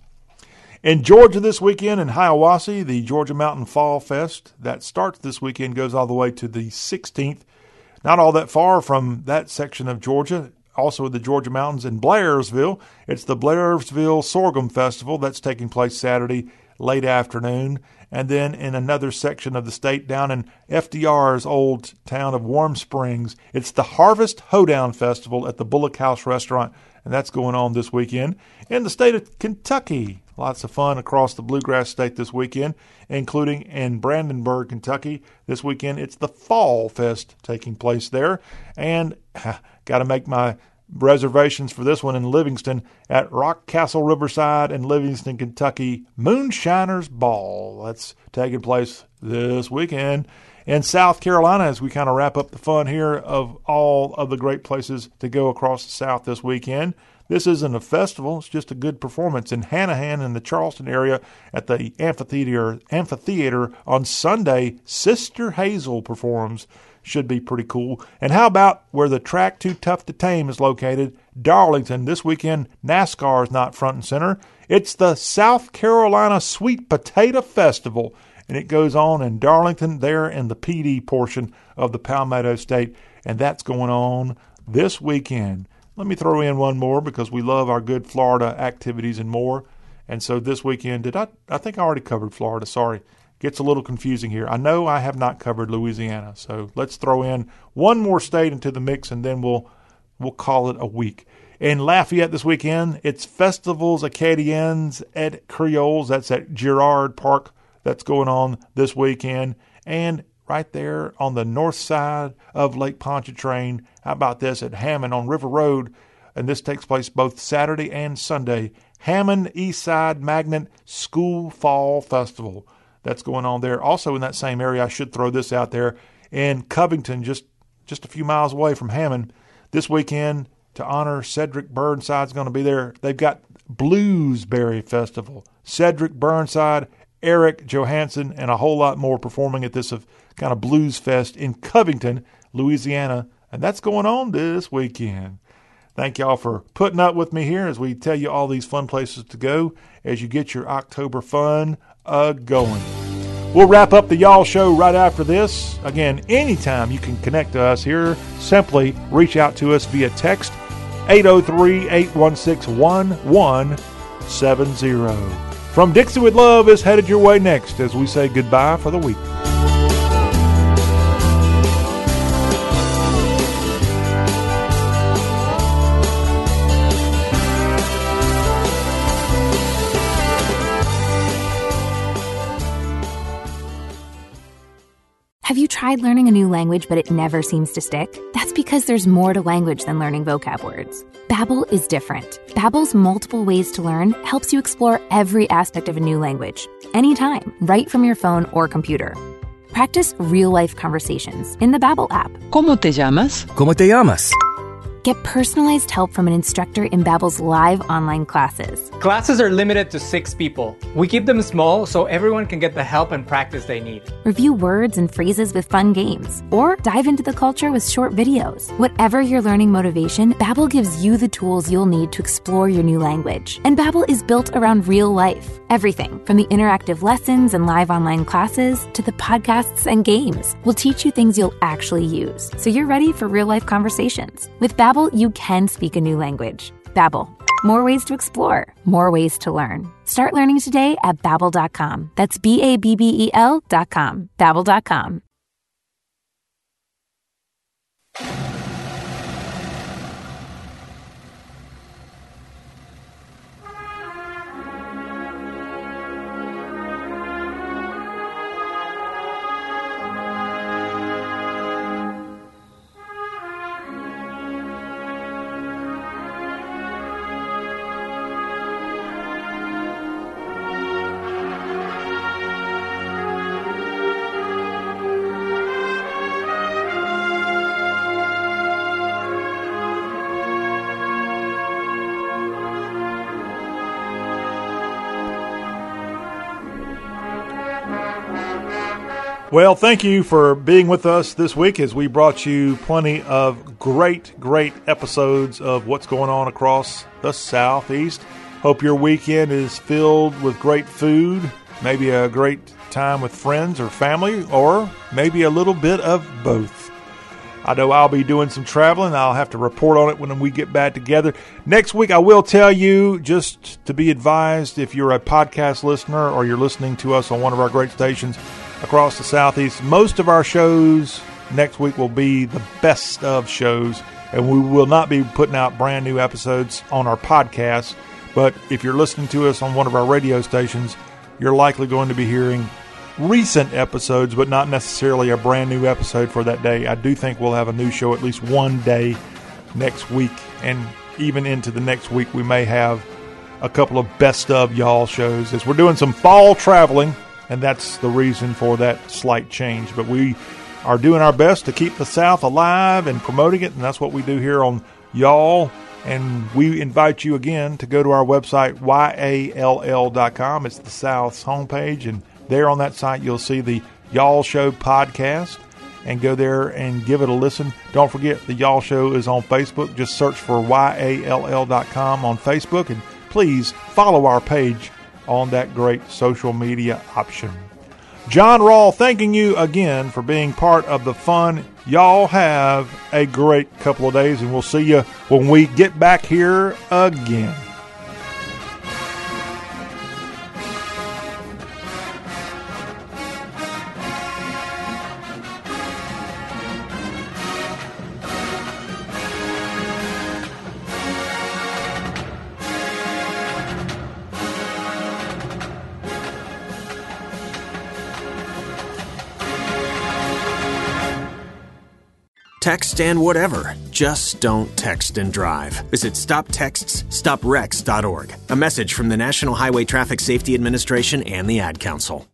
In Georgia this weekend in Hiawassee, the Georgia Mountain Fall Fest. That starts this weekend, goes all the way to the sixteenth. Not all that far from that section of Georgia, also in the Georgia Mountains in Blairsville, it's the Blairsville Sorghum Festival. That's taking place Saturday late afternoon. And then in another section of the state down in F D R's old town of Warm Springs, it's the Harvest Hoedown Festival at the Bullock House Restaurant, and that's going on this weekend. In the state of Kentucky, lots of fun across the Bluegrass State this weekend, including in Brandenburg, Kentucky. This weekend, it's the Fall Fest taking place there. And got to make my reservations for this one in Livingston at Rock Castle Riverside in Livingston, Kentucky. Moonshiners Ball. That's taking place this weekend. In South Carolina, as we kind of wrap up the fun here of all of the great places to go across the South this weekend, this isn't a festival. It's just a good performance in Hanahan in the Charleston area at the amphitheater, amphitheater on Sunday. Sister Hazel performs. Should be pretty cool. And how about where the track Too Tough to Tame is located, Darlington. This weekend, NASCAR is not front and center. It's the South Carolina Sweet Potato Festival, and it goes on in Darlington there in the P D portion of the Palmetto State, and that's going on this weekend. Let me throw in one more because we love our good Florida activities and more. And so this weekend, did I, I think I already covered Florida, sorry. Gets a little confusing here. I know I have not covered Louisiana, so let's throw in one more state into the mix, and then we'll we'll call it a week. In Lafayette this weekend, it's Festivals Acadiens et Creoles. That's at Girard Park. That's going on this weekend. And right there on the north side of Lake Pontchartrain, how about this, at Hammond on River Road, and this takes place both Saturday and Sunday, Hammond Eastside Magnet School Fall Festival. That's going on there. Also in that same area, I should throw this out there, in Covington, just, just a few miles away from Hammond, this weekend, to honor Cedric Burnside's going to be there. They've got Bluesberry Festival, Cedric Burnside, Eric Johansson, and a whole lot more performing at this kind of blues fest in Covington, Louisiana. And that's going on this weekend. Thank y'all for putting up with me here as we tell you all these fun places to go as you get your October fun uh, going. We'll wrap up the Y'all Show right after this. Again, anytime you can connect to us here, simply reach out to us via text eight oh three, eight one six, one one seven zero. From Dixie with Love is headed your way next as we say goodbye for the week. Have you tried learning a new language, but it never seems to stick? That's because there's more to language than learning vocab words. Babbel is different. Babbel's multiple ways to learn helps you explore every aspect of a new language, anytime, right from your phone or computer. Practice real-life conversations in the Babbel app. ¿Cómo te llamas? ¿Cómo te llamas? Get personalized help from an instructor in Babbel's live online classes. Classes are limited to six people. We keep them small so everyone can get the help and practice they need. Review words and phrases with fun games, or dive into the culture with short videos. Whatever your learning motivation, Babbel gives you the tools you'll need to explore your new language. And Babbel is built around real life. Everything from the interactive lessons and live online classes to the podcasts and games will teach you things you'll actually use, so you're ready for real-life conversations. With Babbel, you can speak a new language. Babbel. More ways to explore. More ways to learn. Start learning today at babbel dot com. That's B A B B E L dot com. Babbel dot com. Well, thank you for being with us this week as we brought you plenty of great, great episodes of what's going on across the Southeast. Hope your weekend is filled with great food, maybe a great time with friends or family, or maybe a little bit of both. I know I'll be doing some traveling. I'll have to report on it when we get back together. Next week, I will tell you, just to be advised, if you're a podcast listener or you're listening to us on one of our great stations across the Southeast, most of our shows next week will be the best of shows, and we will not be putting out brand new episodes on our podcast. But if you're listening to us on one of our radio stations, you're likely going to be hearing recent episodes, but not necessarily a brand new episode for that day. I do think we'll have a new show at least one day next week, and even into the next week we may have a couple of best of y'all shows as we're doing some fall traveling. And that's the reason for that slight change. But we are doing our best to keep the South alive and promoting it. And that's what we do here on Y'all. And we invite you again to go to our website, Y A L L dot com. It's the South's homepage. And there on that site, you'll see the Y'all Show podcast. And go there and give it a listen. Don't forget, the Y'all Show is on Facebook. Just search for Y A L L dot com on Facebook. And please follow our page on that great social media option. John Rawl thanking you again for being part of the fun. Y'all have a great couple of days, and we'll see you when we get back here again. Text and whatever. Just don't text and drive. Visit stop texts stop rex dot org. A message from the National Highway Traffic Safety Administration and the Ad Council.